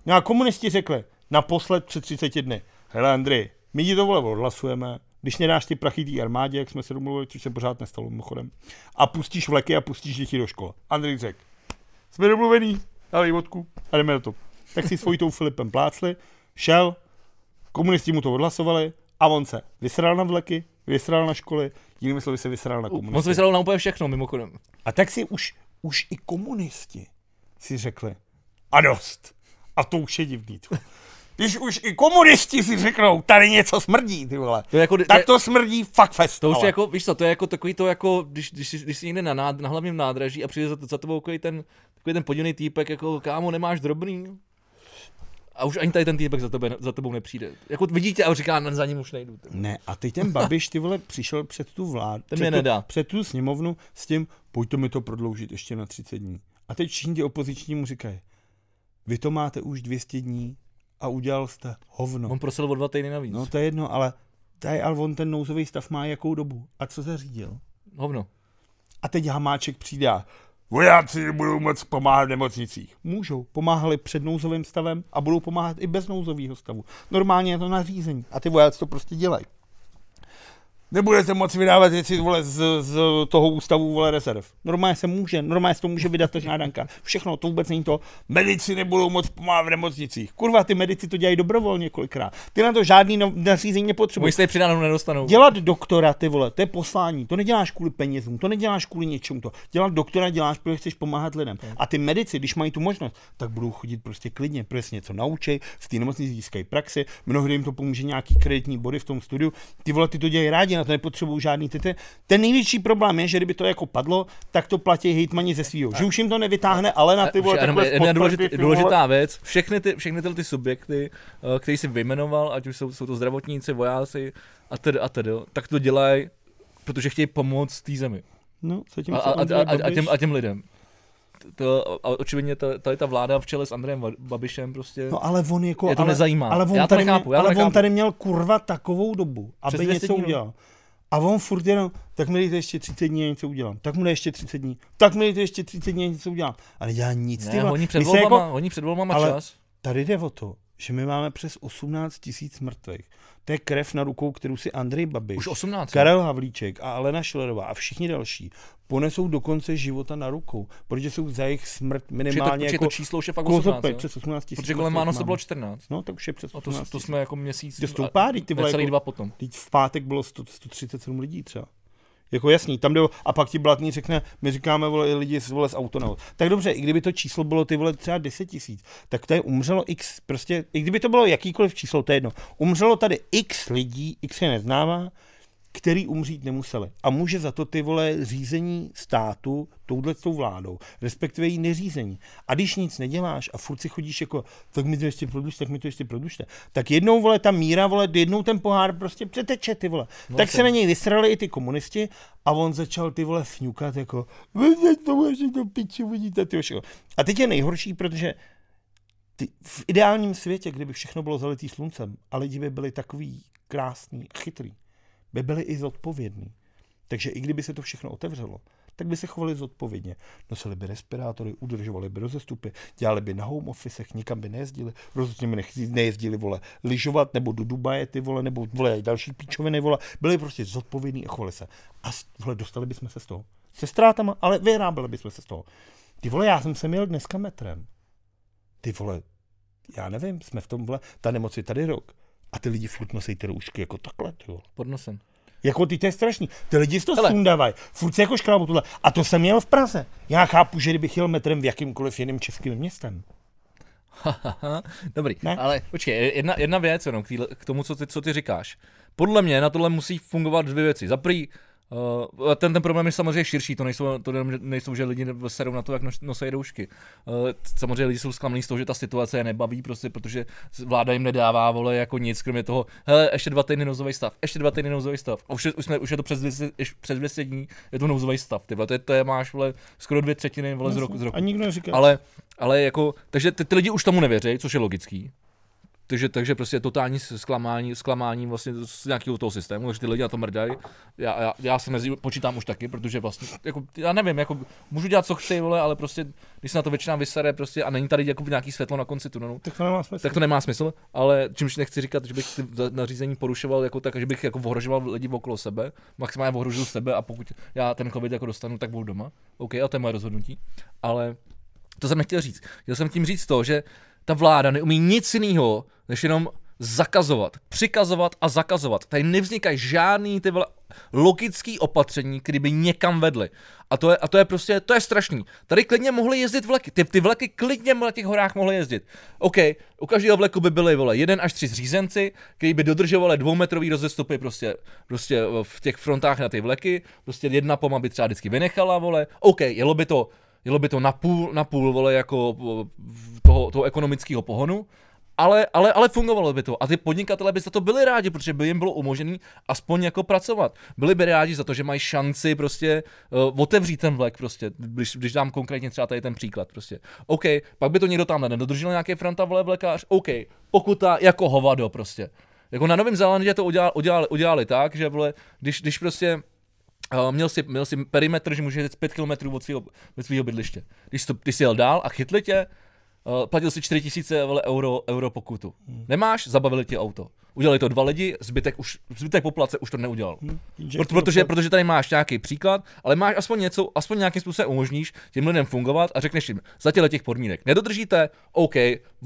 No a komunisti řekli naposled před 30 dny, hele Andrej, my ti to, vole, odhlasujeme, když nedáš ty prachy té armádě, jak jsme se domluvili, což se pořád nestalo mimochodem, a pustíš vleky a pustíš děti do školy. Andrej řekl, jsme domluvený, dali vodku a jdeme na to. Tak si s Vojtou Filipem plácli, šel, komunisti mu to odhlasovali a on se vysral na vleky, vysral na školy, jinými slovy se vysral na komunisty. On se vysral na úplně všechno mimochodem. A tak si už i komunisti si řekli a dost. A to už je divný. Když už i komunisti si řeknou, tady něco smrdí, ty vole. To jako, tak to smrdí fuck fest. To už je jako, víš co, to je jako takový to, jako když jsi někde na hlavním nádraží a přijde za tebou takový ten podivný týpek, jako kámo, nemáš drobný. A už ani tady ten týpek za tebou nepřijde. Jako vidíte a říká, za ním už nejdu. Ty. Ne, a teď ten Babiš, ty vole, přišel před tu vládu, před tu sněmovnu s tím, pojďte mi to prodloužit ještě na 30 dní. A teď všichni opoziční mu říkají, vy to máte už 200 dní. A udělal jste hovno. On prosil o 2 týdny navíc. No to je jedno, ale on ten nouzový stav má jakou dobu? A co zařídil? Hovno. A teď Hamáček přijde a vojáci budou moc pomáhat v nemocnicích. Můžou. Pomáhali před nouzovým stavem a budou pomáhat i bez nouzového stavu. Normálně je to nařízení. A ty vojáci to prostě dělají. Nebudete moc vydávat věci, vole, z toho ústavu, vole, rezerv. Normálně se to může vydat ta žádanka. Všechno, to vůbec není to. Medici nebudou moc pomáhat v nemocnicích. Kurva, ty medici to dělají dobrovolně kolikrát. Ty na to žádný nařízení nepotřebují. Můžete je přidáno nedostanou. Dělat doktora, ty vole, to je poslání. To neděláš kvůli penězům, to neděláš kvůli něčemu to. Dělat doktora děláš, protože chceš pomáhat lidem. A ty medici, když mají tu možnost, tak budou chodit prostě klidně, přesně něco naučí, z té nemocnice získají praxi, mnohdy jim to pomůže nějaký kreditní body v tom studiu. Ty vole, ty to dělají rádi. Na to nepotřebují žádný ty. Ten největší problém je, že kdyby to jako padlo, tak to platí hejtmani ze svýho. Že už jim to nevytáhne, ale na ty vole takhle důležitá věc, všechny ty subjekty, který si vyjmenoval, ať už jsou to zdravotníci, vojáci a tedy, tak to dělají, protože chtějí pomoct té zemi. No, a těm lidem. A očividně tady ta vláda v čele s Andrejem Babišem prostě. No ale on jako je to nezajímá. Ale on tady měl kurva takovou dobu, aby něco udělal. A on furt jenom, tak mi dejte ještě 30 dní a něco udělám. Tak mu dejte ještě 30 dní. Tak mi dejte ještě 30 dní a něco udělám. Ale já nic. Ne, oni před volbama jako, čas. Tady jde o to, že my máme přes 18 tisíc mrtvých. To je krev na rukou, kterou si Andrej Babiš, už 18, Karel Havlíček a Alena Schillerová a všichni další ponesou do konce života na rukou, protože jsou za jejich smrt minimálně jako... to číslo už je fakt 18, přes 18 tisíc. Protože kolem Vánoc to bylo 14. No, tak už je přes 18 tisíc. To jsme jako měsíc a necelý dva potom. Teď v pátek bylo 137 lidí třeba. Jako jasný, tam jde, a pak ti Blatný řekne, my říkáme, vole, lidi vole, z auto. Tak dobře, i kdyby to číslo bylo ty vole třeba 10 tisíc, tak tady umřelo x, prostě, i kdyby to bylo jakýkoliv číslo, to je jedno, umřelo tady x lidí, x je neznámá, který umřít nemuseli. A může za to ty vole řízení státu touhletou vládou, respektive jí neřízení. A když nic neděláš a furt si chodíš jako, tak mi to ještě prodlužte, tak jednou vole ta míra, vole, jednou ten pohár prostě přeteče, ty vole. No tak se na něj vysrali i ty komunisti a on začal ty vole fňukat jako, to piči vidíte, ty všeho. A teď je nejhorší, protože ty, v ideálním světě, kdyby všechno bylo zalitý sluncem a lidi by byli takový krásný a chytrý, by byli i zodpovědní. Takže i kdyby se to všechno otevřelo, tak by se chovali zodpovědně. Nosili by respirátory, udržovali by rozestupy, dělali by na home officech, nikam by nejezdili, rozhodně by nejezdili, vole, lyžovat, nebo do Dubaje, ty vole, nebo vole, další píčoviny, vole, byli prostě zodpovědní a chovali se. A vole, dostali bychom se z toho. Se ztrátama, ale vyhrábili bychom se z toho. Ty vole, já jsem se měl dneska metrem. Ty vole, já nevím, jsme v tom, vole, ta nemoc je tady rok. A ty lidi furt nosejí ty roušky jako takhle, tyjo. Pod nosem. Jako ty, to je strašný. Ty lidi si to sundávají. Furt se jako škrábou tohle. A to jsem jel v Praze. Já chápu, že kdybych jel metrem v jakýmkoliv jiným českým městem. Dobrý, ne? Ale počkej, jedna věc jenom k tomu, co ty říkáš. Podle mě na tohle musí fungovat dvě věci. Za prý, ten problém je samozřejmě širší, to nejsou, že lidi serou na to, jak nosejí roušky. Samozřejmě lidi jsou zklamlí z toho, že ta situace je nebaví, prostě, protože vláda jim nedává, vole, jako nic, kromě toho, hele, ještě dva týdny nouzový stav. Už je to přes 200 dní, je to nouzový stav, tyhle, to je máš, vole, skoro 2/3 vole, z roku. A nikdo neříká. Ale jako, takže ty lidi už tomu nevěří, což je logický. Takže prostě totální zklamání vlastně z nějakého toho systému, že ty lidi na to mrdají. Já se mezi počítám už taky, protože vlastně jako já nevím, jako můžu dělat co chci, vole, ale prostě když se na to většina vysere prostě a není tady jako nějaký světlo na konci tunelu. Tak to nemá smysl, ale čímž nechci říkat, že bych ty nařízení porušoval jako tak, že bych jako ohrožoval lidi okolo sebe, maximálně ohrožuju sebe a pokud já ten covid jako dostanu, tak budu doma. OK, a to je moje rozhodnutí. Ale to jsem nechtěl říct. Chtěl jsem tím říct to, že ta vláda neumí nic jiného, než jenom zakazovat, přikazovat a zakazovat. Tady nevznikají žádný ty logický opatření, které by někam vedly. A to je prostě, to je strašný. Tady klidně mohly jezdit vleky, ty vleky klidně na těch horách mohly jezdit. OK, u každého vleku by byly, vole, 1 až 3 zřízenci, kteří by dodržovali 2metrový rozestupy prostě v těch frontách na ty vleky, prostě jedna poma by třeba vždycky vynechala, vole. OK, jelo by to na půl vole, jako toho ekonomického pohonu, ale fungovalo by to. A ty podnikatelé by za to byli rádi, protože by jim bylo umožněné aspoň jako pracovat. Byli by rádi za to, že mají šanci prostě otevřít ten vlek prostě, když dám konkrétně třeba tady ten příklad prostě. OK, pak by to někdo tam nedodržel nějaký franta, vole, vlekář, OK, pokuta jako hovado prostě. Jako na Novém Zélandě to udělali tak, že vole, když prostě měl si perimetr, že můžeš jít 5 km od svého bydliště. Když jsi jel dál a chytli tě, platil si 4000 euro pokutu. Nemáš, zabavili ti auto. Udělali to 2 lidi, zbytek populace už to neudělal. Protože tady máš nějaký příklad, ale máš aspoň něco, aspoň nějakým způsobem umožníš těm lidem fungovat a řekneš jim, za těch podmínek nedodržíte, OK,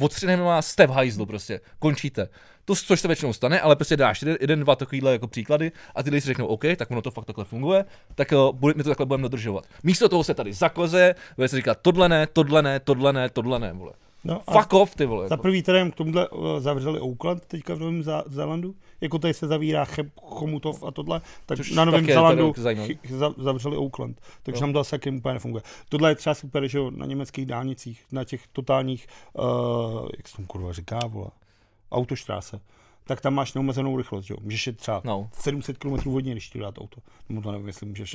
odstřihneme vás, jste v hajzlu prostě, končíte. To, což se většinou stane, ale prostě dáš jeden, dva takovýhle jako příklady a ty lidi si řeknou, OK, tak ono to fakt takhle funguje, tak my to takhle budeme dodržovat. Místo toho se tady zakoze, bude se říkat tohle ne, vole. No fuck off, ty vole. Za prvý teda k tomuhle zavřeli Oakland teďka v Novém Zélandu, jako tady se zavírá Chomutov a tohle, tak což na Novém Zélandu zavřeli Oakland, takže tam to asi úplně nefunguje. Tohle je třeba super, že jo, na německých dálnicích, na těch totálních, jak se tomu kurva říká, vole, autoštráse, tak tam máš neomezenou rychlost, že jo, můžeš je třeba 700 km hodině, když ti dát auto, nebo to nevím, jestli můžeš,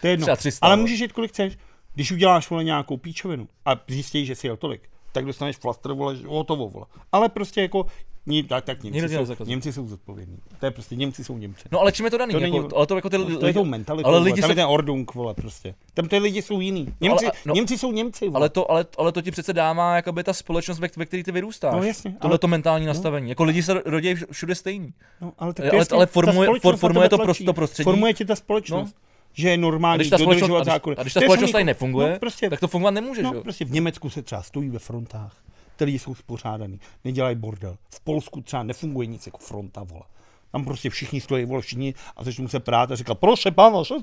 to je jedno, ale můžeš jít kolik chceš. Když uděláš, vole, nějakou píčovinu a zjistíš, že si jel tolik, tak dostaneš flaster, vole, hotovo, vole. Ale prostě jako Tak Němci jsou zodpovědní. To je prostě Němci jsou Němci. No ale čím je to daný? To není, jako, ale to jako ty lidi, to je tou mentalitou. Ale lidi tam jsou... je ten Ordung, vole, prostě. Tam ty lidi jsou jiní. Němci, no, Němci jsou Němci. Vole. Ale to ti přece dává jakoby ta společnost, ve které ty vyrůstáš. No jasně. Tohle to mentální nastavení. Jako lidi se rodí všude stejný. No, ale formuje to prostředí. Formuje ti ta společnost. Že je normální dodržovat zákony. A když ta společnost tady nefunguje, no, prostě, tak to fungovat nemůže. No, že? Prostě v Německu se třeba stojí ve frontách, které jsou spořádaný, nedělají bordel. V Polsku třeba nefunguje nic jako fronta, vole. Tam prostě všichni stojí, vole, všichni a začnou se prát a říká, prosím, páno, co?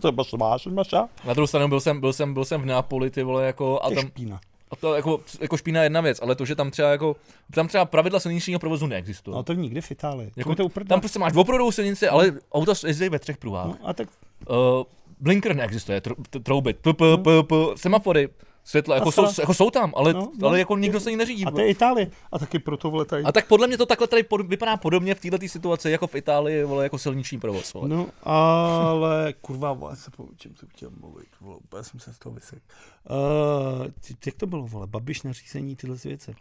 Na druhou stranu byl jsem v Neapoli, ty vole, jako... A tam, špína. A to jako špína je jedna věc, ale to, že tam třeba jako... Tam třeba pravidla silničního provozu neexistují. No to nikdy v Itálii. Jako, to tam prostě máš dvoupruhovou silnici, ale auta jezdí ve třech pruhách. No, a tak... Blinker neexistuje, trouby, semafory, světla, jako jsou tam, ale jako nikdo se ní neřídí. A to je Itálie, a taky proto vletají. A tak podle mě to takhle tady vypadá podobně v této situaci, jako v Itálii, vole, jako silniční provoz. Vole. No, ale kurva, vole, se po čem jsem chtěl mluvit, vole, já jsem se z toho vysek. Jak to bylo, vole, Babiš nařízení, tyhle věci.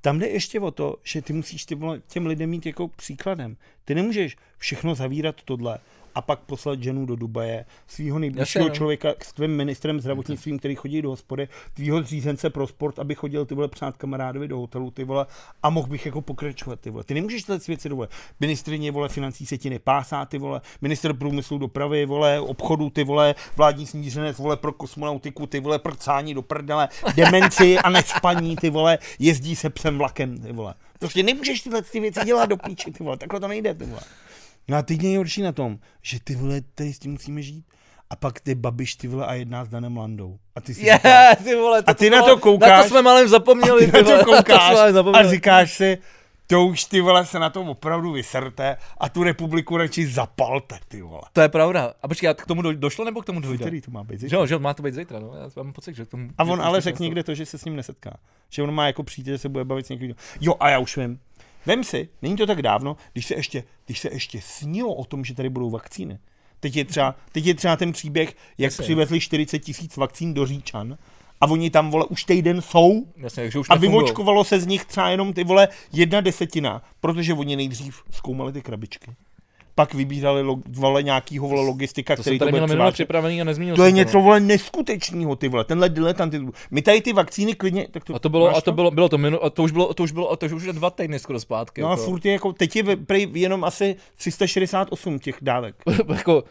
Tam jde ještě o to, že ty musíš těm lidem mít jako příkladem. Ty nemůžeš všechno zavírat tohle a pak poslat ženu do Dubaje, svýho nejbližšího člověka s tvým ministrem zdravotnictvím, který chodí do hospody, tvýho zřízence pro sport, aby chodil ty vole přát kamarádovi do hotelu, ty vole, a mohl bych jako pokračovat, ty vole. Ty nemůžeš tyhle věci dovolit. Ministryně, vole, financí se ti nepásá, ty vole, minister průmyslu, dopravy, vole, obchodu, ty vole, vládní sníženec, vole, pro kosmonautiku, ty vole, prcání do prdele, demenci a nespaní, ty vole, jezdí se psem vlakem, ty vole. Prostě nemůžeš tyhle věci dělat do píči, ty vole, takhle to nejde, ty vole. No a teď nejhorší na tom, že ty vole, tady s tím musíme žít. A pak ty Babiš, ty vole, a jedná s Danem Landou. A ty, ty vole, a ty na to koukáš. Na to jsme málem zapomněli. Ty na to koukáš a říkáš si, to už ty vole se na to opravdu vyserte a tu republiku radši zapalte, ty vole. To je pravda. A počkej, a k tomu došlo nebo k tomu dojde? Který to má být zítra? Jo, že má to být zítra, no. Já mám pocit, že k tomu... A on ale řekl někde to, že se s ním nesetká. Že on má jako přijít, že se bude bavit s někým. Jo, a já už vím. Vem si, není to tak dávno, když se ještě snilo o tom, že tady budou vakcíny. Teď je třeba ten příběh, jak jasně, přivezli 40 000 vakcín do Říčan a oni tam, vole, už týden jsou, jasně, už a vyvočkovalo se z nich třeba jenom, ty vole, 1/10, protože oni nejdřív zkoumali ty krabičky. Pak vybírali nějakýho, vole, logistika, který to bude připravený a nezmínil. To je něco, vole, neskutečného, ty vole. Tenhle diletant. My tady ty vakcíny klidně, tak to. To už je 2 týdny skoro zpátky. No a furt je jako teď je jenom asi 368 těch dávek. Jako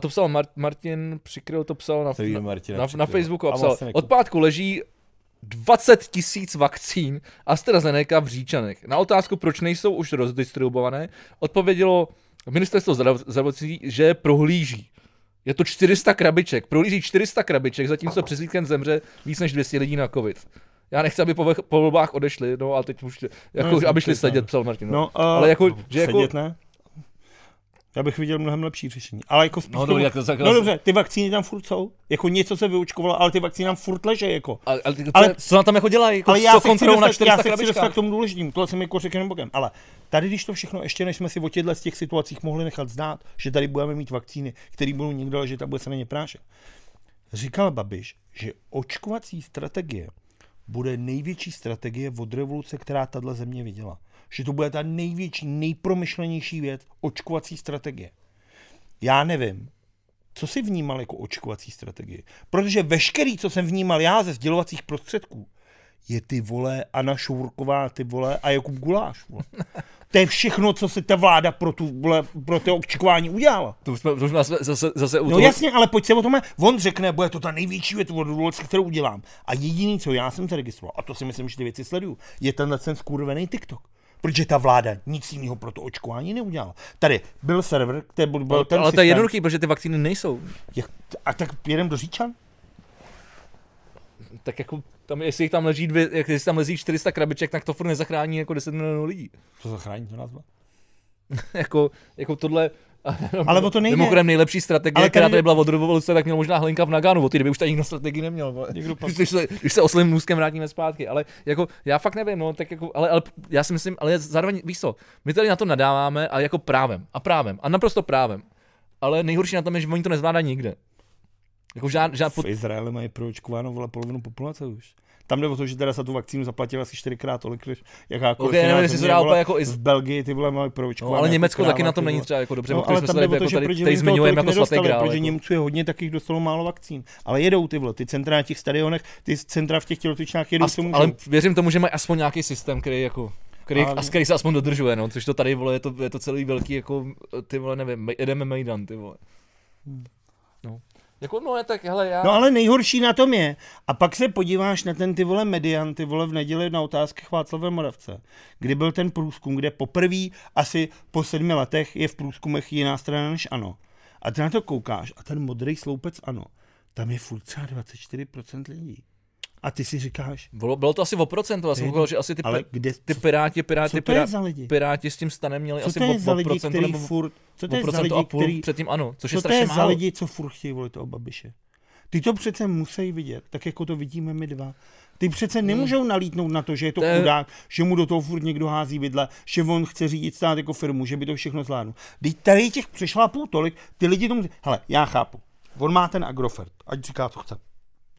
to psal Martin Přikryl, to psal na Facebooku a psal: "Od pátku leží 20 000 vakcín AstraZeneca v Říčanech. Na otázku, proč nejsou už rozdistribuované, odpovědělo Ministerstvo zdravotnictví, že prohlíží. Je to 400 krabiček. Prohlíží 400 krabiček, zatímco přes víkend zemře víc než 200 lidí na covid. Já nechci, aby po volbách odešli, no a teď už, jako, no, aby šli sedět, psal Martin. No, ale jako, že jako... Sedět ne? Já bych viděl mnohem lepší řešení. Ale jako spíš dobře, ty vakcíny tam furt jsou. Jako něco se vyučkovalo, ale ty vakcíny tam furt leží, jako. Ale co na tam jako dělají? Jako, ale já se chci dostat k tomu důležitým. Tohle jsem jako řekl jenom bokem. Ale tady, když to všechno, ještě než jsme si o těchto z těch situacích mohli nechat znát, že tady budeme mít vakcíny, které budou někde ležet a bude se na ně prášet. Říkal Babiš, že očkovací strategie bude největší strategie od revoluce, která tato země viděla. Že to bude ta největší, nejpromyšlenější věc, očkovací strategie. Já nevím, co jsi vnímal jako očkovací strategii. Protože veškerý, co jsem vnímal já ze sdělovacích prostředků, je, ty vole, Anna Šourková, ty vole, a Jakub Guláš, vole. To je všechno, co si ta vláda pro to očkování udělala. To už zase no jasně, ale pojď se o tom. On řekne, bude to ta největší věc, kterou udělám. A jediný, co já jsem se registroval, a to si myslím, že ty věci sleduju, je tenhle ten skurvený TikTok. Protože ta vláda nic jiného pro to očkování neudělala. Tady byl server, který byl ten systém. Ale to je jednoduchý, protože ty vakcíny nejsou. A tak jedem do Říčan? Tak jako, tam, jestli jich tam leží 400 krabiček, tak to furt nezachrání jako 10 milionů lidí. To zachrání to nazva? jako tohle... Ale o to nejde. Mimochodem nejlepší strategie, která tady byla od revoluce, tak měl možná Hlinka v Naganu. Od té doby už tady nikdo strategii neměl. Když se oslým můzkem vrátíme zpátky. Ale jako, já fakt nevím, no, tak jako, ale já si myslím, ale zároveň, víš co, my tady na to nadáváme a jako právem. A naprosto právem. Ale nejhorší na tom je, že oni to nezvládají nikde. Jako v Izraeli mají proočkováno, vole, polovinu populace už. Tam jde o to, že teda za tu vakcínu zaplatili asi 4x tolik, než jakákoliv. Okay, nevím, jestli to jako i z Belgii, ty vole mají proočkované. No, ale Německo taky na tom není třeba jako dobře, protože jsme tady zmiňujeme jako svatý grál. Protože Němců je hodně takých, dostalo málo vakcín. Ale jedou ty vole, ty centra na těch stadionech, ty centra v těch tělocvičnách jedou tomu. Ale věřím tomu, že mají aspoň nějaký systém, který jako který se aspoň dodržuje, no, což to tady vole, je to celý velký jako ty vole, nevím, jedeme mejdan, ty vole. No. Jako, no, tak, hele, já... no ale nejhorší na tom je, a pak se podíváš na ten ty vole median, ty vole v neděli na Otázkách Václava Moravce, kdy byl ten průzkum, kde poprvé asi po 7 letech je v průzkumech jiná strana než ANO. A ty na to koukáš a ten modrý sloupec ANO, tam je furt třeba 24% lidí. A ty si říkáš... Bylo to asi o procentu, já jsem koukal, že asi ty piráti s tím stanem měli asi o procentu nebo o procentu a půl předtím ANO, což je strašně málo. Co to je za lidi, co furt chtějí volit toho Babiše? Ty to přece musí vidět, tak jako to vidíme my dva. Ty přece nemůžou nalítnout na to, že je to chudák, že mu do toho furt někdo hází vidle, že on chce řídit stát jako firmu, že by to všechno zvládnul. Teď tady těch přešlápů tolik, ty lidi tomu... Hele, já chápu, on má ten Agrofert, ať říká, co chce.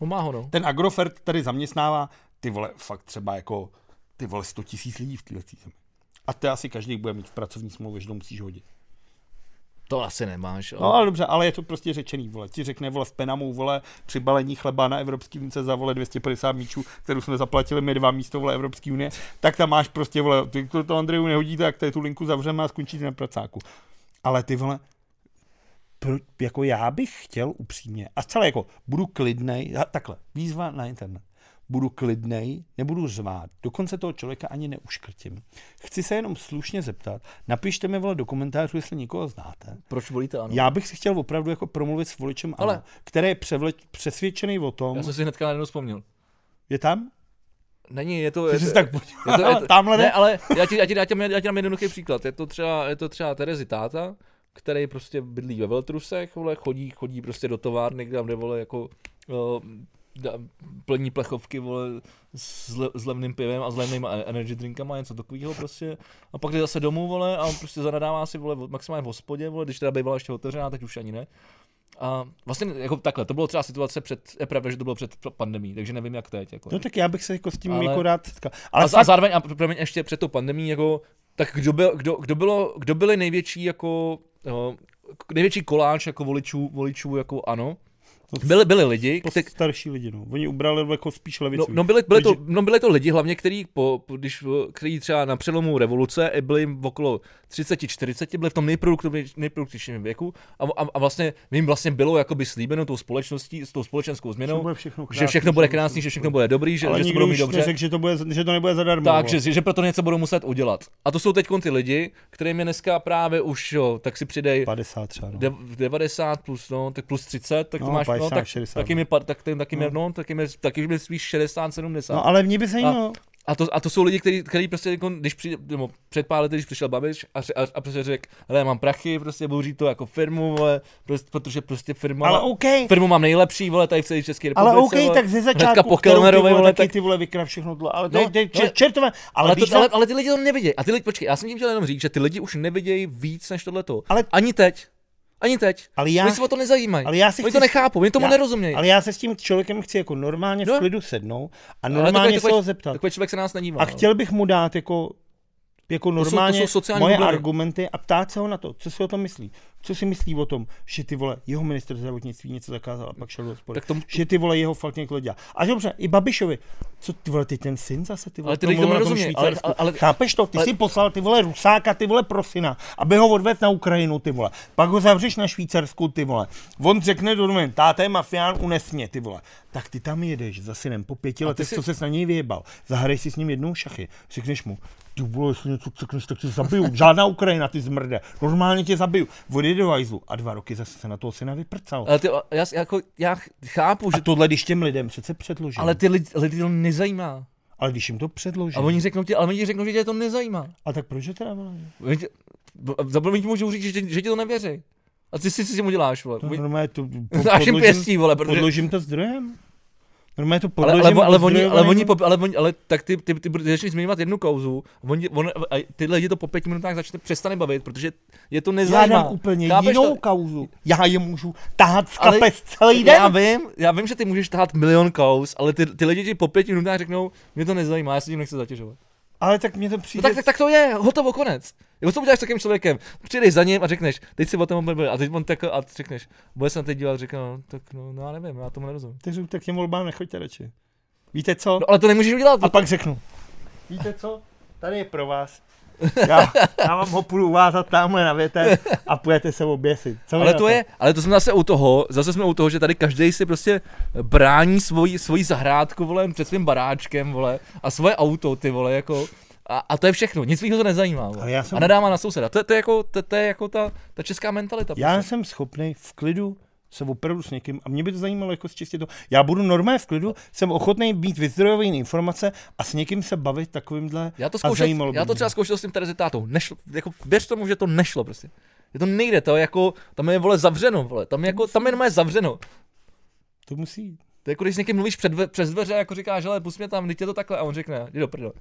No. Ten Agrofert tady zaměstnává ty vole fakt třeba jako ty vole 100 000 lidí v této zemi. A to asi každý bude mít v pracovní smlouvě, že to musíš hodit. To asi nemáš. Ale... No ale dobře, ale je to prostě řečený, vole. Ti řekne, vole, v Penamu, vole, při balení chleba na Evropské vince za, vole, 250 míčů, kterou jsme zaplatili my dva místo, vole, Evropské unie, tak tam máš prostě, vole, ty to Andreju nehodíte, tak tady tu linku zavřeme a skončíte na pracáku. Ale ty, vole, jako já bych chtěl upřímně, a zcela jako budu klidnej, takhle, výzva na internet, budu klidnej, nebudu řvát, dokonce toho člověka ani neuškrtím. Chci se jenom slušně zeptat, napište mi vole do komentářů, jestli někoho znáte. Proč volíte ANO? Já bych si chtěl opravdu jako promluvit s voličem ANO, který je přesvědčený o tom... Já jsem si hnedka najednou vzpomněl. Je tam? Není, ale já ti dám jednoduchý příklad. Je to třeba Terezy táta, který prostě bydlí ve Veltrusech, vole, chodí prostě do továrny, kde tam jde, vole, jako plní plechovky, vole, s levným pivem a s levnými energy drinkama, něco takového prostě. A pak jde zase domů, vole, a on prostě zanadává si, vole, maximálně v hospodě, vole, když teda bývala ještě otevřená, teď už ani ne. A vlastně jako takhle, to bylo třeba situace před, pravda, že to bylo před pandemií, takže nevím jak teď. Jako, no tak já bych se jako s tím jako rád setkal. Ale fakt... a zároveň, ještě před tou pandemií, jako, tak kdo byli největší jako největší koláč jako voličů jako ANO. Byli lidi, starší lidi, no. Oni ubrali jako spíš levici. Byli to lidi hlavně, kteří třeba na přelomu revoluce byli okolo 30-40, byli v tom nejproduktivnějším věku a vlastně jim vlastně bylo jakoby slíbeno tou společností, s tou společenskou změnou, že všechno bude krásný, že všechno bude dobrý, že to budou mít dobře. Neřek, že to nebude zadarmo. Takže proto něco budou muset udělat. A to jsou teď ty lidi, kterým je dneska právě už, jo, tak si přidej 50 třeba, no. 90 plus, no, tak plus 30, tak to no, máš 50. No, taky mi spíš 60, 70. No ale mě by zajímalo. A to jsou lidi, kteří prostě jako, když před pár lety, když přišel Babiš a prostě řekl, hele, mám prachy, prostě budu říct to jako firmu, vole, protože prostě firmu mám nejlepší, vole, tady v celé České republice. Ale OK, tak ze začátku po Kelmerovej, vole, taky ty vole vykra všechno dlo, ale čertové, ale ty lidi to nevidějí. A ty lidi, počkej, já jsem tím chtěl jenom říct, že ty lidi už nevidějí víc než tohleto. Ani teď. Oni se o to nezajímají. Oni to nechápou, oni tomu nerozumějí. Ale já se s tím člověkem chci jako normálně v klidu sednout a normálně se ho zeptat. Takový člověk se nás nedívá. A chtěl bych mu dát jako normálně moje argumenty a ptát se ho na to, co si o tom myslí. Co si myslí o tom, že ty vole, jeho ministr zdravotnictví něco zakázal a pak šel do sporu. Že ty vole, jeho fakt někdo dělá. A dobře, i Babišovi. Co ty vole, ty ten syn zase, ty vole, ale to rozumí. Chápeš to? Ty si poslal ty vole Rusáka, ty vole Prosina, aby ho odvez na Ukrajinu, ty vole. Pak ho zavřeš na Švýcarsku, ty vole. On řekne do domy, táta je mafián, unes mě, ty vole. Tak ty tam jedeš za synem po 5 letech, co ses na něj vyjebal. Zahraj si s ním jednou šachy. Řekneš mu, ty vole, jestli něco řekneš, tak tě zabiju. Žádná Ukrajina, ty zmrde. Normálně tě zabiju. Do hajzlu a 2 roky zase se na toho syna vyprcal. Ale ty, já chápu, že... A tohle, když těm lidem přece předložím. Ale ty lidi to nezajímá. Ale když jim to předložím. A oni řeknou, že tě to nezajímá. A tak proč je teda? Oni ti můžou říct, že ti to nevěří. A ty si s tím uděláš, vole. To normálně to podložím to zdrojem. Normálně to podložím. Ale tak ty začneš zmiňovat jednu kauzu, a tyhle lidi to po 5 minutách přestane bavit, protože je to nezajímá. Já mám úplně jinou kauzu. Já je můžu tahat z kapes celý den. Já vím, že ty můžeš tahat milion kauz, ale ty lidi ti po 5 minutách řeknou, mě to nezajímá, já se tím nechci zatěžovat. Ale tak mě to přijde... No tak to je, hotovo, konec. Jo, co uděláš s takovým člověkem? Přijdeš za ním a řekneš, teď si o tom byl, a teď on tak a řekneš, bude se na teď dívat a řekne, no, tak no, já nevím, já tomu nerozumím. Takže tak těm volbám nechoďte radši. Víte co? No, ale to nemůžeš udělat. A pak řeknu. Víte co? Tady je pro vás. Já vám ho půjdu uvázat tamhle na větev a půjdete se oběsit. Ale to jsme zase jsme u toho, že tady každý si prostě brání svoji zahrádku, vole, před svým baráčkem, vole, a svoje auto, ty vole, jako. A to je všechno, nic svýho to nezajímá, vole. A nadává na souseda. To je jako ta česká mentalita. Já prostě jsem schopný v klidu se opravdu s někým, a mě by to zajímalo jako čistě to. Já budu normálně v klidu, jsem ochotný být vyzdrojový informace a s někým se bavit takovýmhle. Já to třeba zkoušel s tím Terezitátou. Nešlo, jako věř tomu, že to nešlo prostě. Je to nejde, to jako tam je, vole, zavřeno, vole. Tam je zavřeno. To musí. To je jako když s někým mluvíš přes dveře, jako říkáš, hele, pusť mě tam, teď je to takhle, a on řekne, jdi do prdele.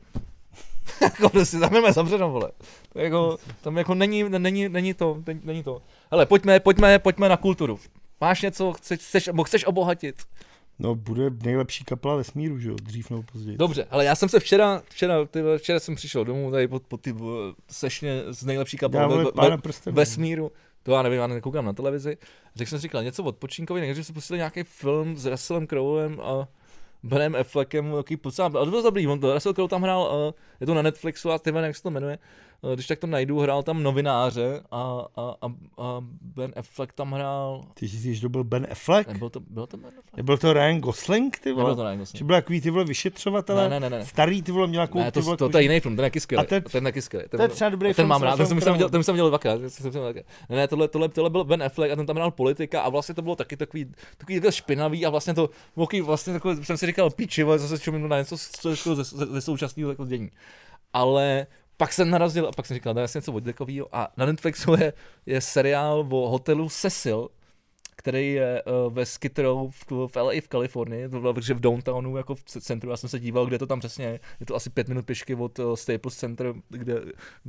Jako prostě zavřeno, vole. To jako tam jako není to. Hele, pojďme na kulturu. Máš něco, chceš obohatit? No, bude nejlepší kapela vesmíru, že jo, dřív nebo později. Dobře, ale já jsem se včera jsem přišel domů tady po ty sešně z nejlepší kapelou vesmíru. To já nevím, já nekoukám na televizi. Řekl jsem si, říkal něco odpočinkový, takže jsem pustil nějaký film s Russellem Crowem a Benem Affleckem, jaký pocám. Ale to bylo dobrý, Russell Crowe tam hrál, je to na Netflixu a Steven, jak se to jmenuje. Když tak to najdu, hrál tam novináře a Ben Affleck tam hrál... Ty říci, že to byl Ben Affleck? Byl to Ben Affleck. Nebyl to Ryan Gosling, ty vole? Nebyl to Ryan Gosling. Či byl takový, ty vole, vyšetřovatele? Ne. Starý, ty vole, měl nějakou... Ne, to je jiný film, ten je jaký skvělý. To je třeba dobrý film. Ten mám rád, ten jsem dělal dvakrát. Ne, tohle byl Ben Affleck a ten tam hrál politika a vlastně to bylo taky takový špinavý a vlastně to... Vlastně takový, jsem si říkal, píči, vole, zase čumím na něco ze současného dění. Ale pak jsem narazil a pak jsem říkal, dá se něco oddekovýho, a na Netflixu je seriál o hotelu Cecil, který je ve Skid Row v LA v Kalifornii, to bylo v downtownu, jako v centru, já jsem se díval, kde to tam přesně je to asi 5 minut pěšky od Staples Center, kde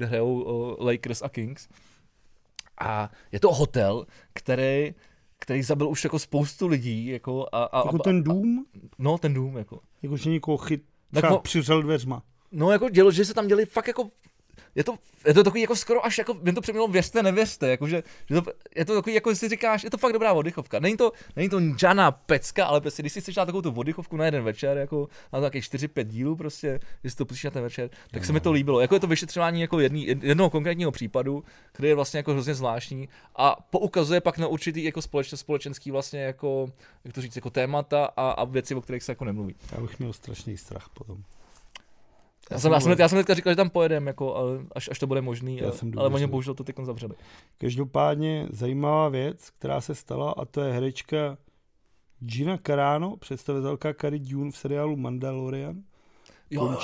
hrajou Lakers a Kings. A je to hotel, který zabil už jako spoustu lidí, jako jako ten dům? No, ten dům, jako. Jakože někoho přivřel dveřma. No, jako dělo, že se tam děli fakt jako, je to takový jako skoro až jako, mě to přemělo věřte, nevěřte, jakože, je to takový, jako si říkáš, je to fakt dobrá oddychovka, není to žádná pecka, ale prostě, když si chceš dát takovou tu oddychovku na jeden večer, jako na nějakých 4-5 dílů prostě, když si to pustíš na ten večer, tak se mi to líbilo, jako je to vyšetřování jako jednoho konkrétního případu, který je vlastně jako hrozně zvláštní a poukazuje pak na určitý jako společenský vlastně jako, jak to říct, jako témata a věci, o kterých se jako nemluví. Já bych měl strašný strach potom. Já jsem dneska říkal, že tam pojedeme, jako, až to bude možný, ale oni bohužel to tykon zavřeli. Každopádně zajímavá věc, která se stala, a to je herečka Gina Carano, představitelka Carrie Dune v seriálu Mandalorian. Jo.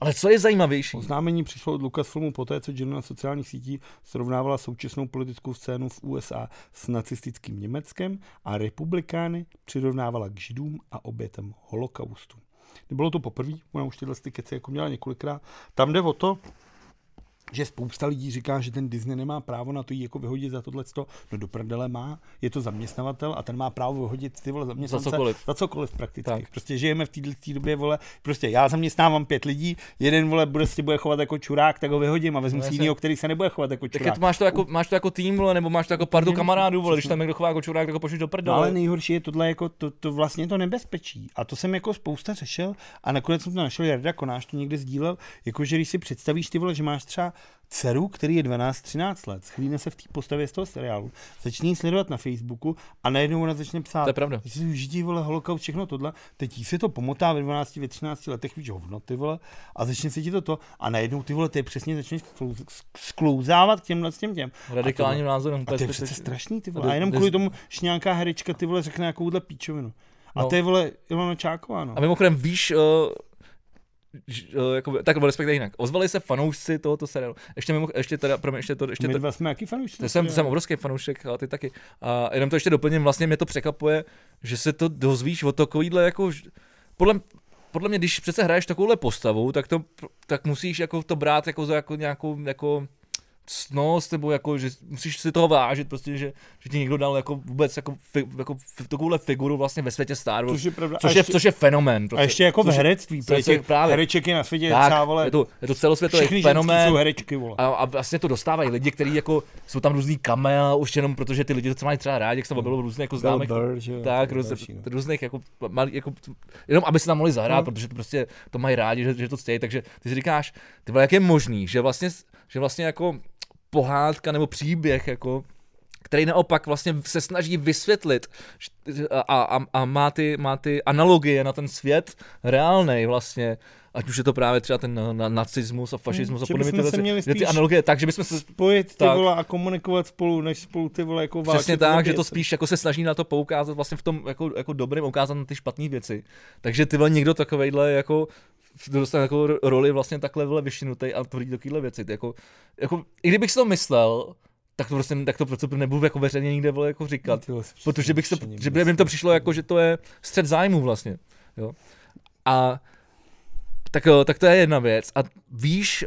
Ale co je zajímavější? Oznámení přišlo od Lucasfilmu poté, co Gina na sociálních sítích srovnávala současnou politickou scénu v USA s nacistickým Německem a republikány přirovnávala k židům a obětem holokaustu. Nebylo to poprvé, ona už tyhle keci jako měla několikrát. Tam jde o to, že spousta lidí říká, že ten Disney nemá právo na to jí jako vyhodit za tohleto. No do prdele má, je to zaměstnavatel a ten má právo vyhodit ty, vole, zaměstnance za cokoliv prakticky. Tak. Prostě žijeme v této době, vole, prostě já zaměstnávám 5 lidí, jeden, vole, bude chovat jako čurák, tak ho vyhodím a vezmu si jinýho, který se nebude chovat jako čurák. Tak máš to jako tým, vole, nebo máš to jako partu kamarádů, vole, když tam někdo chová jako čurák, tak ho pošleš do prdele. No, ale nejhorší je tohle jako to vlastně to nebezpečí. A to jsem jako spousta řešil a nakonec jsem to našel, Jarda Konáš to někde sdílel, jakože když si představíš, ty, vole, že máš třeba dceru, který je 12-13 let, schlíne se v té postavě z toho seriálu, začne ji sledovat na Facebooku a najednou ona začne psát, že si užití, vole, holokaust, všechno tohle, teď jí se to pomotá ve 12, ve 13 letech, víš, hovno, ty vole, a začne se ti to a najednou, ty vole, ty přesně začneš sklouzávat k těmhle těm. Radikálním názorem. A to je přece strašný, ty vole, a jenom kvůli tomu, že nějaká herečka, ty vole, řekne nějakouhle píčovinu. A to je, vole, Ilona Čáková, no. A mimochodem, víš, jakoby, tak respektive jinak. Ozvali se fanoušci tohoto seriálu. My dva jsme jaký fanoušci? Jsem obrovský fanoušek, ale ty taky. A jenom to ještě doplním, vlastně mě to překvapuje, že se to dozvíš o takovýhle jako... Podle mě, když přece hraješ takovouhle postavu, tak musíš jako to brát jako za jako nějakou jako ctnost, nebo jako, že musíš si toho vážit, prostě, že ti někdo dal jako vůbec jako takovouhle figuru vlastně ve světě Star Wars, což je fenomén. Prostě. A ještě jako v herectví, protože hereček je na světě celá, vole. Je to celosvětový fenomén. Jsou herečky, vole. A vlastně to dostávají lidi, kteří jako jsou tam různý kamea, už jenom protože ty lidi to mají třeba rádi, jak se bylo různých jako známek. Tak různých jako malých jako jenom aby se tam mohli zahrát, protože to prostě to mají rádi, že to chtějí, takže ty si říkáš, ty vole, jak je možný, že vlastně jako pohádka nebo příběh, jako, který naopak vlastně se snaží vysvětlit a má ty analogie na ten svět reálnej vlastně, ať už je to právě třeba ten nacismus a fašismus a podobně ty analogie, takže bychom se spojit ty vole a komunikovat spolu, než spolu ty vole jako vážit. Přesně tak, že to spíš jako se snaží na to poukázat vlastně v tom jako dobrým, ukázat na ty špatné věci. Takže ty vole někdo takovejhle jako dostane takovou roli vlastně takhle vyšinutej a tvrdí takovýhle věci. Jako, i kdybych si to myslel, tak to prostě nebudu jako veřejně nikde vole jako říkat, protože by mi to přišlo jako, že to je střet zájmů vlastně. Jo? A tak to je jedna věc. A víš,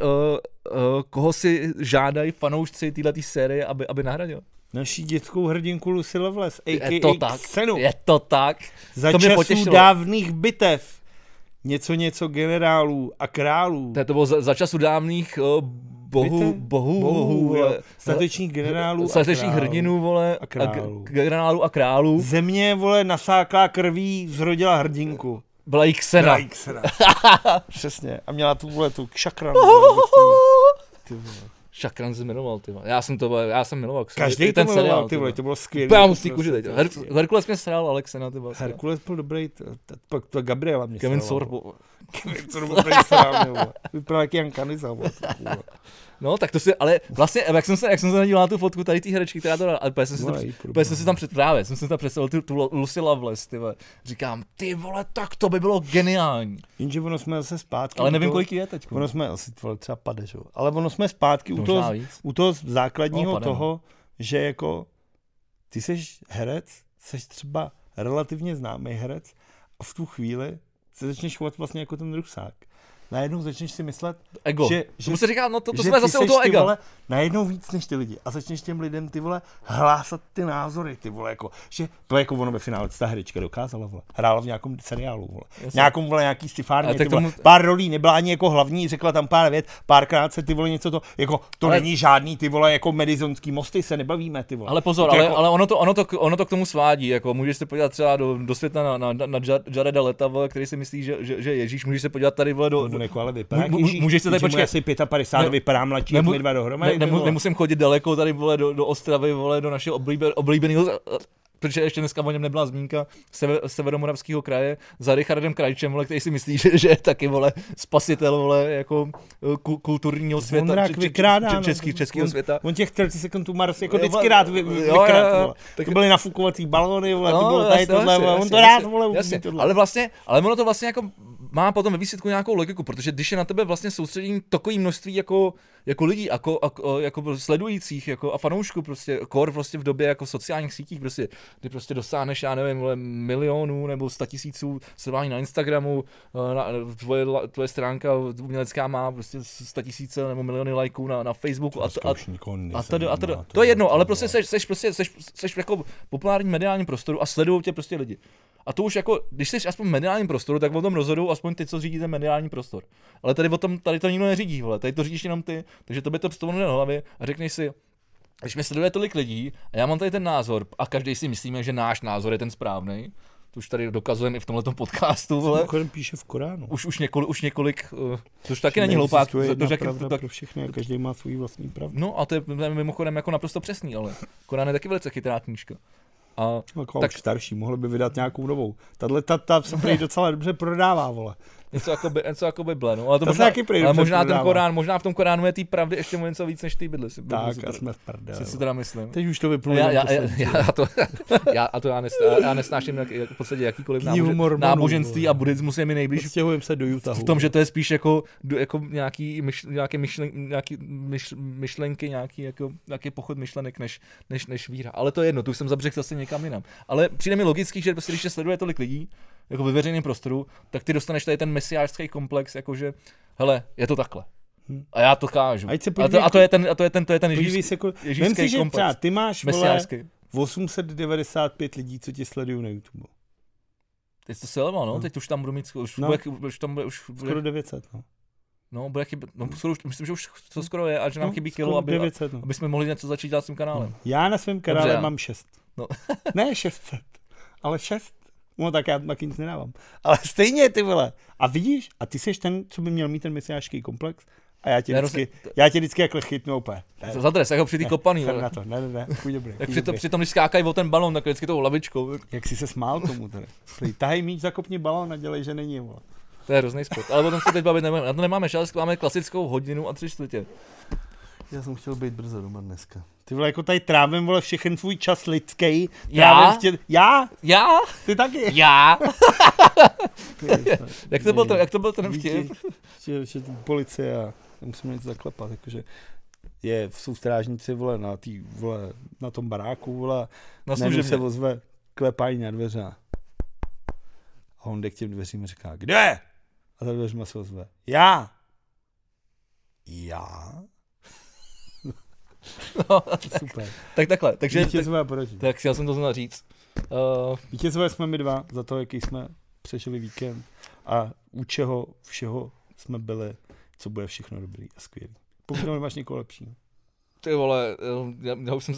koho si žádají fanoušci této série, aby nahradil? Naší dětskou hrdinku Lucy Loveless, a.k.a. Xenu. Je to tak. Za to časů dávných bitev. Něco generálů a králů. To bylo za času dávných bohů, statečných generálů a králů. Statečných hrdinů, vole, generálů a králů. Země, vole, nasáklá krví, zrodila hrdinku. Byla jí Xena. Přesně. A měla tu, vole, tu šakran. Šakran se jmenoval, ty vole. Já jsem miloval Xenu. Každý to miloval, ty vole, to bylo skvělý. Já musím kůži teď. Herkules mě sral, ale Xena, ty vole. Herkules byl dobrý, pak to Gabriela mě sral. Kevin Sorbo tady sral mě, vole. Vypadal jak Jan Kaniza, vole. No, tak to si, ale vlastně, jak jsem se nadíval na tu fotku tady té herečky, která to dala, ale jsem si tam představil tu Lucy Loveless, ty vole. Říkám, ty vole, tak to by bylo geniální. Jenže ono jsme zase zpátky. Ale nevím, kolik je teď. Ono jsme asi třeba pade, že? Ale ono jsme zpátky u toho základního toho, že jako ty seš herec, seš třeba relativně známý herec a v tu chvíli se začneš chovat vlastně jako ten ruksák. Najednou začneš si myslet, ego. Že se říká, no to jsme zase u toho ega. Vole, najednou víc než ty lidi a začneš těm lidem, ty vole, hlásat ty názory, ty vole, jako, že to jako ono ve finále, ta hryčka dokázala, vole, hrála v nějakém seriálu, vole, nějakom, vole, nějaký stifárně, ty vole, pár rolí, nebyla ani jako hlavní, řekla tam pár vět, párkrát se, ty vole, něco to, jako, to ale... není žádný, ty vole, jako medizonský mosty, se nebavíme, ty vole. Ale pozor, ale, jako... ale ono to k tomu svádí, jako, můžeš se podívat třeba do světa na Jareda Leta, vole, který si myslí, že Ježíš, můžeš se podívat tady, vole, do Neko, ale vypadá, můžeš se tady počkat. Asi 55, ne, vypadá mladší, my dva dohromady. Nemusím chodit daleko tady, vole, do Ostravy, vole, do našeho oblíbeného, protože ještě dneska o něm nebyla zmínka, severomoravského kraje, za Richardem Krajčem, vole, který si myslí, že je taky, vole, spasitel, vole, jako kulturního světa, českého světa. On těch 30 sekundů Mars jako vždycky rád vykrát. To byly nafukovací balony, vole, to bylo tady tohle, on to rád, vole, umí tohle. Ale vlastně, ale ono to vlastně jako má potom ve výsledku nějakou logiku, protože když je na tebe vlastně soustředění takové množství jako lidí, jako sledujících, jako a fanoušků prostě, kor prostě v době jako sociálních sítích prostě, kdy prostě dosáhneš, já nevím, milionů nebo 100 000 sledování na Instagramu, tvoje stránka umělecká má prostě 100 000 nebo miliony lajků na Facebooku a tedy. To je jedno, ale prostě seš jako populární mediální prostoru a sledují tě prostě lidi. A to už jako, když jsi aspoň v mediálním prostoru, tak o tom rozhodují aspoň ty, co řídí ten mediální prostor. Ale tady to nikdo neřídí, vole, tady to řídíš jenom ty, takže to by to vstvonu na hlavě a řekneš si, když mě sleduje tolik lidí a já mám tady ten názor a každý si myslíme, že náš názor je ten správnej, to už tady dokazujeme i v tomhletom podcastu, vole. Mimochodem píše v Koránu. Už několik, to už taky není hloupák. To je pravda pro všechny a každý má svůj vlastní pravdu. No a to je mimochodem jako naprosto přesný, ale Korán je taky velice chytrá knížka. A tak starší, mohli by vydat nějakou novou. Tahle ta se prý docela dobře prodává, vole. něco jakoby ble, no. Ale to možná, se taky prý, ale možná ten Korán, možná v tom Koránu je té pravdy ještě něco víc než ty bydly. Tak, a jsme v prdeli. Si teda myslím. Teď už to vyplnuli. Já nesnáším v podstatě jakýkoliv náboženství a buddhismus je mi nejblíž. Stěhujeme se do Utahu. V tom, že to je spíš jako nějaké myšlenky, nějaký pochod myšlenek než víra. Ale to je jedno, tu jsem zabřehl zase někam jinam. Ale přijde mi logický, že když se sleduje tolik lidí, jako ve veřejném prostoru, tak ty dostaneš tady ten mesiářský komplex, jakože hele, je to takhle. A já to kážu. A to je ten ježíšský komplex. Že třeba ty máš, vole, 895 lidí, co tě sledují na YouTube. Teď to selva, no? Teď už tam budu mít skoro 900, no. No, bude chybět, myslím, že už to skoro je a že nám chybí kilo, aby jsme mohli něco začít dělat s tím kanálem. Já na svém kanále mám 6. No. Ne 600, ale 6. No tak já taky nic nedávám. Ale stejně, ty vole. A vidíš, a ty seš ten, co by měl mít ten mesiářský komplex a já tě vždycky jakhle chytnu úplně. To zadres, jako při tý kopaný. Ne, chuj dobrý. Přitom, když skákají o ten balón, tak vždycky tou lavičkou. Jak jsi se smál tomu tady. Tahaj míč, zakopni balón a dělej, že není, vole. To je hrozný sport, ale potom se teď bavit nebudeme. Na to nemáme šans, máme klasickou 1:03. Já jsem chtěl být brzo doma dneska. Ty vole, jako tady trávím, vole, všechen tvůj čas lidský. Já? Ty taky? Já? Jak to byl ten vtip? Že policie a musíme něco zaklepat, jakože je v soustrážnici, vole, na tom baráku, vole, nevím, se ozve klepání na dveře. A on jde k těm dveřím a říká, kde? A za dveřma se ozve, já? No, super. Tak takhle. Takže vítězové poradí. Tak já jsem to znal říct. Vítězové jsme my dva za to, jaký jsme přežili víkend a u čeho všeho jsme byli, co bude všechno dobrý a skvělý. Pokud nemáš někoho lepšího. Ty vole,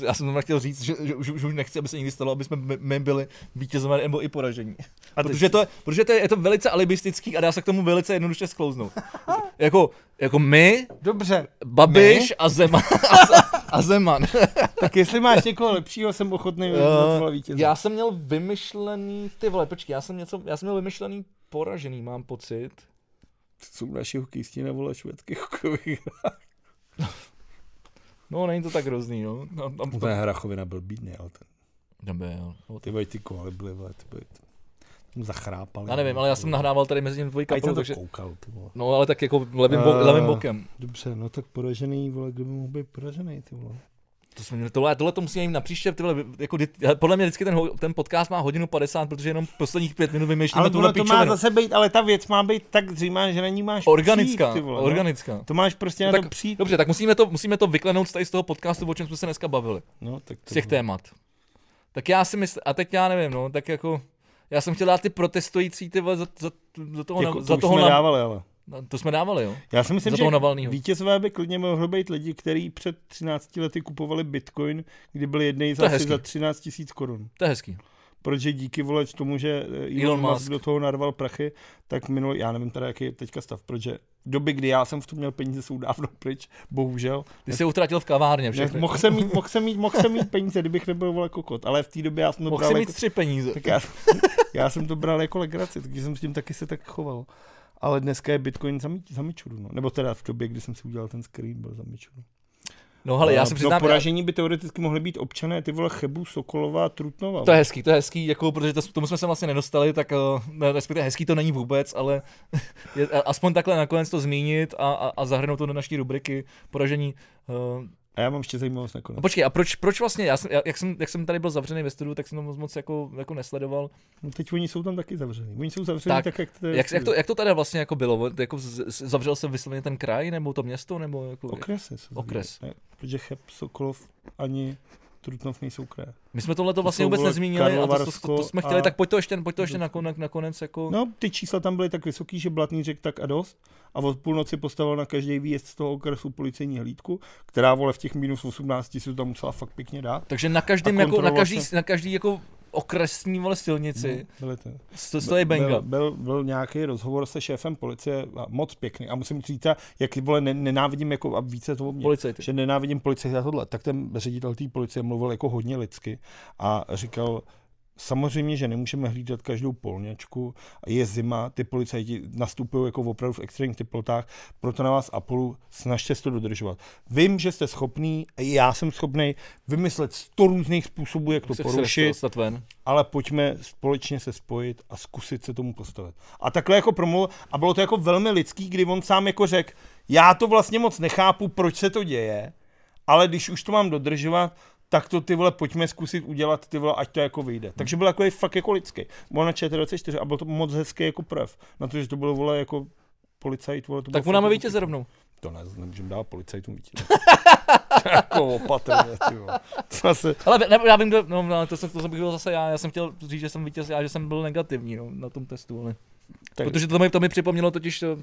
já jsem chtěl říct, že už nechci, aby se nikdy stalo, aby jsme my byli vítězové nebo i poražení. Protože to je velice alibistický a dá se k tomu velice jednoduše sklouznout. Jako my, dobře, Babiš my? A Zeman. A Zeman. Tak jestli máš někoho lepšího, jsem ochotný vítězovat. Já jsem měl vymyšlený, ty vole, počkej, já jsem měl vymyšlený poražený, mám pocit. To jsou naši hokejisti, nevole, švédský hokejový hráč. No, není to tak hrozný, no. Ten Hrachovina byl bídný, ale ten... Nebyl. Ty koaly byly, vole, ty byly... Zachrápali. Já nevím, ale já jsem nahrával tady mezi těmi dvojí kapelou, takže... koukal, ty vole. No, ale tak jako levým bokem. Dobře, no tak poražený, vole, kdo by mohl být poražený, ty vole. Tohle to musíme jít na příště, ty vole, jako, podle mě vždycky ten podcast má 1:50, protože jenom posledních 5 minut vymýšlíme tuhle pičovinu. Ale to má zase být, ale ta věc má být tak zřejmá, že na ní máš organická. No? To máš prostě na to přijít. Dobře, tak musíme to vyklenout tady z toho podcastu, o čem jsme se dneska bavili. No, tak z těch témat. Tak já si myslím, a teď já nevím, no, tak jako, já jsem chtěl dát ty protestující, ty vole, za toho... Jako, to už jsme dávali, ale... To jsme dávali, jo? Já si myslím, že vítězové by klidně mohli být lidi, kteří před 13 lety kupovali bitcoin, kdy byl jednej za 13 000 korun. To je hezký. Protože díky, vole, tomu, že Elon Musk do toho narval prachy, tak minulý, já nevím teda, jaký je teďka stav, protože doby, kdy já jsem v tom měl peníze, jsou dávno pryč, bohužel. Ty jsi utratil v kavárně všechny. Mohl jsem mít peníze, kdybych nebyl, vole, kokot, ale v té době já jsem to bral jako... 3 peníze. Tak já jsem to bral jako legraci, takže jsem s tím taky se tak choval. Ale dneska je Bitcoin za mičuru, no. Nebo teda v době, kdy jsem si udělal ten screen, byl za mičuru. No hele, já si přiznám... poražení by teoreticky mohly být občané, ty vole, Chebu, Sokolova, Trutnova. To je hezký, jako, protože tomu jsme se vlastně nedostali, tak respektive hezký to není vůbec, ale je, aspoň takhle nakonec to zmínit a zahrnout to do naší rubriky poražení. A já mám ještě zajímavost nakonec. No počkej, a proč vlastně, jak jsem tady byl zavřený ve studiu, tak jsem to moc jako nesledoval. No teď oni jsou tam taky zavřený. Oni jsou zavřený tak jak to tady vlastně jako bylo? Jako zavřel se vysloveně ten kraj, nebo to město, nebo jako... Okres. Ne, protože Cheb, Sokolov, ani Trutnov nejsou kraje. My jsme tohle to vlastně vůbec nezmínili a to jsme chtěli, tak pojď to ještě nakonec jako... No, ty čísla tam byly tak vysoký, že Blatný řekl tak a dost a od půlnoci postavil na každý výjezd z toho okresu policejní hlídku, která, vole, v těch -18 000 tam musela fakt pěkně dát. Takže na každý jako okresní, vole, silnici. Stojí benga. Byl nějaký rozhovor se šéfem policie, moc pěkný. A musím říct, jak, vole, nenávidím jako a více toho mě, že nenávidím policii za tohle. Tak ten ředitel té policie mluvil jako hodně lidsky a říkal, Samozřejmě, že nemůžeme hlídat každou polňačku, je zima, ty policajti nastupují jako opravdu v extrémních teplotách, proto na vás apelu, snažte se to dodržovat. Vím, že jste schopný, já jsem schopný vymyslet 100 různých způsobů, jak to porušit, ale pojďme společně se spojit a zkusit se tomu postavit. A takhle jako promluvil, a bylo to jako velmi lidský, kdy on sám jako řekl, já to vlastně moc nechápu, proč se to děje, ale když už to mám dodržovat, tak to ty vole pojďme zkusit udělat, ty vole, ať to jako vyjde. Takže byl takový fakt jako lidský. Byl na ČT24 a byl to moc hezký jako projev. Na to, že to bylo vole jako policajt, vole to. Tak mu dáme vítěze rovnou. To ne, nemůžeme dát policajtům vítěze. Jako opatrně, ty vole. Zase... Ale ne, já vím, no, to jsem byl zase já jsem chtěl říct, že jsem vítěz, já že jsem byl negativní, no, na tom testu, ale... Tak. Protože to mi připomnělo totiž to.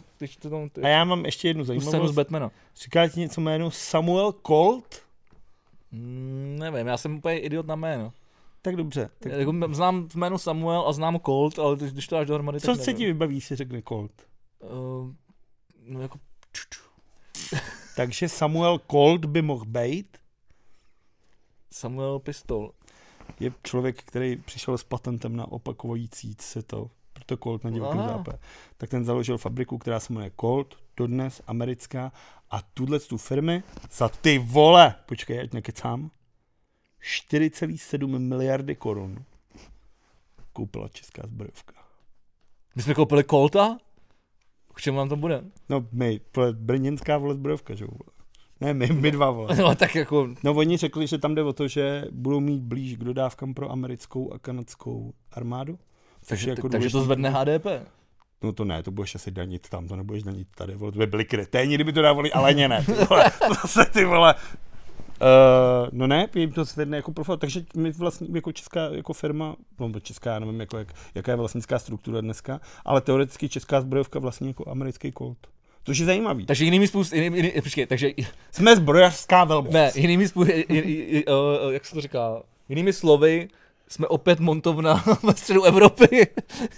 A já mám ještě jednu zajímavost. Scénu z Batmana. Říká ti něco jméno Samuel Colt? Nevím, já jsem úplně idiot na jméno. Tak dobře. Tak... Jako, znám jméno Samuel a znám Colt, ale když to dáš dohromady, co tak se ti vybaví, si řekne Colt? No jako... Takže Samuel Colt by mohl být? Samuel Pistol. Je člověk, který přišel s patentem na opakující se to. Proto Colt na divokém západě. Tak ten založil fabriku, která se jmenuje Colt, dodnes americká, a tuhle tu firmy za ty vole, počkej, ať nekecám, 4,7 miliardy korun koupila česká zbrojovka. My jsme koupili Colta? K čemu nám to bude? No my, brněnská vole zbrojovka, že vole. Ne, my dva vole. No tak jako... No oni řekli, že tam jde o to, že budou mít blíž k dodávkám pro americkou a kanadskou armádu. Takže to zvedne HDP. No to ne, to budeš asi danit tam, to nebudeš danit tady, vole, to by byli kreténi, kdyby to dávali, ale ne, ty vole, zase ty vole. No ne, jim to zvedne jako profil, takže my vlastně jako česká jako firma, no česká, já nevím, jako jaká je vlastnická struktura dneska, ale teoreticky česká zbrojovka vlastně jako americký Colt. Což je zajímavý. Takže jinými způsoby, takže... Jsme zbrojařská velmoc. Ne, jinými způsoby, jak se to říká, jinými slovy, jsme opět montovna ve středu Evropy,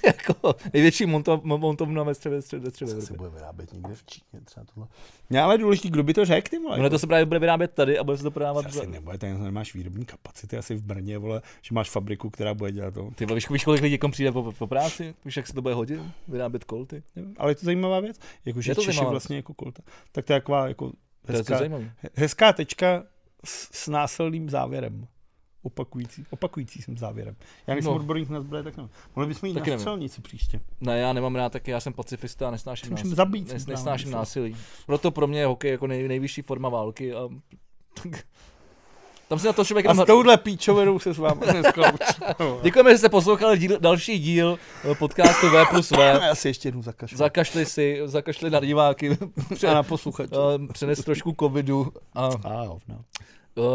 jako největší montovna ve středu Evropy. Se bude vyrábět někde v Číně třeba tohle. Ne, ale důležitý, kdo by to řekl, ty vole. No to se právě bude vyrábět tady a bude se to prodávat. Asi nebude, tady máš výrobní kapacity asi v Brně, vole, že máš fabriku, která bude dělat to. Ty vole, víš kolik lidí kom přijde po práci, víš jak se to bude hodit, vyrábět Colty. Ale je to zajímavá věc, jako, že Češi vlastně jako Colta. Tak to je taková jako hezká tečka s násilným závěrem. Opakující jsem závěrem. Já nejsem odborník na zbroje, tak nevím. Mohli bychom jít na střelnici příště. Ne, já nemám rád, taky já jsem pacifista a nesnáším násilí. Nesnáším násilí. Proto pro mě je hokej jako nejvyšší forma války. A tam se na to člověk... A s touhle píčovinou se s vámi neskoučí. Děkujeme, že jste poslouchali další díl podcastu V plus V. Já si ještě jednou zakašlu. Zakašli na diváky. A na posluchače. Přenes trošku covidu. A hovna.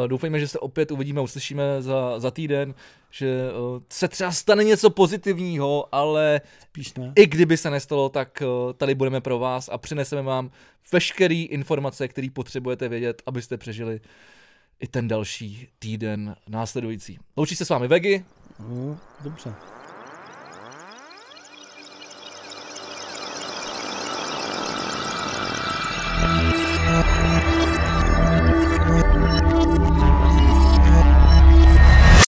Doufejme, že se opět uvidíme, uslyšíme za týden, že se třeba stane něco pozitivního, ale spíš ne. I kdyby se nestalo, tak tady budeme pro vás a přineseme vám veškeré informace, které potřebujete vědět, abyste přežili i ten další týden následující. Loučí se s vámi Vegi. Dobře.